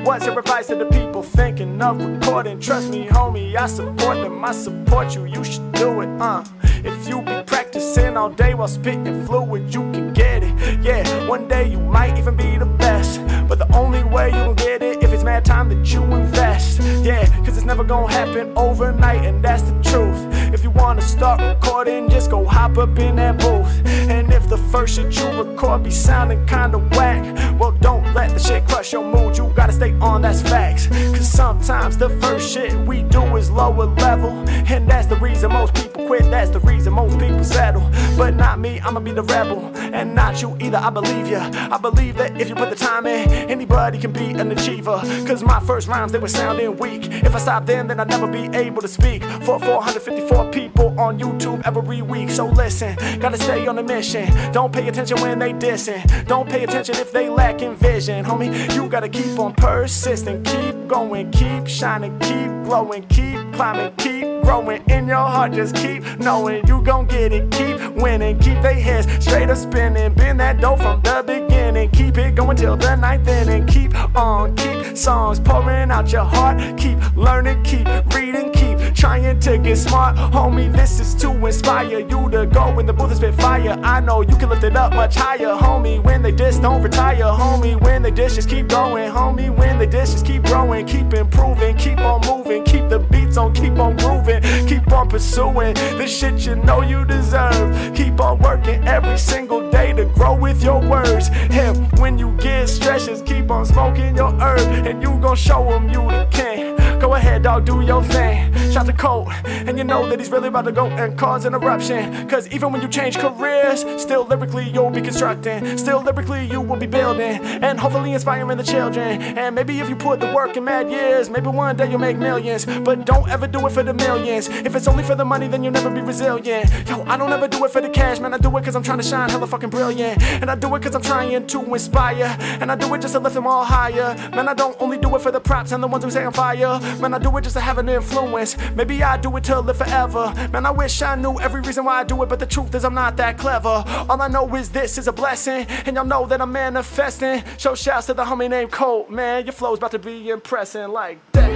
What's your advice to the people thinking of recording? Trust me, homie, I support them, I support you, you should do it, uh. If you be practicing all day while spitting fluid, you can get it, yeah. One day you might even be the best, but the only way you'll get it if it's mad time that you invest, yeah. Cause it's never gonna happen overnight, and that's the truth. If you wanna start recording, just go hop up in that booth. And if the first shit you record be sounding kinda whack, well don't let the shit crush your mood, you gotta stay on, that's facts. Cause sometimes the first shit we do is lower level, and that's the reason most people quit, that's the reason most people settle. But not me, I'ma be the rebel, and not you either, I believe ya. I believe that if you put the time in, anybody can be an achiever. Cause my first rhymes, they were sounding weak. If I stop them, then I'd never be able to speak for four hundred fifty-four people on YouTube every week. So listen, gotta stay on the mission. Don't pay attention when they dissing, don't pay attention if they lacking vision. Homie, you gotta keep on persisting, keep going, keep shining, keep glowing, keep climbing, keep growing. In your heart, just keep knowing you gon' get it, keep winning, keep they heads straight up spinning, bend that dough from the beginning, keep it going till the ninth inning. Keep on, keep songs pouring out your heart, keep learning, keep reading, keep trying to get smart. Homie, this is to inspire you to go in the booth and spit fire. I know you can lift it up much higher, homie. When they diss, don't retire, homie. When they diss, just keep going, homie. When they diss, just keep growing, keep improving, keep on moving, keep the beats on, keep on grooving, keep on pursuing this shit you know you deserve. Keep on working every single day to grow with your words. And when you get stretches, keep on smoking your herb, and you gon' show them you the king. Go ahead, dog, do your thing. Shout to Colt, and you know that he's really about to go and cause an eruption. Cause even when you change careers, still lyrically you'll be constructing, still lyrically you will be building, and hopefully inspiring the children. And maybe if you put the work in mad years, maybe one day you'll make millions. But don't ever do it for the millions. If it's only for the money, then you'll never be resilient. Yo, I don't ever do it for the cash, man. I do it cause I'm trying to shine hella fucking brilliant. And I do it cause I'm trying to inspire. And I do it just to lift them all higher. Man, I don't only do it for the props and the ones who say I'm fire. Man, I do it just to have an influence. Maybe I do it to live forever. Man, I wish I knew every reason why I do it, but the truth is I'm not that clever. All I know is this is a blessing, and y'all know that I'm manifesting. So shouts to the homie named Colt, man. Your flow's about to be impressing like that.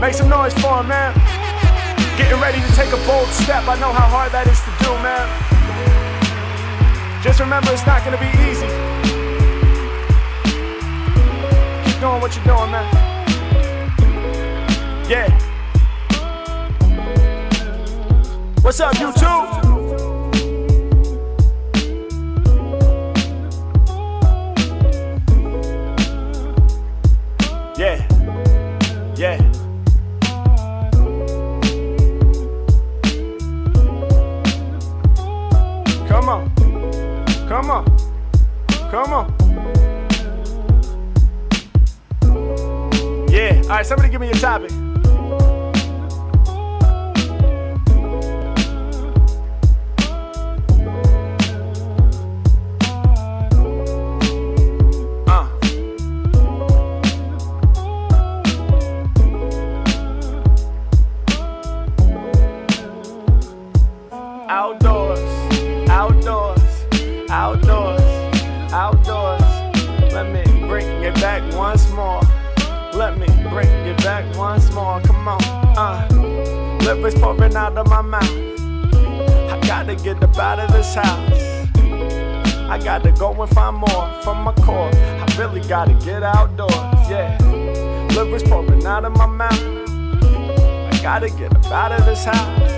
Make some noise for him, man. Getting ready to take a bold step. I know how hard that is to do, man. Just remember, it's not gonna be easy. Keep doing what you're doing, man. Yeah. What's up, YouTube? Yeah, yeah. Come on, come on, come on. Yeah, all right, somebody give me a topic. Gotta get outdoors, yeah. Liver's pouring out of my mouth. I gotta get up out of this house.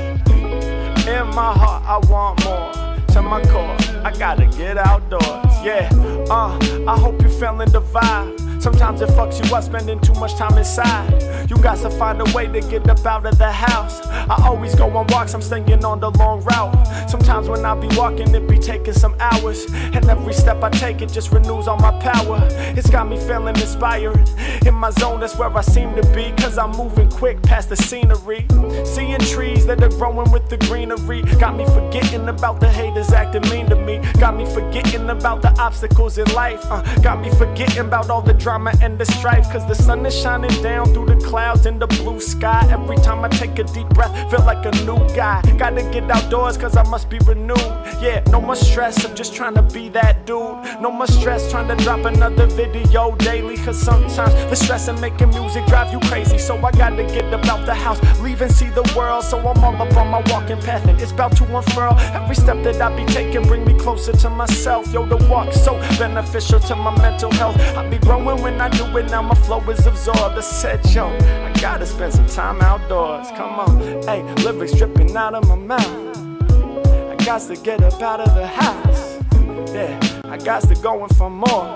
In my heart, I want more. To my core, I gotta get outdoors, yeah. Uh, I hope you're feeling the vibe. Sometimes it fucks you up spending too much time inside. You gotta find a way to get up out of the house. I always go on walks, I'm staying on the long route. Sometimes when I be walking, it be taking some hours. And every step I take, it just renews all my power. It's got me feeling inspired. In my zone, that's where I seem to be. Cause I'm moving quick past the scenery. Seeing trees that are growing with the greenery. Got me forgetting about the haters acting mean to me. Got me forgetting about the obstacles in life. uh, Got me forgetting about all the drama and the strife. Cause the sun is shining down through the clouds in the blue sky. Every time I take a deep breath, feel like a new guy. Gotta get outdoors cause I must be renewed. Yeah, no more stress, I'm just trying to be that dude. No more stress, trying to drop another video daily. Cause sometimes the stress of making music drive you crazy. So I gotta get up out the house, leave and see the world. So I'm all up on my walking path and it's about to unfurl. Every step that I be taking bring me closer to myself. Yo, the walk so beneficial to my mental health. I be growing when I do it, now my flow is absorbed. I said, yo, I gotta spend some time outdoors, come on. Hey, lyrics dripping out of my mouth. I got to get up out of the house. Yeah, I got to going for more.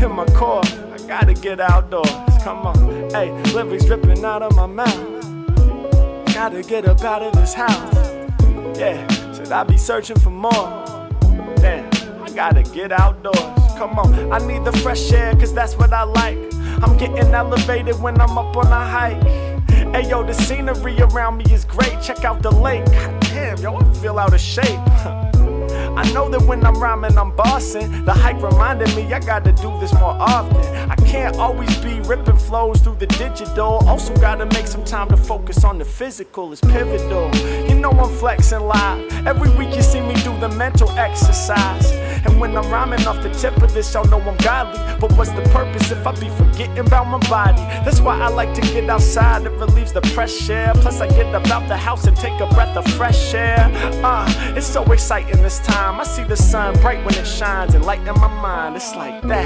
In my core, I gotta get outdoors. Come on. Hey, lyrics dripping out of my mouth. Gotta get up out of this house. Yeah, should I be searching for more? Damn, I gotta get outdoors. Come on, I need the fresh air, cause that's what I like. I'm getting elevated when I'm up on a hike. Hey yo, the scenery around me is great. Check out the lake. God damn, yo, I feel out of shape. I know that when I'm rhyming, I'm bossing. The hype reminded me I gotta do this more often. I can't always be ripping flows through the digital. Also gotta make some time to focus on the physical. It's pivotal. You know I'm flexing live. Every week you see me do the mental exercise. And when I'm rhyming off the tip of this, y'all know I'm godly. But what's the purpose if I be forgetting about my body? That's why I like to get outside, it relieves the pressure. Plus I get up out the house and take a breath of fresh air. Uh, it's so exciting this time. I see the sun bright when it shines and light in my mind. It's like that.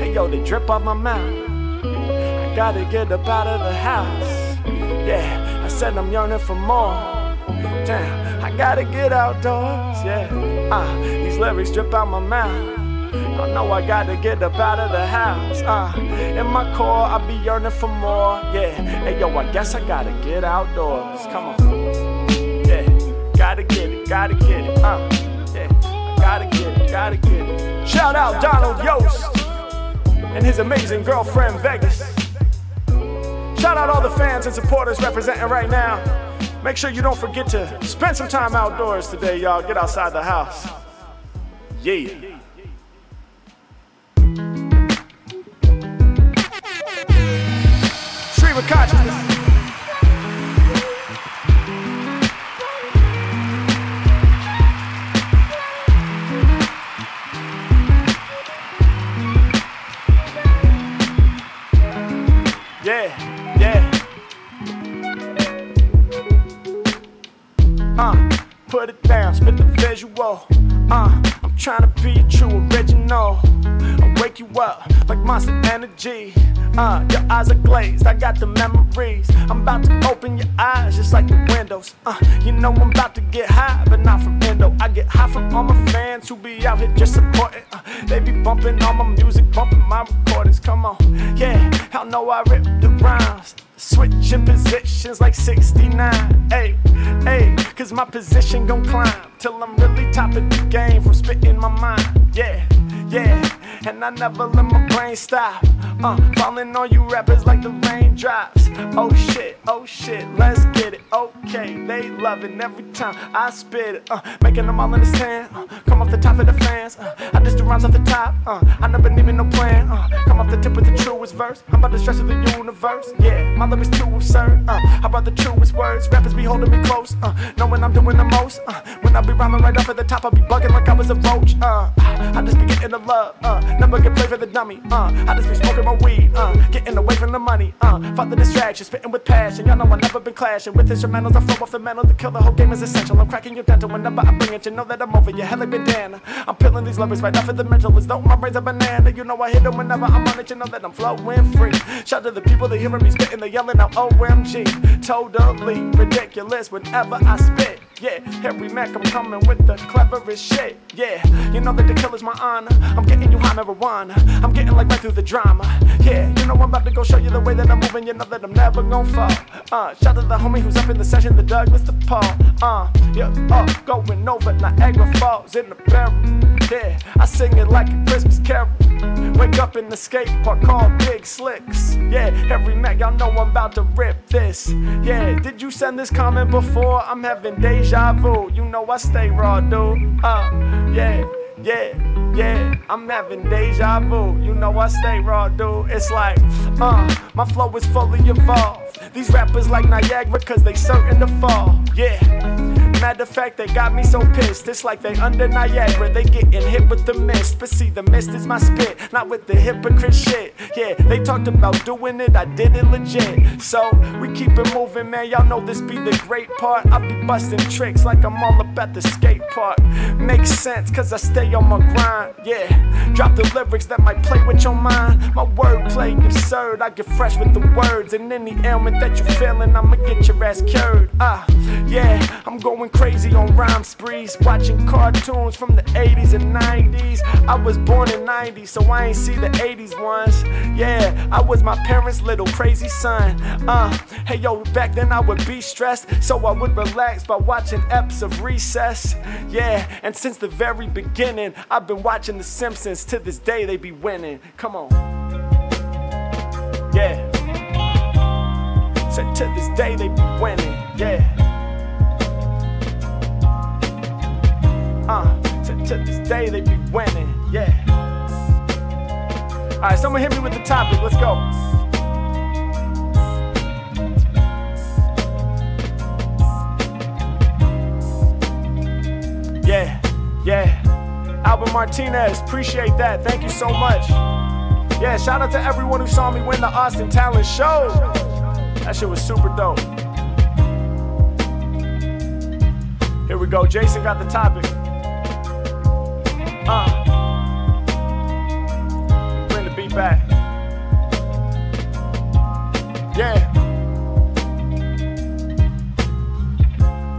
Hey yo, the drip off my mouth. I gotta get up out of the house. Yeah, I said I'm yearning for more. Damn, I gotta get outdoors, yeah. Ah, uh, these lyrics drip out my mouth. I know I gotta get up out of the house. Uh, in my core, I be yearning for more. Yeah, hey yo, I guess I gotta get outdoors. Come on, yeah, gotta get it, gotta get it. Uh, yeah, I gotta get it, gotta get it. Shout out Donald Yost and his amazing girlfriend Vegas. Shout out all the fans and supporters representing right now. Make sure you don't forget to spend some time outdoors today, y'all. Get outside the house. Yeah. Stream of consciousness. Yeah, yeah. Uh, put it down, spit the visual. Uh, I'm trying to be true original. I wake you up like monster energy. Uh, your eyes are glazed, I got the memories. I'm about to open your eyes just like the windows. Uh, you know I'm about to get high, but not from endo. I get high from all my fans who be out here just supporting. Uh, they be bumping all my music, bumping my recordings. Come on, yeah. I know I rip the rhymes, switching positions like sixty-nine. Hey, hey, cause my position gon' climb till I'm really top of the game from spitting my mind. Yeah, yeah, and I never let my brain stop. Uh, falling on you rappers like the raindrops. Oh shit, oh shit, let's get it. Okay, they love it every time I spit it. Uh, making them all understand. Uh, come off the top of the fans. Uh, I just do rhymes off the top. Uh, I never needed no plan. Uh, come off the tip with the truest verse. I'm about the stress of the universe. Yeah, my love is too absurd. Uh, I brought the truest words. Rappers be holding me close. Uh, knowing I'm doing the most. Uh, when I be rhyming right off at the top, I be bugging like I was a roach. Uh, I just be getting the love. Uh, never get played for the dummy. Uh, I just be smoking my weed. Uh, getting away from the money. Uh, fuck the distraction. Spitting with passion, y'all know I never been clashing with instrumentals. I flow off the mantle to kill the whole game is essential. I'm cracking your dental whenever I bring it. You know that I'm over your head like bandana. I'm peeling these lovers right off of the mental. It's though my brain's a banana. You know I hit them whenever I'm on it. You know that I'm flowing free. Shout to the people that hearing me spitting, they yelling out O M G. Totally ridiculous whenever I spit. Yeah, Harry Mack, I'm coming with the cleverest shit. Yeah, you know that the killer's my honor. I'm getting you high marijuana. I'm getting like right through the drama. Yeah, you know I'm about to go show you the way that I'm moving. You know that I'm never gon' fall. Uh, shout out to the homie who's up in the session, the Douglas, the Paul. Uh, yeah, uh, going over Niagara Falls in the barrel. Yeah, I sing it like a Christmas carol. Wake up in the skate park called Big Slicks. Yeah, Harry Mack, y'all know I'm about to rip this. Yeah, did you send this comment before? I'm having deja vu. You know I stay raw, dude. Uh, yeah, yeah, yeah. I'm having deja vu. You know I stay raw, dude. It's like, uh, my flow is fully evolved. These rappers like Niagara, cause they certain to fall. Yeah. Matter of fact, they got me so pissed. It's like they under Niagara, they getting hit with the mist. But see, the mist is my spit, not with the hypocrite shit. Yeah, they talked about doing it, I did it legit. So, we keep it moving, man, y'all know this be the great part. I be busting tricks like I'm all up at the skate park. Makes sense, cause I stay on my grind, yeah. Drop the lyrics that might play with your mind. My wordplay absurd, I get fresh with the words. And any ailment that you feeling, I'ma get your ass cured. Ah, uh, yeah, I'm going crazy on rhyme sprees, watching cartoons from the eighties and nineties. I was born in ninety, so I ain't see the eighties ones. Yeah, I was my parents' little crazy son. Uh, hey yo, back then I would be stressed, so I would relax by watching eps of Recess. Yeah, and since the very beginning, I've been watching The Simpsons. To this day, they be winning. Come on. Yeah. Said so to this day, they be winning. Yeah. Uh, to, to this day they be winning, yeah. Alright, someone hit me with the topic, let's go. Yeah, yeah. Albert Martinez, appreciate that, thank you so much. Yeah, shout out to everyone who saw me win the Austin Talent Show. That shit was super dope. Here we go, Jason got the topic. Uh, bring the beat back. Yeah.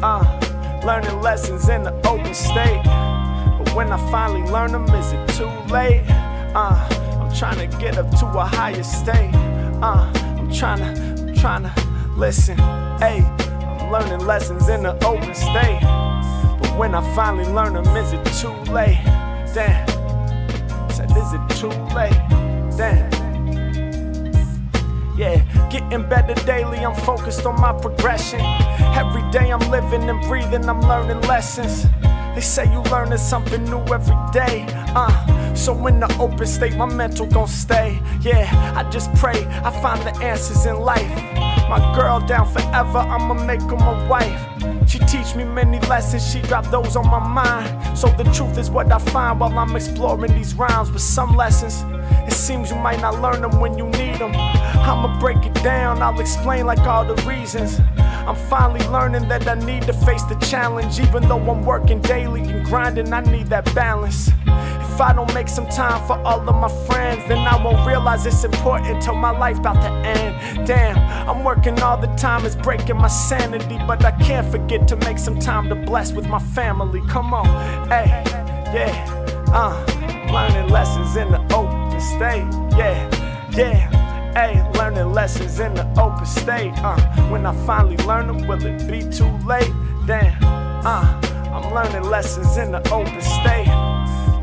Uh, learning lessons in the open state. But When I finally learn them, is it too late? Uh, I'm trying to get up to a higher state. Uh, I'm trying to, I'm trying to listen. Hey, I'm learning lessons in the open state. But when I finally learn them, is it too late? Damn. Said, is it too late? Damn. Yeah, getting better daily, I'm focused on my progression. Every day I'm living and breathing, I'm learning lessons. They say you learning something new every day. Uh, so in the open state, my mental gon' stay. Yeah, I just pray I find the answers in life. My girl down forever, I'ma make her my wife. She teach me many lessons, she dropped those on my mind. So the truth is what I find while I'm exploring these rhymes. With some lessons, it seems you might not learn them when you need them. I'ma break it down, I'll explain like all the reasons. I'm finally learning that I need to face the challenge. Even though I'm working daily and grinding, I need that balance. If I don't make some time for all of my friends, then I won't realize it's important till my life about to end. Damn, I'm working all the time, it's breaking my sanity. But I can't forget to make some time to bless with my family. Come on, hey, yeah, uh learning lessons in the open state. Yeah, yeah. Ay, learning lessons in the open state. Uh, when I finally learn them, will it be too late? Damn, uh, I'm learning lessons in the open state.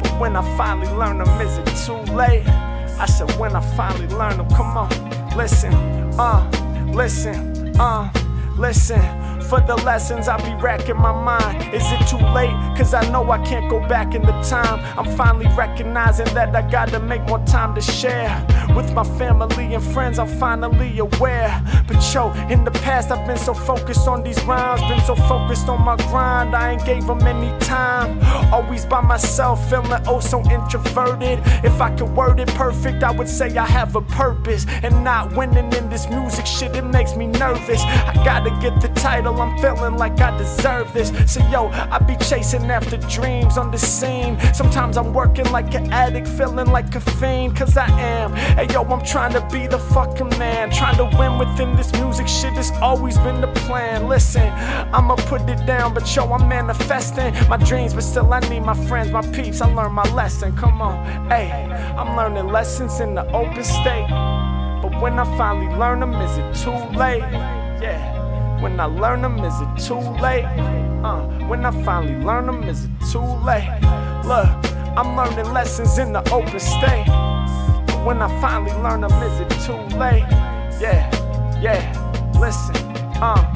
But when I finally learn them, is it too late? I said, when I finally learn them, come on, listen, uh, listen, uh, listen. For the lessons I be racking my mind. Is it too late? Cause I know I can't go back in the time. I'm finally recognizing that I gotta make more time to share with my family and friends. I'm finally aware. But yo, in the past I've been so focused on these rhymes, been so focused on my grind, I ain't gave them any time. Always by myself, feeling oh so introverted. If I could word it perfect, I would say I have a purpose. And not winning in this music shit, it makes me nervous. I gotta get the title, I'm feeling like I deserve this. So yo, I be chasing after dreams on the scene. Sometimes I'm working like an addict, feeling like a fiend. Cause I am, hey yo, I'm trying to be the fucking man. Trying to win within this music shit, it's always been the plan. Listen, I'ma put it down, but yo, I'm manifesting my dreams. But still I need my friends, my peeps, I learned my lesson. Come on, hey, I'm learning lessons in the open state. But when I finally learn them, is it too late? Yeah. When I learn them, is it too late? Uh, when I finally learn them, is it too late? Look, I'm learning lessons in the open state. But when I finally learn them, is it too late? Yeah, yeah, listen, uh.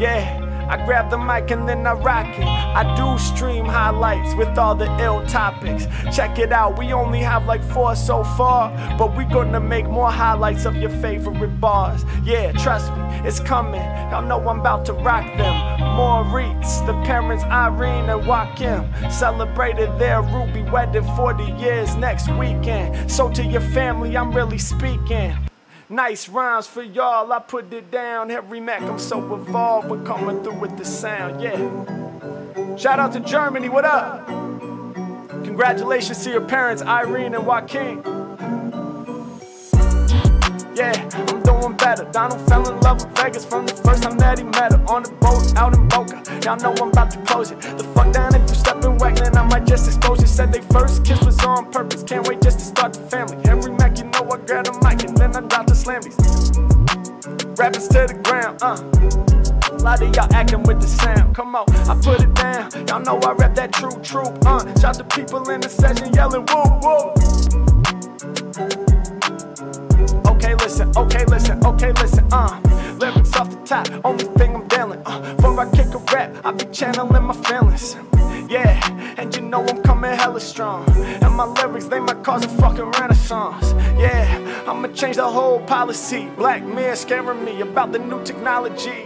Yeah. I grab the mic and then I rock it. I do stream highlights with all the ill topics. Check it out, we only have like four so far, but we gonna make more highlights of your favorite bars. Yeah, trust me, it's coming. Y'all know I'm about to rock them. Maurice, the parents Irene and Joaquim celebrated their ruby wedding forty years next weekend. So to your family, I'm really speaking. Nice rhymes for y'all, I put it down. Harry Mack, I'm so evolved, but coming through with the sound, yeah. Shout out to Germany, what up? Congratulations to your parents, Irene and Joaquin. Yeah, I'm doing better. Donald fell in love with Vegas from the first time that he met her. On the boat, out in Boca, y'all know I'm about to close it. The fuck down if you step in Wegland, I might just expose you. Said they first kiss was on purpose, can't wait just to start the family. Harry Mack, you know I grabbed a mic and then I dropped the slammies. Rappers to the ground, uh. A lot of y'all acting with the sound, come on, I put it down. Y'all know I rap that true troop, uh. Shout to people in the session yelling whoop whoop. Okay listen, okay listen, okay listen, uh. Lyrics off the top, only thing I'm dealing, uh. Before I kick a rap, I be channeling my feelings. Yeah, and you know I'm coming hella strong. And my lyrics, they might cause a fucking renaissance. Yeah, I'ma change the whole policy. Black men scaring me about the new technology.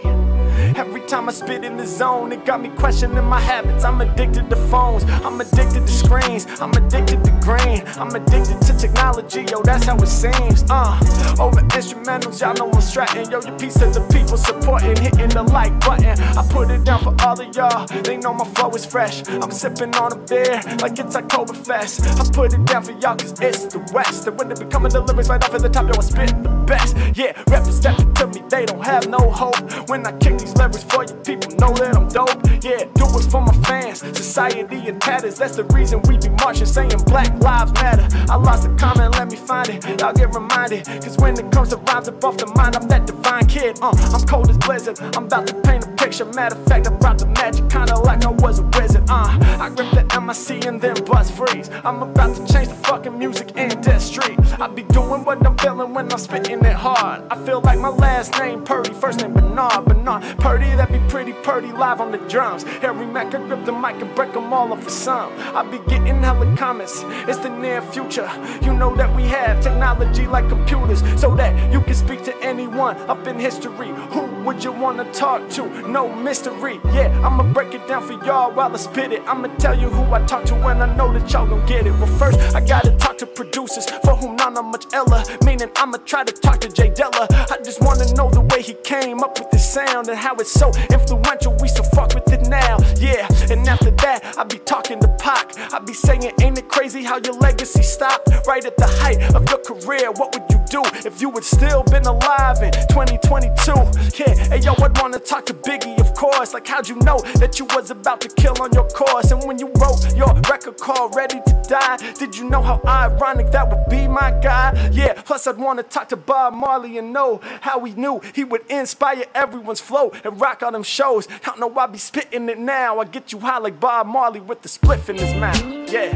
Every time I spit in the zone, it got me questioning my habits. I'm addicted to phones, I'm addicted to screens, I'm addicted to green, I'm addicted to technology, yo, that's how it seems. Uh, over instrumentals, y'all know I'm strutting. Yo, your piece of the people supporting, hitting the like button. I put it down for all of y'all, they know my flow is fresh. I'm sipping on a beer like it's Oktoberfest. I put it down for y'all cause it's the West. And when it be coming to lyrics right off at the top, yo, I spit the best. Yeah, rappers stepping to me, they don't have no hope. When I kick these lyrics for all your people know that I'm dope. Yeah, do it for my fans. Society in tatters, that's the reason we be marching, saying Black Lives Matter. I lost a comment, let me find it. Y'all get reminded, cause when it comes to rhymes up off the mind, I'm that divine kid. Uh, I'm cold as blizzard, I'm about to paint a picture. Matter of fact, I brought the magic, kinda like I was a wizard. Uh, I gripped the M I C and then bust freeze. I'm about to change the fucking music industry. I be doing what I'm feeling when I'm spitting it hard. I feel like my last name Purdy, first name Bernard. Bernard Purdy, that be pretty Purdy live on the drums. Harry Mack, I grip the mic and break them all up for some. I be getting hella comments, it's the near future. You know that we have technology like computers, so that you can speak to anyone up in history. Who would you wanna talk to? No mystery. Yeah, I'ma break it down for y'all while I spit it. I'ma tell you who I talk to and I know that y'all gon' get it. Well, first I gotta talk to producers for whom not much Ella, meaning I'ma try to talk to J Dilla. I just wanna know the way he came up with this sound and how it's so influential, we still fuck with it now. Yeah, and after that I be talking to Pac. I be saying, ain't it crazy how your legacy stopped right at the height of your career? What would you do if you had still been alive in twenty twenty-two? Yeah, hey yo, I'd wanna talk to Biggie, of course. Like, how'd you know that you was about to kill on your course? And when you wrote your record called Ready to Die, did you know how ironic that would be, my guy? Yeah, plus I'd wanna talk to Bob Marley and know how he knew he would inspire everyone's flow and rock on them shows. I don't know, I be spitting it now. I get you high like Bob Marley with the spliff in his mouth. Yeah,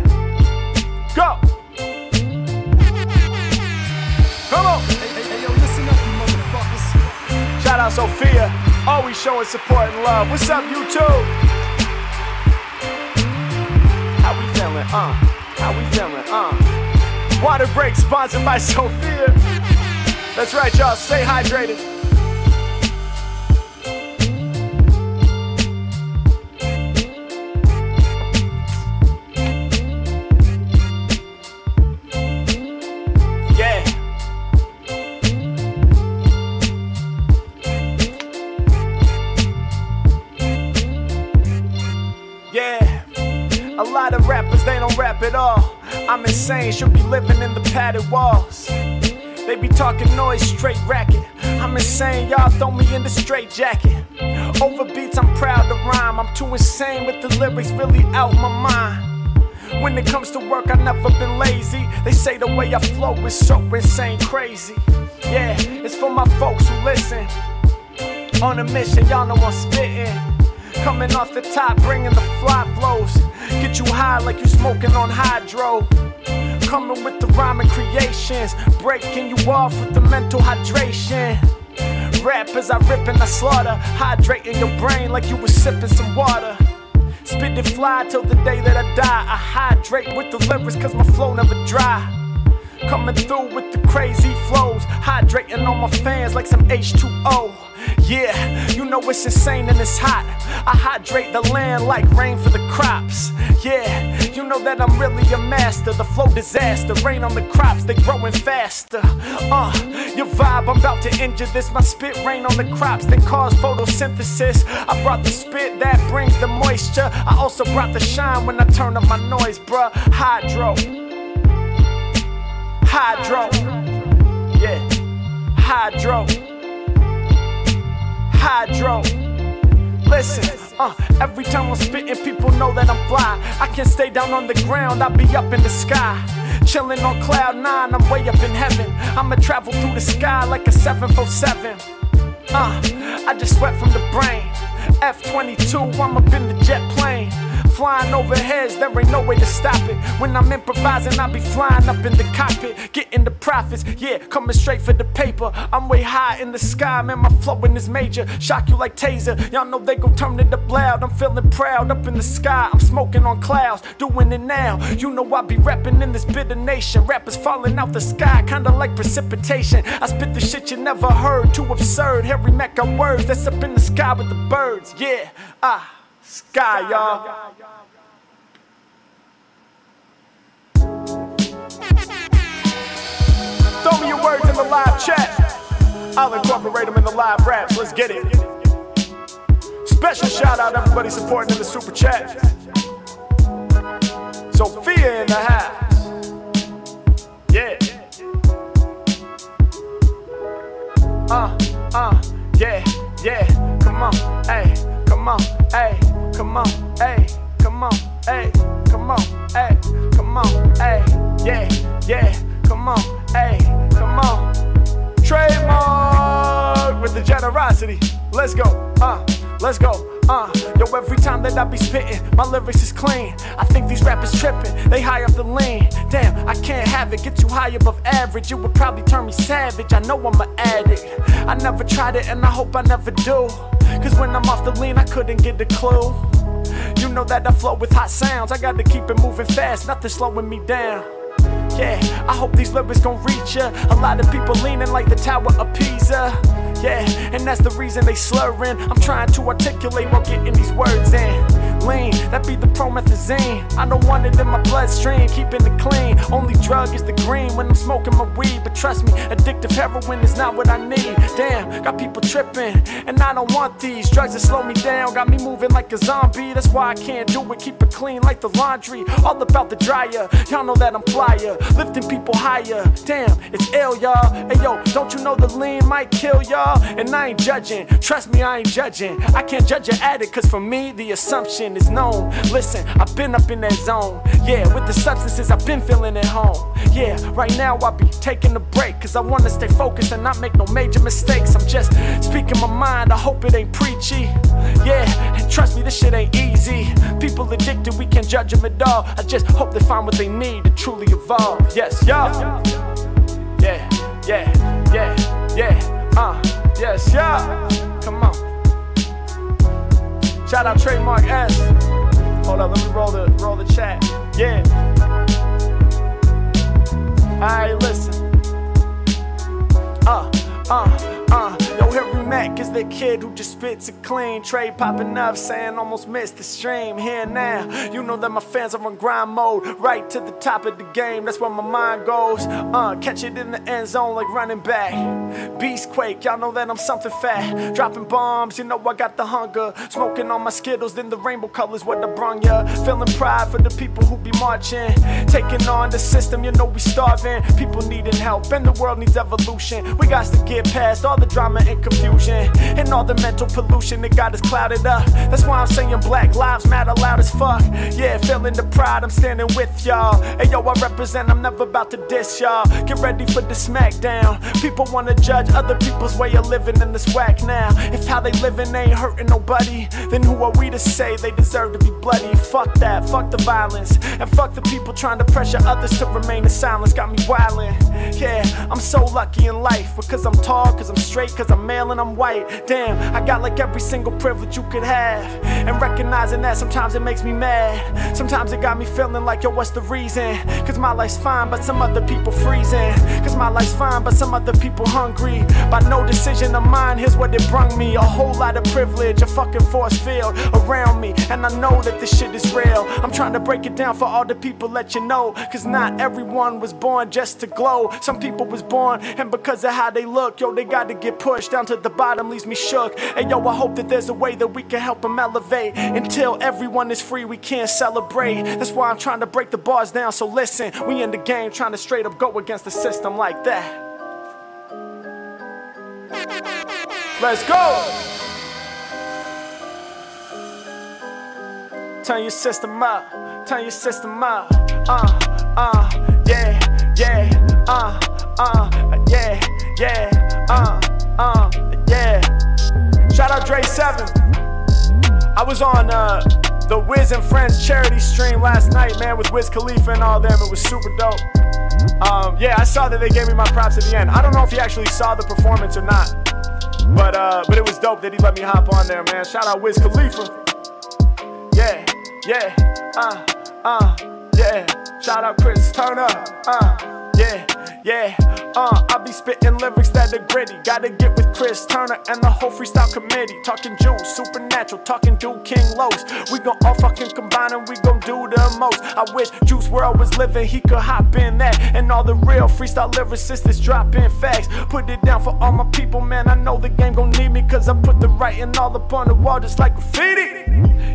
go. Come on. Hey, hey, hey, yo, listen up, you motherfuckers. Shout out Sophia, always showing support and love. What's up, YouTube? How we feeling, uh? How we feeling, uh? Water break sponsored by Sophia. That's right, y'all. Stay hydrated. Yeah. Yeah. A lot of rappers, they don't rap at all. I'm insane, should be living in the padded walls. They be talking noise, straight racket. I'm insane, y'all throw me in the straight jacket. Over beats, I'm proud to rhyme. I'm too insane with the lyrics, really out my mind. When it comes to work, I've never been lazy. They say the way I flow is so insane, crazy. Yeah, it's for my folks who listen. On a mission, y'all know I'm spittin'. Coming off the top, bringing the fly flows. Get you high like you smoking on hydro. Coming with the rhyming creations, breaking you off with the mental hydration. Rappers, I rip and I slaughter, hydrating your brain like you was sipping some water. Spit it fly till the day that I die. I hydrate with the lyrics cause my flow never dry. Coming through with the crazy flows, hydrating all my fans like some H two O. Yeah, you know it's insane and it's hot. I hydrate the land like rain for the crops. Yeah, you know that I'm really a master. The flow disaster, rain on the crops, they growing faster. Uh, your vibe, I'm about to injure this. My spit rain on the crops, then cause photosynthesis. I brought the spit that brings the moisture. I also brought the shine when I turn up my noise, bruh. Hydro. Hydro, yeah, hydro, hydro, listen, uh, every time I'm spitting, people know that I'm fly. I can't stay down on the ground, I'll be up in the sky. Chilling on cloud nine, I'm way up in heaven. I'ma travel through the sky like a seven forty-seven. Uh, I just sweat from the brain. F twenty-two, I'm up in the jet plane. Flying overheads, there ain't no way to stop it. When I'm improvising, I be flying up in the cockpit, getting the profits, yeah, coming straight for the paper. I'm way high in the sky, man, my flowin' is major. Shock you like taser, y'all know they gon' turn it up loud. I'm feeling proud, up in the sky, I'm smoking on clouds, doing it now. You know I be rapping in this bitter nation. Rappers falling out the sky, kinda like precipitation. I spit the shit you never heard, too absurd. Harry Mack got words, that's up in the sky with the birds, yeah, ah. Sky, y'all. Throw me your words in the live chat. I'll incorporate them in the live raps. Let's get it. Special shout out everybody supporting in the super chat. Sophia in the house. Yeah. Uh, uh, yeah, yeah. Come on, hey. come on, hey, yeah, yeah, come on, hey, come on. Trademark with the generosity. Let's go, uh, let's go. Uh, yo, every time that I be spittin', my lyrics is clean. I think these rappers trippin', they high up the lean. Damn, I can't have it, get too high above average. You would probably turn me savage, I know I'm an addict. I never tried it and I hope I never do, cause when I'm off the lean I couldn't get a clue. You know that I flow with hot sounds, I gotta keep it moving fast, nothing slowing me down. Yeah, I hope these lyrics gon' reach ya. A lot of people leaning like the Tower of Pisa. Yeah, and that's the reason they slurring. I'm trying to articulate while getting these words in. Lean, that be the promethazine. I don't want it in my bloodstream, keeping it clean. Only drug is the green when I'm smoking my weed. But trust me, addictive heroin is not what I need. Damn, got people tripping, and I don't want these drugs that slow me down. Got me moving like a zombie, that's why I can't do it. Keep it clean like the laundry, all about the dryer. Y'all know that I'm flyer, lifting people higher. Damn, it's ill, y'all. Hey, yo, don't you know the lean might kill y'all? And I ain't judging, trust me, I ain't judging. I can't judge an addict, cause for me, the assumption is known. Listen, I've been up in that zone. Yeah, with the substances, I've been feeling at home. Yeah, right now, I be taking a break, cause I wanna stay focused and not make no major mistakes. I'm just speaking my mind, I hope it ain't preachy. Yeah, and trust me, this shit ain't easy. People addicted, we can't judge them at all. I just hope they find what they need to truly evolve. Yes, yo. Yeah, yeah, yeah, yeah. Uh, yes, yo. Come on. Shout out Trademark S. Hold up, let me roll the roll the chat. Yeah. Alright, listen. Uh, uh, uh. Yo, Harry Mack is the kid who just spits it clean. Trey popping up, saying almost missed the stream. Here now, you know that my fans are on grind mode. Right to the top of the game, that's where my mind goes. Uh, catch it in the end zone like running back. Beastquake, y'all know that I'm something fat. Dropping bombs, you know I got the hunger. Smoking on my Skittles, then the rainbow colors what I brung ya. Feeling pride for the people who be marching. Taking on the system, you know we starving. People needing help, and the world needs evolution. We got to get past all the drama and confusion, and all the mental pollution that got us clouded up. That's why I'm saying black lives matter loud as fuck. Yeah, feeling the pride, I'm standing with y'all. Hey yo, I represent, I'm never about to diss y'all. Get ready for the smackdown. People wanna judge other people's way of living in this whack now. If how they living ain't hurting nobody, then who are we to say they deserve to be bloody? Fuck that, fuck the violence, and fuck the people trying to pressure others to remain in silence. Got me wildin'. Yeah, I'm so lucky in life, because I'm tall, cause I'm straight, cause I'm male and I'm white. Damn, I got like every single privilege you could have. And recognizing that sometimes it makes me mad. Sometimes it got me feeling like, yo, what's the reason? Cause my life's fine, but some other people freezing. Cause my life's fine, but some other people hungry. By no decision of mine, here's what it brung me. A whole lot of privilege, a fucking force field around me. And I know that this shit is real. I'm trying to break it down for all the people, let you know. Cause not everyone was born just to glow. Some people was born, and because of how they look, yo, they got to get pushed down to the bottom, leaves me shook. And yo, I hope that there's a way that we can help them elevate. Until everyone is free, we can't celebrate. That's why I'm trying to break the bars down. So listen, we in the game trying to straight up go against the system like that. Let's go. Turn your system up. Turn your system up. Uh, uh, yeah, yeah, uh, uh, yeah, yeah, uh. Uh, yeah. Shout out Dre seven. I was on uh, the Wiz and Friends charity stream last night, man, with Wiz Khalifa and all them. It was super dope. Um, yeah, I saw that they gave me my props at the end. I don't know if he actually saw the performance or not, but uh, but it was dope that he let me hop on there, man. Shout out Wiz Khalifa. Yeah, yeah, uh, uh, yeah. Shout out Chris Turner. Uh, yeah. Yeah, uh, I be spittin' lyrics that are gritty. Gotta get with Chris Turner and the whole freestyle committee. Talking Juice, Supernatural, talking Dude King Los. We gon' all fucking combine and we gon' do the most. I wish Juice world was living, he could hop in that. And all the real freestyle lyricists that's dropping facts. Put it down for all my people, man, I know the game gon' need me. Cause I put the writing all up on the wall just like graffiti.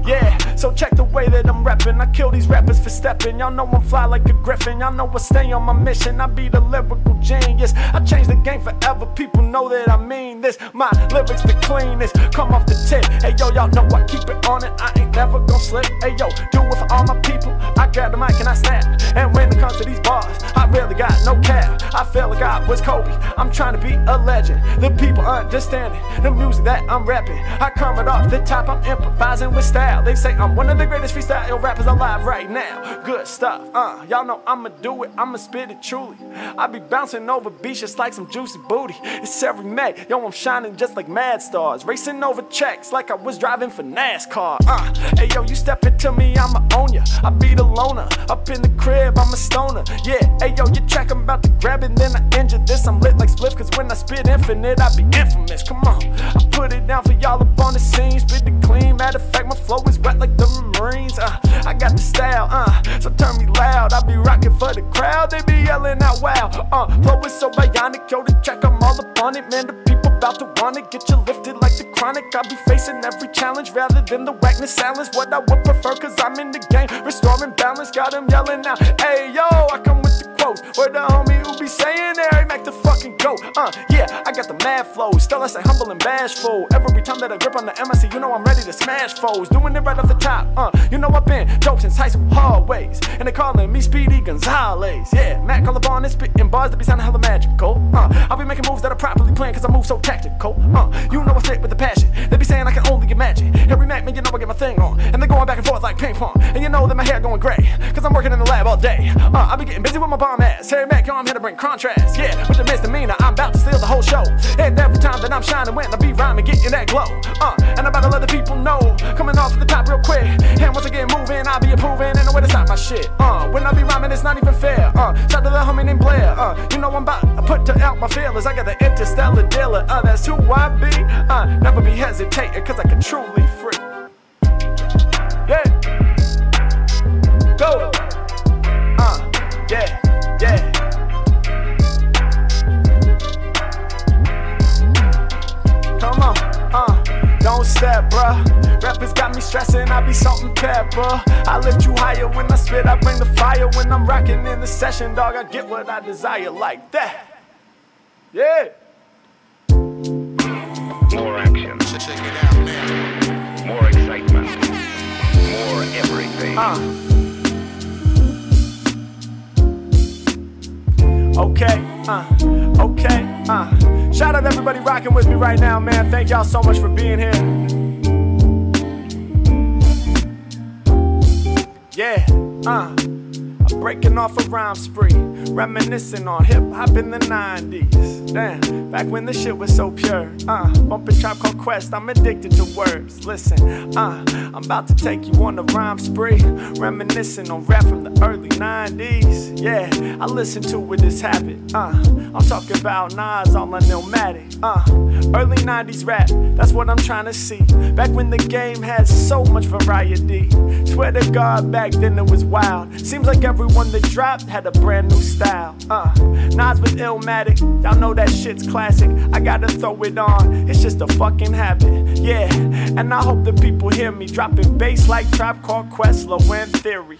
Yeah, so check the way that I'm reppin'. I kill these rappers for steppin'. Y'all know I'm fly like a griffin. Y'all know I stay on my mission. I be the lyrical genius. I change the game forever. People know that I mean this. My lyrics the cleanest. Come off the tip. Hey yo, y'all know I keep it on it. I ain't never gon' slip. Hey yo, do it for all my people. I grab the mic and I snap. And when it comes to these bars, I really got no cap. I feel like I was Kobe. I'm trying to be a legend. The people understand it. The music that I'm rapping. I come right off the top. I'm improvising with style. They say I'm one of the greatest freestyle rappers alive right now. Good stuff. Uh, y'all know I'ma do it. I'ma spit it truly. I be bouncing over beats just like some juicy booty. It's Harry Mack. Yo, I'm shining just like mad stars. Racing over checks like I was driving for NASCAR. Uh, hey yo, you step into me, I'ma own ya. I be the loner. Up in the crib, I'm a stoner. Yeah, hey yo, your track I'm about to grab it. Then I injure this. I'm lit like spliff. Cause when I spit infinite, I be infamous. Come on. I put it down for y'all up on the scene. Spit it clean. Matter of fact, my flow is wet like the Marines. Uh, I got the style. Uh, so turn me loud. I be rocking for the crowd. They be yelling out wow. Uh, flow is so bionic. Yo, the track I'm all up on it. Man, the people about to want it. Get you lifted like the chronic. I be facing every challenge rather than the whackness silence. What I would prefer, cause I'm in the game. Restoring balance. Got him yelling out. Hey yo, I come with the quotes. Where the homie who be saying Harry Mack the fucking goat. Uh, yeah, I got the mad flow. Still I say humble and bashful. Every time that I grip on the M I C, you know I'm ready to smash foes. Doing it right off the top. Uh, you know I've been dope since high school hallways. And they calling me Speedy Gonzalez. Yeah, Mac on the ball and spitting bars that be sounding hella magical. Uh, I'll be making moves that are properly planned, cause I move so tactical. Uh, you know I fit with the passion. They be saying I can only imagine. Harry Mack, man, you know I get my thing on. And they're going back and forth like ping pong. And you know that my hair going gray, cause I'm working in the lab all day. Uh, I be getting busy with my bomb ass. Harry Mack, yo, I'm here to bring contrast. Yeah, with the misdemeanor, I'm about to steal the whole show. And every time that I'm shining, when I be rhyming, getting that glow. Uh, and I'm about to let the people know. Coming off at the top real quick. And once I get moving, I be improving. Ain't no way to stop my shit. Uh, when I be rhyming, it's not even fair. Uh, shout to the homie named Blair. Uh, you know I'm about to put out my feelings. I got the interstellar dealer. Uh, that's who I be. Uh, never be hesitating, cause I can truly free. Yeah. Go! Uh, yeah, yeah. Come on, uh, don't step, bruh. Rappers got me stressing, I be salt and pepper. I lift you higher when I spit, I bring the fire. When I'm rocking in the session, dog, I get what I desire like that. Yeah! More action. Check it out, man. More excitement. More everything. Uh. Okay, uh, okay, uh. Shout out to everybody rocking with me right now, man. Thank y'all so much for being here. Yeah, uh. I'm breaking off a rhyme spree. Reminiscing on hip-hop in the nineties. Damn, back when this shit was so pure. Uh, bumpin' Tribe Called Quest, I'm addicted to words. Listen, uh, I'm about to take you on a rhyme spree. Reminiscing on rap from the early nineties. Yeah, I listen to it, it's habit. Uh, I'm talking about Nas, all on Illmatic. Uh, early nineties rap, that's what I'm trying to see. Back when the game had so much variety. Swear to God, back then it was wild. Seems like everyone that dropped had a brand new style. Style. Uh, Nas with Illmatic, y'all know that shit's classic. I gotta throw it on, it's just a fucking habit. Yeah, and I hope the people hear me dropping bass like Tribe Called Quest, Low End Theory.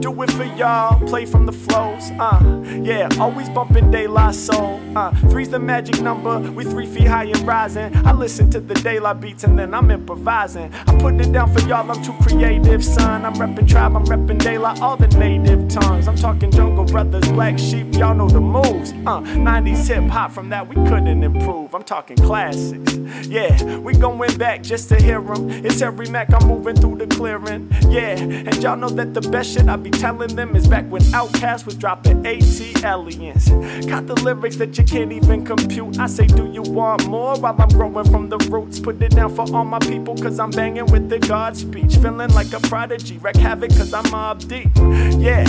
Do it for y'all, play from the flows, uh, yeah, always bumping De La Soul, uh, three's the magic number, we three feet high and rising, I listen to the De La beats and then I'm improvising, I put it down for y'all, I'm too creative, son, I'm reppin' Tribe, I'm reppin' De La, all the native tongues, I'm talking Jungle Brothers, Black Sheep, y'all know the moves, uh, nineties hip-hop, from that we couldn't improve, I'm talking classics, yeah, we going back just to hear them, it's Harry Mack, I'm moving through the clearing, yeah, and y'all know that the best shit I be telling them is back when Outcast was dropping AT aliens. Got the lyrics that you can't even compute. I say, do you want more? While I'm growing from the roots, put it down for all my people, cause I'm banging with the God speech. Feeling like a prodigy, wreck havoc, cause I'm mob deep. Yeah,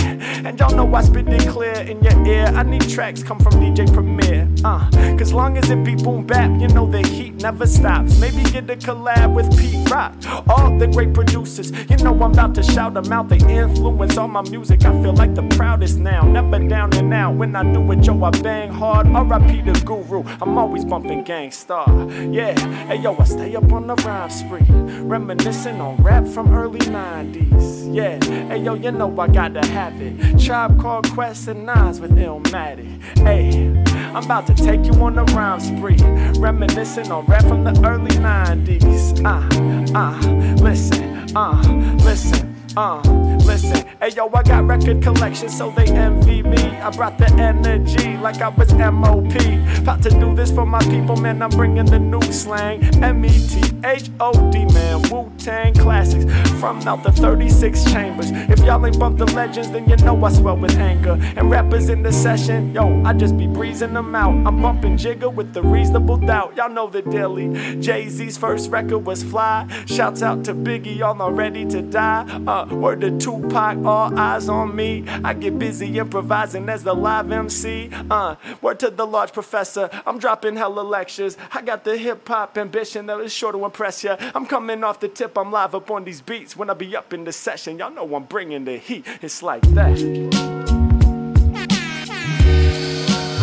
and y'all know I spit perfectly clear in your ear. I need tracks come from D J Premier. Uh, Cause long as it be boom bap, you know the heat never stops. Maybe get a collab with Pete Rock. All the great producers, you know I'm about to shout them out. They influence all my music. I feel like the proudest now. Never down and out. When I do it, yo, I bang hard. R I P the guru. I'm always bumping Gangstar. Yeah, hey yo, I stay up on the rhyme spree, reminiscing on rap from early nineties. Yeah, hey yo, you know I gotta have it. Tribe Called Quest and Nas with Illmatic. Hey, I'm about to take you on a rhyme spree, reminiscing on rap from the early nineties. Ah, uh, ah, uh, listen, ah, uh, listen. Uh, listen, hey yo, I got record collections, so they envy me. I brought the energy like I was M O P. About to do this for my people, man, I'm bringing the new slang. M E T H O D, man, Wu-Tang classics from out the thirty-six chambers. If y'all ain't bumped the legends, then you know I swell with anger. And rappers in the session, yo, I just be breezing them out. I'm bumping Jigga with the Reasonable Doubt. Y'all know the dilly. Jay-Z's first record was fly. Shouts out to Biggie, y'all not ready to die. Uh, Word to Tupac, all eyes on me. I get busy improvising as the live M C. Uh, word to the large professor, I'm dropping hella lectures. I got the hip-hop ambition that is sure to impress ya. I'm coming off the tip, I'm live up on these beats. When I be up in the session, y'all know I'm bringing the heat. It's like that.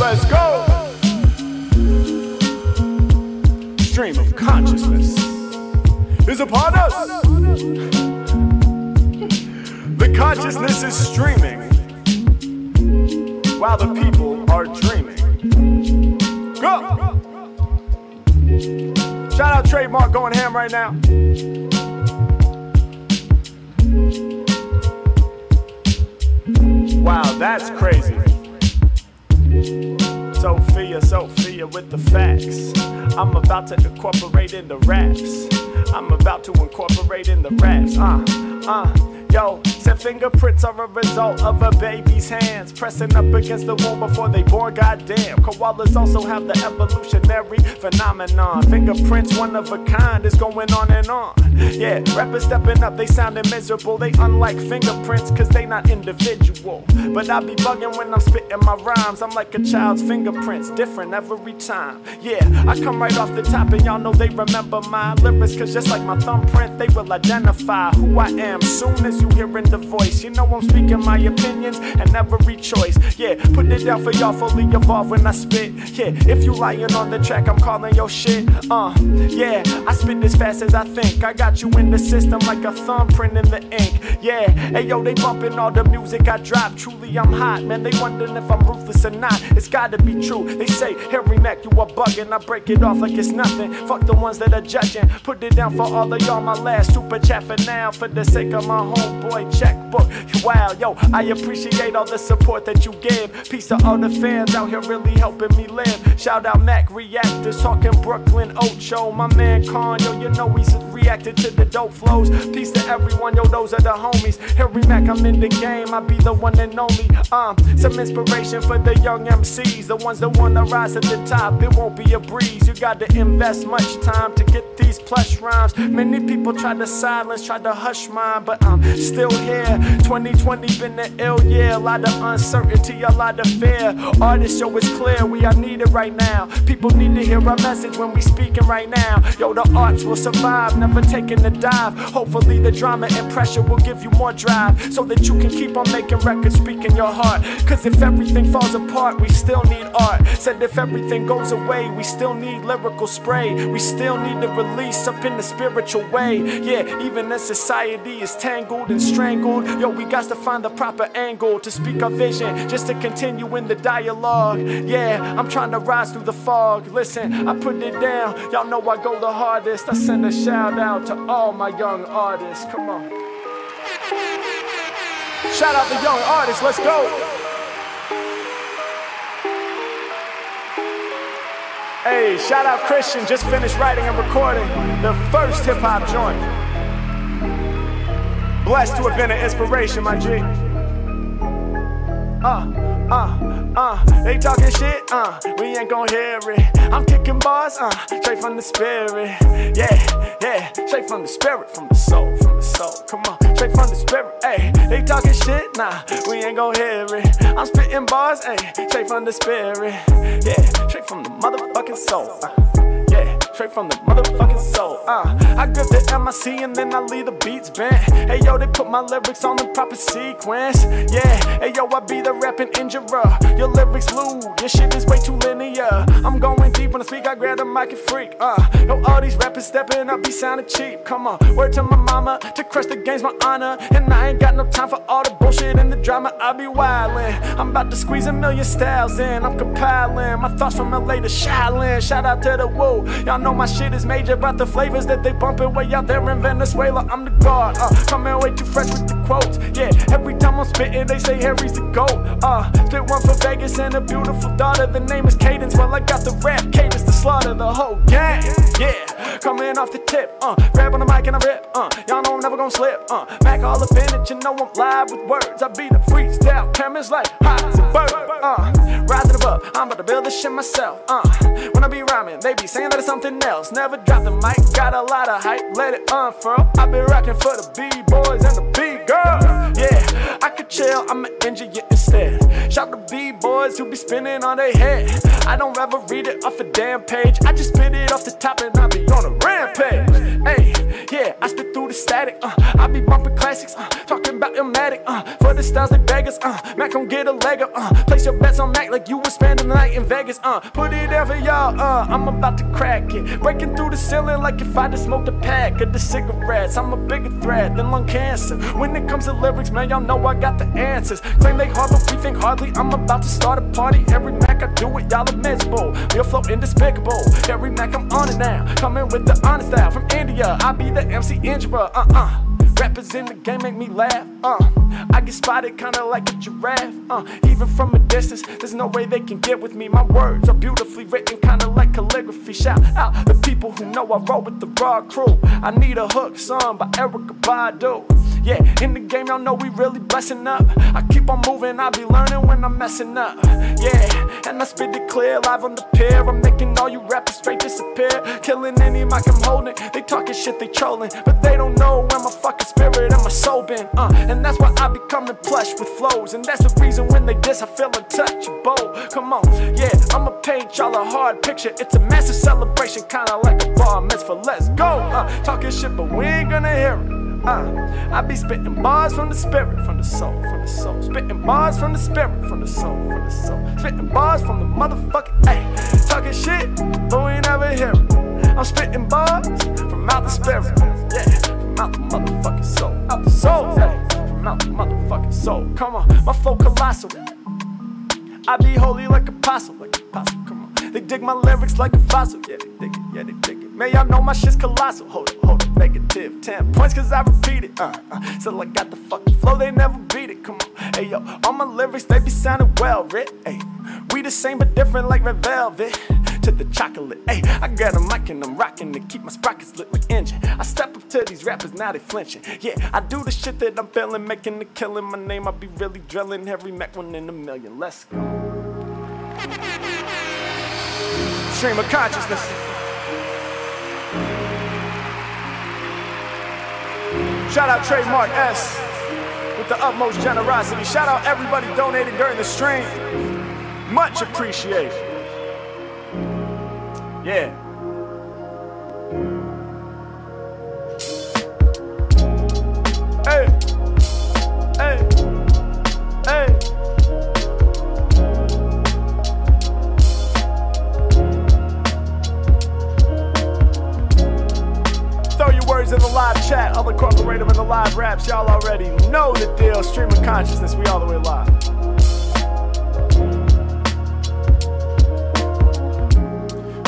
Let's go! Stream of consciousness is upon us. The consciousness is streaming while the people are dreaming. Go! Shout out Trademark going ham right now. Wow, that's crazy. Sophia, Sophia with the facts. I'm about to incorporate in the raps. I'm about to incorporate in the raps. Uh, uh. Yo, said fingerprints are a result of a baby's hands pressing up against the womb before they born, goddamn. Koalas also have the evolutionary phenomenon. Fingerprints, one of a kind, is going on and on. Yeah, rappers stepping up, they sounding miserable. They unlike fingerprints, cause they not individual. But I be bugging when I'm spitting my rhymes. I'm like a child's fingerprints, different every time. Yeah, I come right off the top and y'all know they remember my lyrics. Cause just like my thumbprint, they will identify who I am soon as you hearing the voice. You know I'm speaking my opinions and every choice. Yeah, put it down for y'all, fully evolved when I spit. Yeah, if you lying on the track, I'm calling your shit. Uh, yeah, I spit as fast as I think. I got you in the system like a thumbprint in the ink. Yeah, hey yo, they bumping all the music I drop. Truly, I'm hot, man. They wondering if I'm ruthless or not. It's gotta be true. They say, Harry Mack, you are bugging. I break it off like it's nothing. Fuck the ones that are judging. Put it down for all of y'all. My last super chat for now, for the sake of my home. Boy, checkbook. Wow, yo, I appreciate all the support that you give. Peace to all the fans out here really helping me live. Shout out Mac Reactors, talking Brooklyn Ocho. My man Con, yo, you know he's reacted to the dope flows. Peace to everyone, yo, those are the homies. Harry Mack, I'm in the game, I be the one and only. Um, some inspiration for the young M Cs, the ones that wanna rise to the top. It won't be a breeze. You gotta invest much time to get these plush rhymes. Many people try to silence, try to hush mine, but I'm still here. Twenty twenty been an ill year. A lot of uncertainty, a lot of fear. Artists, yo, it's clear we are needed right now. People need to hear our message when we speaking right now. Yo, the arts will survive, never taking a dive. Hopefully the drama and pressure will give you more drive, so that you can keep on making records, speaking your heart. Cause if everything falls apart, we still need art. Said if everything goes away, we still need lyrical spray. We still need to release up in the spiritual way. Yeah, even as society is tangled and strangled, yo, we got to find the proper angle to speak our vision, just to continue in the dialogue. Yeah, I'm trying to rise through the fog. Listen, I put it down, y'all know I go the hardest. I send a shout out to all my young artists. Come on, shout out the young artists. Let's go. Hey, shout out Christian, just finished writing and recording the first hip hop joint. Blessed to have been an inspiration, my G. uh, uh, uh, they talking shit, uh, we ain't gon' hear it. I'm kicking bars, uh, straight from the spirit, yeah, yeah, straight from the spirit, from the soul, from the soul, come on, straight from the spirit, ayy, they talking shit, nah, we ain't gon' hear it. I'm spitting bars, ayy, straight from the spirit, yeah, straight from the motherfucking soul, uh. Straight from the motherfucking soul, uh I grip the M I C and then I leave the beats bent. Hey yo, they put my lyrics on the proper sequence. Yeah, hey yo, I be the rapping injurer. Your lyrics lewd, your shit is way too linear. I'm going deep when I speak, I grab the mic and freak, uh yo, all these rappers stepping up, be sounding cheap. Come on, word to my mama, to crush the game's my honor. And I ain't got no time for all the bullshit and the drama, I be wildin'. I'm about to squeeze a million styles in, I'm compiling my thoughts from L A to Shiloh. Shout out to the woo, y'all know my shit is major, but the flavors that they bumpin' way out there in Venezuela, I'm the god, uh, coming way too fresh with the quotes, yeah, every time I'm spittin', they say Harry's the GOAT, uh, spit one for Vegas and a beautiful daughter, the name is Cadence, well I got the rap, Cadence the slaughter, the whole gang, yeah, coming off the tip, uh, grab on the mic and I rip, uh, y'all know I'm never gonna slip, uh, Mac all up in it, you know I'm live with words, I be the freestyle, cameras like hot as a bird, uh, rising above, I'm about to build this shit myself, uh, when I be rhyming, they be saying that it's something else. Never drop the mic, got a lot of hype, let it unfurl. I been rocking for the B-boys and the B-girls. Yeah, I could chill, I'ma injure you instead. Shout the B-boys who be spinning on their head. I don't ever read it off a damn page, I just spit it off the top and I be on a rampage. Hey, yeah, I spit through the static, uh, I be bumping classics, uh, talking about Illmatic, uh, for the styles they beg us, uh, Mac gon' get a leg up, uh, place your bets on Mac like you was spending the night in Vegas, uh, put it down for y'all, uh, I'm about to crack it. Breaking through the ceiling like if I just smoked a pack of the cigarettes. I'm a bigger threat than lung cancer. When it comes to lyrics, man, y'all know I got the answers. Claim they hard, but we think hardly. I'm about to start a party. Every Mac I do it, y'all are miserable. Real flow indespicable. Every Mac I'm on it now. Coming with the honest style from India. I be the M C Injura. Uh uh. Rappers in the game make me laugh, uh I get spotted kinda like a giraffe, uh even from a distance, there's no way they can get with me. My words are beautifully written, kinda like calligraphy. Shout out the people who know I roll with the raw crew. I need a hook sung by Erykah Badu. Yeah, in the game y'all know we really blessing up. I keep on moving, I be learning when I'm messing up. Yeah, and I spit it clear, live on the pier. I'm making all you rappers straight disappear. Killing any mic I'm holding, they talking shit, they trolling, but they don't know where my fucking spirit and my soul been, uh and that's why I be coming plush with flows, and that's the reason when they diss I feel untouchable. Come on, yeah, I'ma paint y'all a hard picture. It's a massive celebration, kinda like a bar mitzvah. Let's go, uh talking shit but we ain't gonna hear it, uh I be spitting bars from the spirit, from the soul, from the soul. Spitting bars from the spirit, from the soul, from the soul. Spitting bars from the motherfucking ay. Talking shit but we ain't never hear it. I'm spitting bars from out the spirit, yeah. From out the motherfucking soul, out the soul, hey. From out the motherfucking soul, come on, my flow colossal. I be holy like apostle, like apostle, come on. They dig my lyrics like a fossil, yeah they dig it, yeah they dig it. Man y'all know my shit's colossal, hold up, hold up, negative ten points cause I repeat it, uh, uh. Still I got the fucking flow, they never beat it, come on. Hey yo, all my lyrics they be sounding well writ, hey. We the same but different like red velvet to the chocolate, ayy. I got a mic and I'm rocking to keep my sprockets lit like engine. I step up to these rappers, now they flinching. Yeah, I do the shit that I'm feeling, making the killing. My name, I be really drilling. Harry Mack, one in a million. Let's go. Stream of consciousness. Shout out Trademark S with the utmost generosity. Shout out everybody donated during the stream. Much appreciated. Yeah. Hey, hey, hey. Throw your words in the live chat, I'll incorporate them in the live raps. Y'all already know the deal. Stream of consciousness, we all the way live.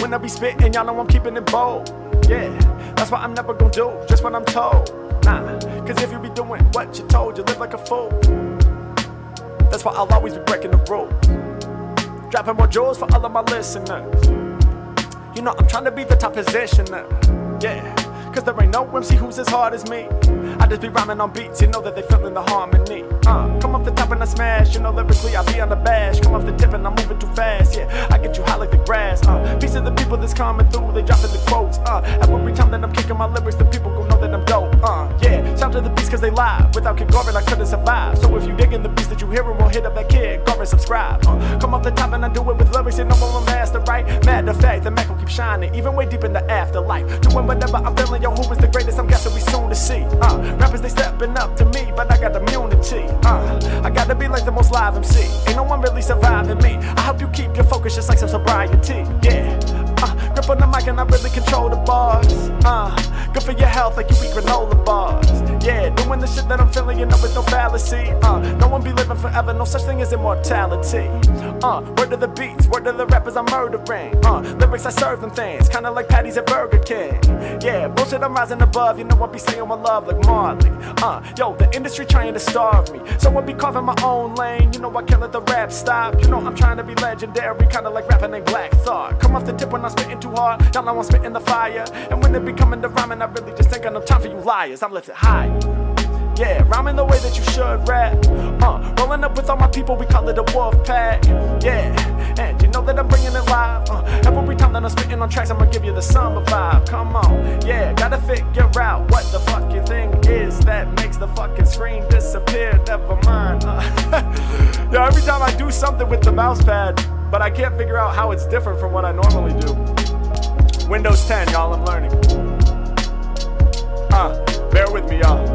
When I be spittin', y'all know I'm keeping it bold. Yeah, that's why I'm never gon' do just what I'm told. Nah, cause if you be doing what you're told, you live like a fool. That's why I'll always be breaking the rule. Dropping more jewels for all of my listeners. You know I'm trying to be the top positioner. Yeah, cause there ain't no M C who's as hard as me. I just be rhyming on beats, you know that they feeling the harmony. Uh, come off the top and I smash, you know lyrically I be on the bash. Come off the tip and I'm moving too fast, yeah, I get you high like the grass. Uh, piece of the people that's coming through, they dropping the quotes. Uh, every time that I'm kicking my lyrics, the people gon' know that I'm dope. Uh, yeah, shout to the beats cause they live. Without Kid Goran I couldn't survive. So if you digging the beats that you hearing, well hit up that Kid Goran, subscribe. Uh, come off the top and I do it with lyrics, you know I'm a master, right? Matter of fact, the Mac will keep shining, even way deep in the afterlife. Doing whatever I'm feeling, yo, who is the greatest? I'm guessing we soon to see. Uh, rappers they stepping up to me, but I got immunity. Uh, I gotta be like the most live M C. Ain't no one really surviving me. I hope you keep your focus just like some sobriety. Yeah. Uh, grip on the mic and I really control the bars. Uh, good for your health like you eat granola bars. Yeah, doing the shit that I'm feeling, you know it's no fallacy. Uh, no one be living forever, no such thing as immortality. Uh, word to the beats, word to the rappers I'm murdering. Uh, lyrics I serve them things, kinda like patties at Burger King. Yeah, bullshit I'm rising above, you know I be saying my love like Marley. Uh, yo, the industry trying to starve me, so I be carving my own lane. You know I can't let the rap stop, you know I'm trying to be legendary, kinda like rapping in Black Thought. Come off the tip when I'm spitting too hard, now I'm spitting the fire. And when it be coming to rhyming, I really just ain't got no time for you liars, I'm lifted high. Yeah, rhyming the way that you should rap. Uh, rolling up with all my people, we call it a wolf pack. Yeah, and you know that I'm bringing it live. Uh, every time that I'm spitting on tracks, I'ma give you the summer vibe. Come on, yeah, gotta figure out what the fucking thing is that makes the fucking screen disappear. Never mind. Uh, yeah, every time I do something with the mouse pad, but I can't figure out how it's different from what I normally do. Windows ten, y'all, I'm learning. Uh, bear with me, y'all.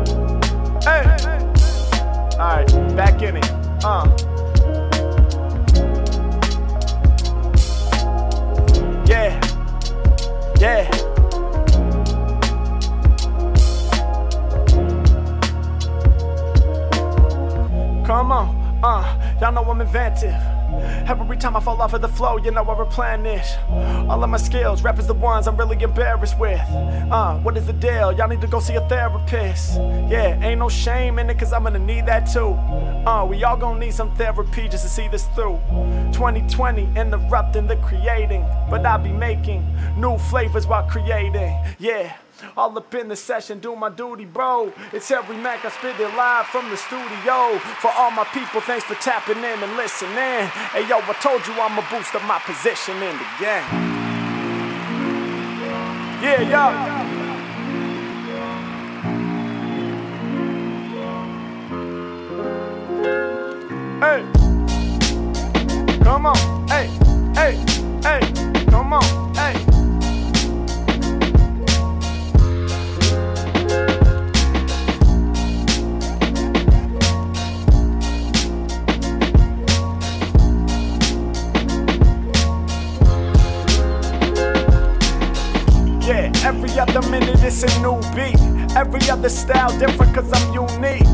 Hey. Alright, back in it. Uh. Yeah. Yeah. Come on. Uh, y'all know I'm inventive. Every time I fall off of the flow, you know I replenish all of my skills. Rappers the ones I'm really embarrassed with. Uh, what is the deal? Y'all need to go see a therapist. Yeah, ain't no shame in it, cause I'm gonna need that too. Uh, we all gonna need some therapy just to see this through. twenty twenty, interrupting the creating, but I be making new flavors while creating. Yeah, all up in the session, do my duty, bro. It's Harry Mack, I spit it live from the studio. For all my people, thanks for tapping in and listening. Hey yo, I told you I'm a boost of my position in the game. Yeah, yo. Hey, come on, hey, hey, hey, come on, hey. Every other minute it's a new beat. Every other style different cause I'm unique.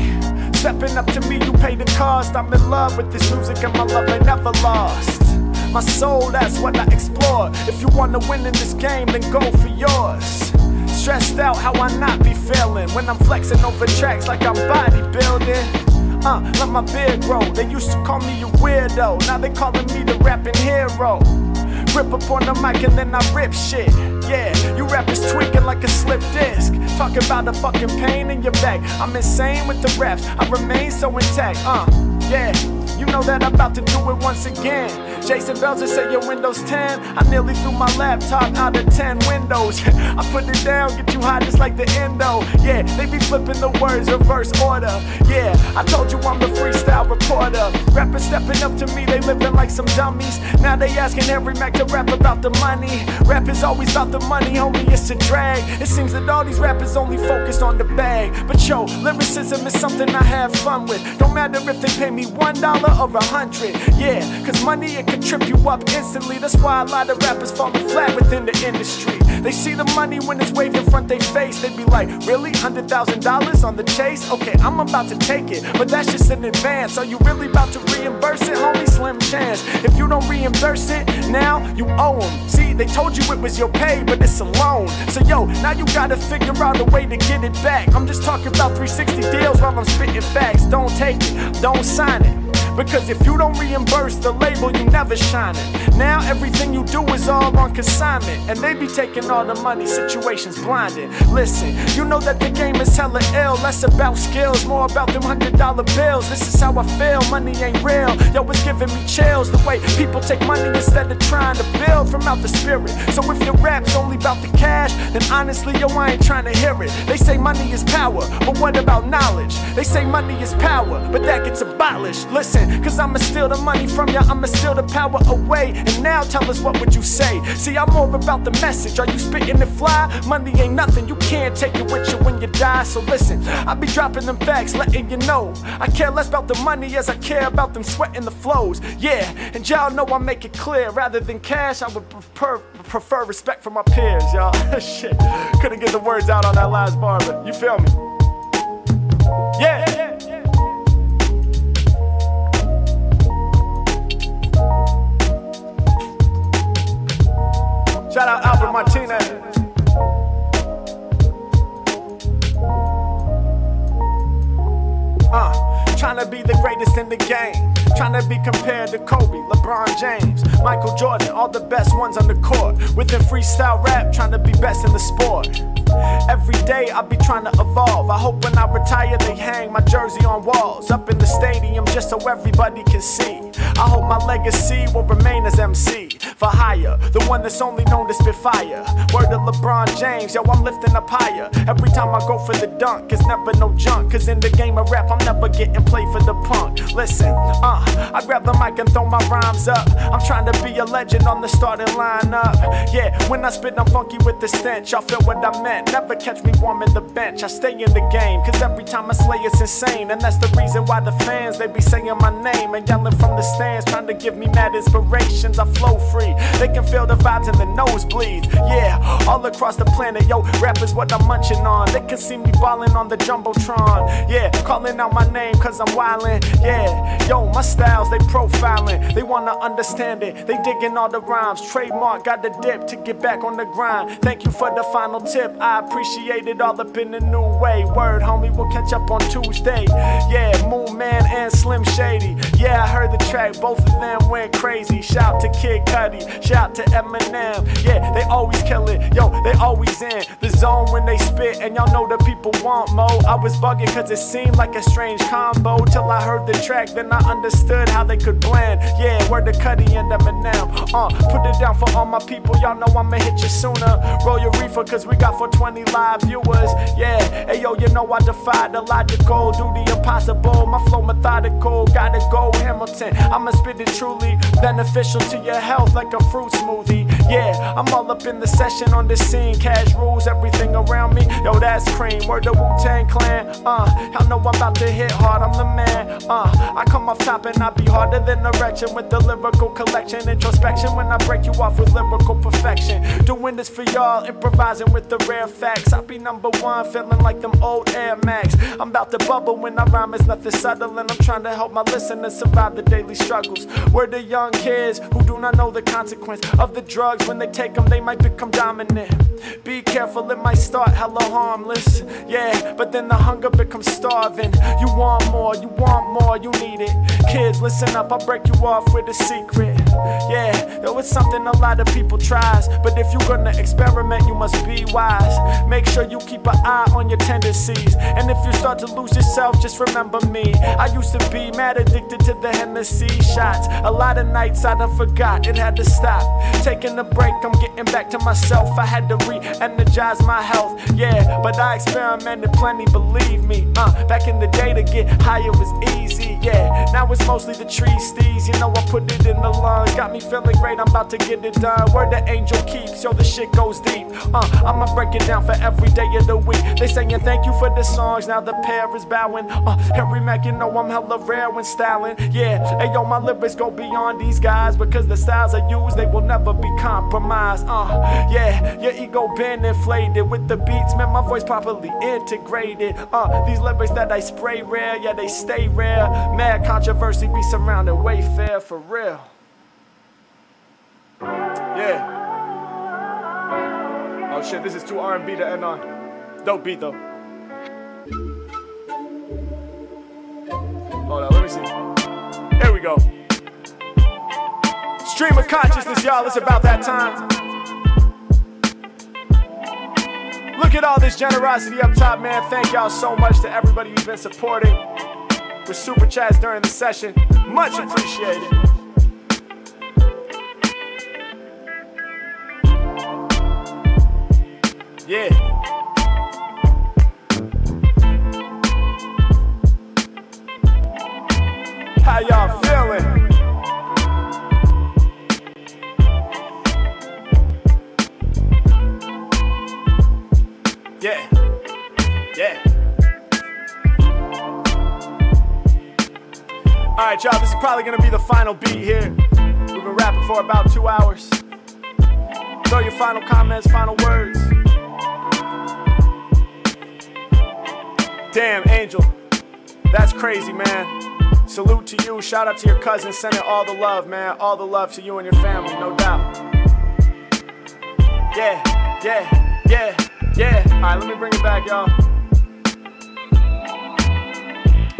Stepping up to me, you pay the cost. I'm in love with this music and my love ain't never lost. My soul, that's what I explore. If you wanna win in this game, then go for yours. Stressed out how I not be feeling when I'm flexing over tracks like I'm bodybuilding. Uh, let my beard grow. They used to call me a weirdo, now they calling me the rapping hero. Rip up on the mic and then I rip shit. Yeah, you rappers tweaking like a slip disc. Talking about the fucking pain in your back. I'm insane with the raps, I remain so intact. Uh, yeah, you know that I'm about to do it once again. Jason Belzer said your Windows ten. I nearly threw my laptop out of ten windows. I put it down, get you high just like the endo. Yeah, they be flipping the words, reverse order. Yeah, I told you I'm the freestyle reporter. Rappers stepping up to me, they living like some dummies. Now they asking Harry Mack to rap about the money. Rap is always about the money, homie, it's a drag. It seems that all these rappers only focus on the bag. But yo, lyricism is something I have fun with. Don't matter if they pay me one dollar or a hundred. Yeah, cause money it can trip you up instantly. That's why a lot of rappers falling flat within the industry. They see the money when it's waved in front they face. They be like, really? one hundred thousand dollars on the chase? Okay, I'm about to take it, but that's just an advance. Are you really about to reimburse it? Homie, slim chance. If you don't reimburse it, now you owe them. See, they told you it was your pay, but it's a loan. So yo, now you gotta figure out a way to get it back. I'm just talking about three sixty deals while I'm spitting facts. Don't take it, don't sign it. Because if you don't reimburse the label, you never shining. Now everything you do is all on consignment, and they be taking all the money, situations blinded. Listen, you know that the game is hella ill. Less about skills, more about them hundred dollar bills. This is how I feel, money ain't real. Yo, it's giving me chills the way people take money instead of trying to build from out the spirit. So if your rap's only about the cash, then honestly, yo, I ain't trying to hear it. They say money is power, but what about knowledge? They say money is power, but that gets abolished. Listen, cause I'ma steal the money from ya, I'ma steal the power away. And now tell us, what would you say? See, I'm more about the message. Are you spitting it fly? Money ain't nothing, you can't take it with you when you die. So listen, I be dropping them facts, letting you know I care less about the money as I care about them sweating the flows. Yeah, and y'all know I make it clear, rather than cash, I would prefer, prefer respect for my peers, y'all. Shit, couldn't get the words out on that last bar, but you feel me? Yeah, yeah, yeah. Shout out Albert Martinez. Uh, tryna be the greatest in the game. Tryna be compared to Kobe, LeBron James, Michael Jordan, all the best ones on the court. Within freestyle rap, tryna be best in the sport. Every day I be tryna evolve. I hope when I retire they hang my jersey on walls up in the stadium just so everybody can see. I hope my legacy will remain as M C for hire, the one that's only known to spit fire. Word to LeBron James, yo, I'm lifting up higher. Every time I go for the dunk, it's never no junk, cause in the game of rap I'm never getting played for the punk. Listen, uh, I grab the mic and throw my rhymes up. I'm trying to be a legend on the starting lineup. Yeah, when I spit I'm funky with the stench. Y'all feel what I meant? Never catch me warm in the bench, I stay in the game. Cause every time I slay it's insane, and that's the reason why the fans, they be saying my name and yelling from the stands, trying to give me mad inspirations. I flow free, they can feel the vibes and the nosebleeds. Yeah, all across the planet, yo, rap is what I'm munching on. They can see me balling on the Jumbotron. Yeah, calling out my name cause I'm wildin'. Yeah, yo, my styles, they profiling. They wanna understand it, they digging all the rhymes. Trademark, got the dip to get back on the grind. Thank you for the final tip, I appreciate it all up in a new way. Word, homie, we'll catch up on Tuesday. Yeah, Moon Man and Slim Shady. Yeah, I heard the track, both of them went crazy. Shout to Kid Cudi, shout to Eminem. Yeah, they always kill it, yo, they always in the zone when they spit, and y'all know the people want more. I was bugging cause it seemed like a strange combo, till I heard the track, then I understood how they could blend. Yeah, word to Cudi and Eminem. Uh, put it down for all my people, y'all know I'ma hit you sooner. Roll your reefer cause we got for twenty live viewers, yeah. Ayo, you know I defy the logical, do the impossible, my flow methodical. Gotta go Hamilton, I'ma spit it truly beneficial to your health like a fruit smoothie. Yeah, I'm all up in the session on this scene. Cash rules everything around me, yo, that's cream. Word to Wu-Tang Clan, uh, y'all know I'm about to hit hard, I'm the man. Uh, I come off top and I be harder than erection, with the lyrical collection, introspection, when I break you off with lyrical perfection. Doing this for y'all, improvising with the rare facts. I be number one, feeling like them old Air Max. I'm about to bubble when I rhyme, it's nothing subtle, and I'm trying to help my listeners survive the daily struggles. We're the young kids who do not know the consequence of the drugs. When they take them, they might become dominant. Be careful, it might start hella harmless. Yeah, but then the hunger becomes starving. You want more, you want more, you need it. Kids, listen up, I'll break you off with a secret. Yeah, yo, it's something a lot of people tries, but if you're gonna experiment, you must be wise. Make sure you keep an eye on your tendencies, and if you start to lose yourself, just remember me. I used to be mad addicted to the Hennessy shots. A lot of nights I done forgot, it had to stop. Taking a break, I'm getting back to myself. I had to re-energize my health, yeah, but I experimented plenty, believe me. Uh, back in the day to get higher was easy, yeah. Now it's mostly the tree steez, you know I put it in the lungs. Got me feeling great, I'm about to get it done. Word the angel keeps, yo, the shit goes deep. Uh, I'ma break it down for every day of the week. They saying thank you for the songs, now the pair is bowing. Uh, Harry Mack, you know I'm hella rare when styling. Yeah, hey yo, my lyrics go beyond these guys, because the styles I use, they will never be compromised. Uh, yeah, your ego been inflated with the beats, man, my voice properly integrated. Uh, these lyrics that I spray rare, yeah, they stay rare. Mad controversy be surrounding Wayfair, for real. Yeah. Oh shit, this is too R and B to end on. Dope beat though. Hold on, let me see. Here we we go. Stream of consciousness, y'all. It's about that time. Look at all this generosity up top, man. Thank y'all so much to everybody who's been supporting with super chats during the session. Much appreciated. Yeah. How y'all feeling? Yeah, yeah. All right, y'all, this is probably gonna be the final beat here. We've been rapping for about two hours. Throw your final comments, final words. Damn, Angel, that's crazy, man. Salute to you, shout out to your cousin, sending all the love, man. All the love to you and your family, no doubt. Yeah, yeah, yeah. Yeah, alright, let me bring it back, y'all.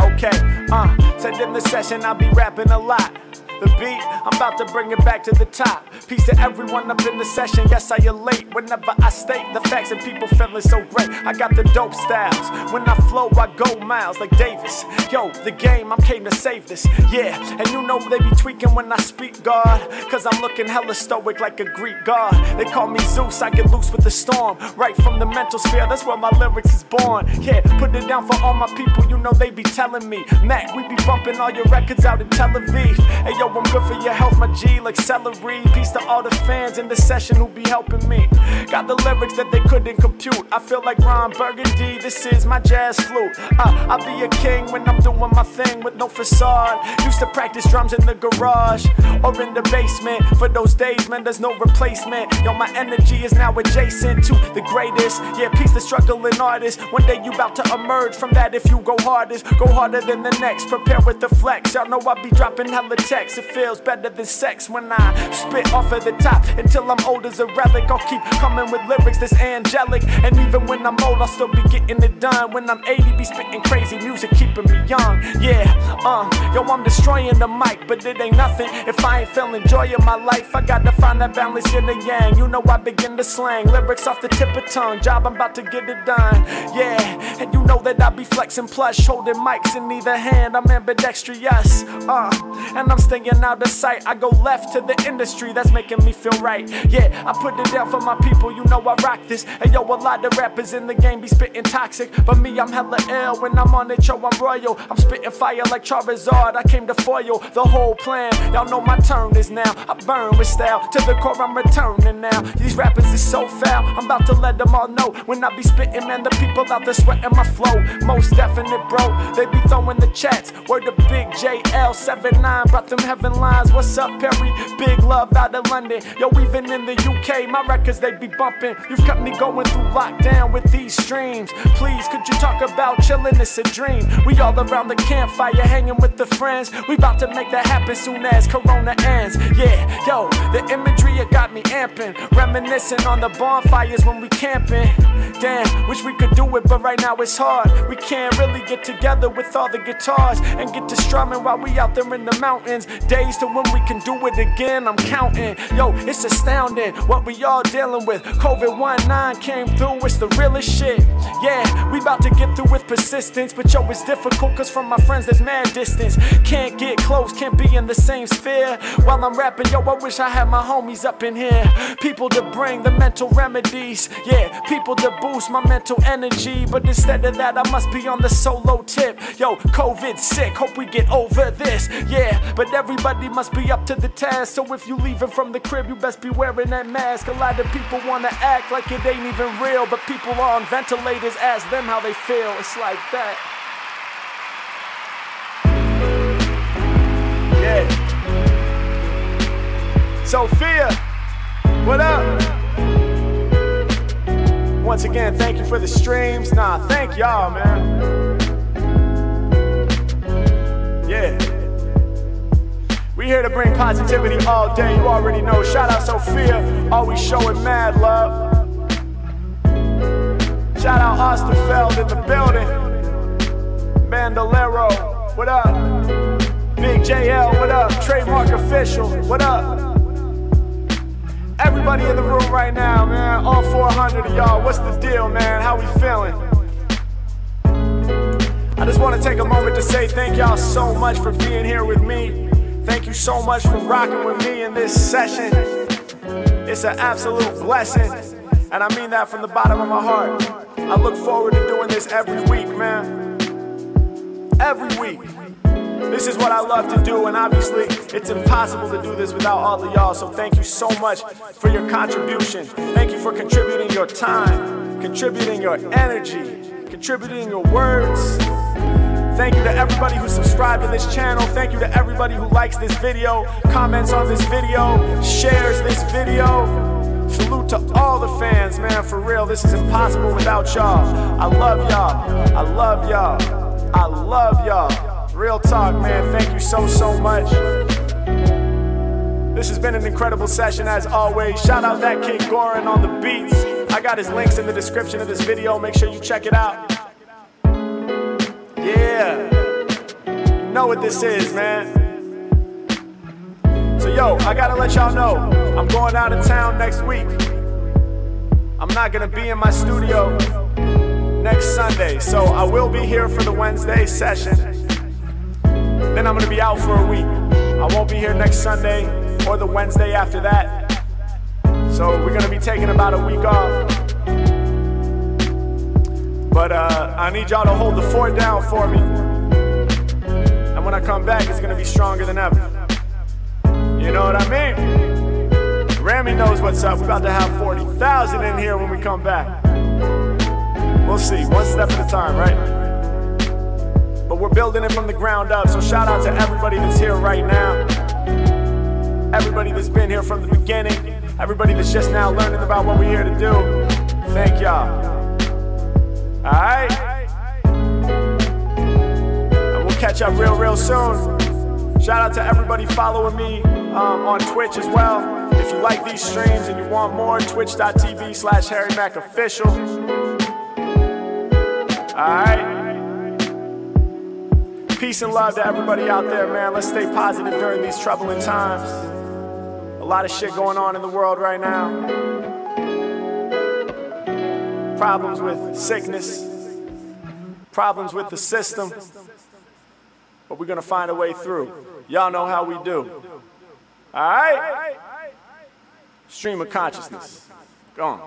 Okay, uh, said in the session I'll be rapping a lot. The beat, I'm about to bring it back to the top. Peace to everyone up in the session. Yes, I elate whenever I state the facts and people feeling so great. I got the dope styles. When I flow, I go miles like Davis. Yo, the game, I'm came to save this. Yeah, and you know they be tweaking when I speak, God. Cause I'm looking hella stoic like a Greek god. They call me Zeus, I get loose with the storm. Right from the mental sphere, that's where my lyrics is born. Yeah, put it down for all my people, you know they be telling me. Mac, we be bumping all your records out in Tel Aviv. Hey, yo, I'm good for your health, my G, like celery. Peace to all the fans in the session who be helping me. Got the lyrics that they couldn't compute. I feel like Ron Burgundy, this is my jazz flute. uh, I'll be a king when I'm doing my thing with no facade. Used to practice drums in the garage or in the basement. For those days, man, there's no replacement. Yo, my energy is now adjacent to the greatest. Yeah, peace to struggling artists. One day you about to emerge from that if you go hardest. Go harder than the next, prepare with the flex. Y'all know I be dropping hella text. It feels better than sex when I spit off of the top. Until I'm old as a relic, I'll keep coming with lyrics that's angelic. And even when I'm old, I'll still be getting it done. When I'm eighty, be spitting crazy music, keeping me young. Yeah, um, yo, I'm destroying the mic, but it ain't nothing if I ain't feeling joy in my life. I gotta find that balance in the yang. You know I begin to slang lyrics off the tip of tongue. Job, I'm about to get it done. Yeah, and you know that I be flexing plush, holding mics in either hand. I'm ambidextrous, uh, and I'm staying out of sight. I go left to the industry that's making me feel right. Yeah, I put it down for my people, you know I rock this. And yo, a lot of rappers in the game be spitting toxic, but me, I'm hella ill. When I'm on it, yo, I'm royal. I'm spitting fire like Charizard. I came to foil the whole plan. Y'all know my turn is now. I burn with style, to the core I'm returning now. These rappers is so foul, I'm about to let them all know. When I be spitting, man, the people out there sweating my flow. Most definite, bro, they be throwing the chats. Word to Big J L seventy-nine, brought them heaven lines. What's up, Perry? Big love out of London. Yo, even in the U K, my records, they be bumping. You've kept me going through lockdown with these streams. Please, could you talk about chilling? It's a dream. We all around the campfire, hanging with the friends. We about to make that happen soon as Corona ends. Yeah, yo, the imagery, it got me amping. Reminiscing on the bonfires when we camping. Damn, wish we could do it, but right now it's hard. We can't really get together with all the guitars and get to strumming while we out there in the mountains. Days to when we can do it again, I'm counting. Yo, it's astounding what we all dealing with. COVID nineteen came through, it's the realest shit. Yeah, we about to get through with persistence, but yo, it's difficult cause from my friends there's mad distance. Can't get close, can't be in the same sphere. While I'm rapping, yo, I wish I had my homies up in here. People to bring the mental remedies. Yeah, people to boost my mental energy. But instead of that, I must be on the solo tip. Yo, COVID sick, hope we get over this. Yeah, but everybody must be up to the task. So if you leaving from the crib, you best be wearing that mask. A lot of people wanna act like it ain't even real, but people on ventilators, ask them how they feel. It's like that. Yeah. Sophia, what up? Once again, thank you for the streams. Nah, thank y'all, man. Yeah. We here to bring positivity all day, you already know. Shout out Sophia, always showing mad love. Shout out Osterfeld in the building. Bandolero, what up? Big J L, what up? Trademark Official, what up? Everybody in the room right now, man. All four hundred of y'all, what's the deal, man? How we feeling? I just want to take a moment to say thank y'all so much for being here with me. Thank you so much for rocking with me in this session. It's an absolute blessing, and I mean that from the bottom of my heart. I look forward to doing this every week, man. Every week. This is what I love to do, and obviously it's impossible to do this without all of y'all, so thank you so much for your contribution. Thank you for contributing your time, contributing your energy, contributing your words. Thank you to everybody who subscribed to this channel. Thank you to everybody who likes this video, comments on this video, shares this video. Salute to all the fans, man, for real. This is impossible without y'all. I love y'all. I love y'all. I love y'all. Real talk, man. Thank you so, so much. This has been an incredible session, as always. Shout out that Kid Goran on the beats. I got his links in the description of this video. Make sure you check it out. Yeah. You know what this is, man. So yo, I gotta let y'all know, I'm going out of town next week. I'm not gonna be in my studio next Sunday, so I will be here for the Wednesday session. Then I'm gonna be out for a week. I won't be here next Sunday or the Wednesday after that. So we're gonna be taking about a week off. But uh, I need y'all to hold the fort down for me. And when I come back, it's gonna be stronger than ever. You know what I mean? Rami knows what's up. We're about to have forty thousand in here when we come back. We'll see. One step at a time, right? But we're building it from the ground up. So shout out to everybody that's here right now. Everybody that's been here from the beginning. Everybody that's just now learning about what we're here to do. Thank y'all. All right? And we'll catch up real, real soon. Shout out to everybody following me um, on Twitch as well. If you like these streams and you want more, twitch.tv slash Harry Mack Official. Alright. Peace and love to everybody out there, man. Let's stay positive during these troubling times. A lot of shit going on in the world right now. Problems with sickness. Problems with the system. But we're going to find a way through. Y'all know how we do. All right? Stream of consciousness. Gone.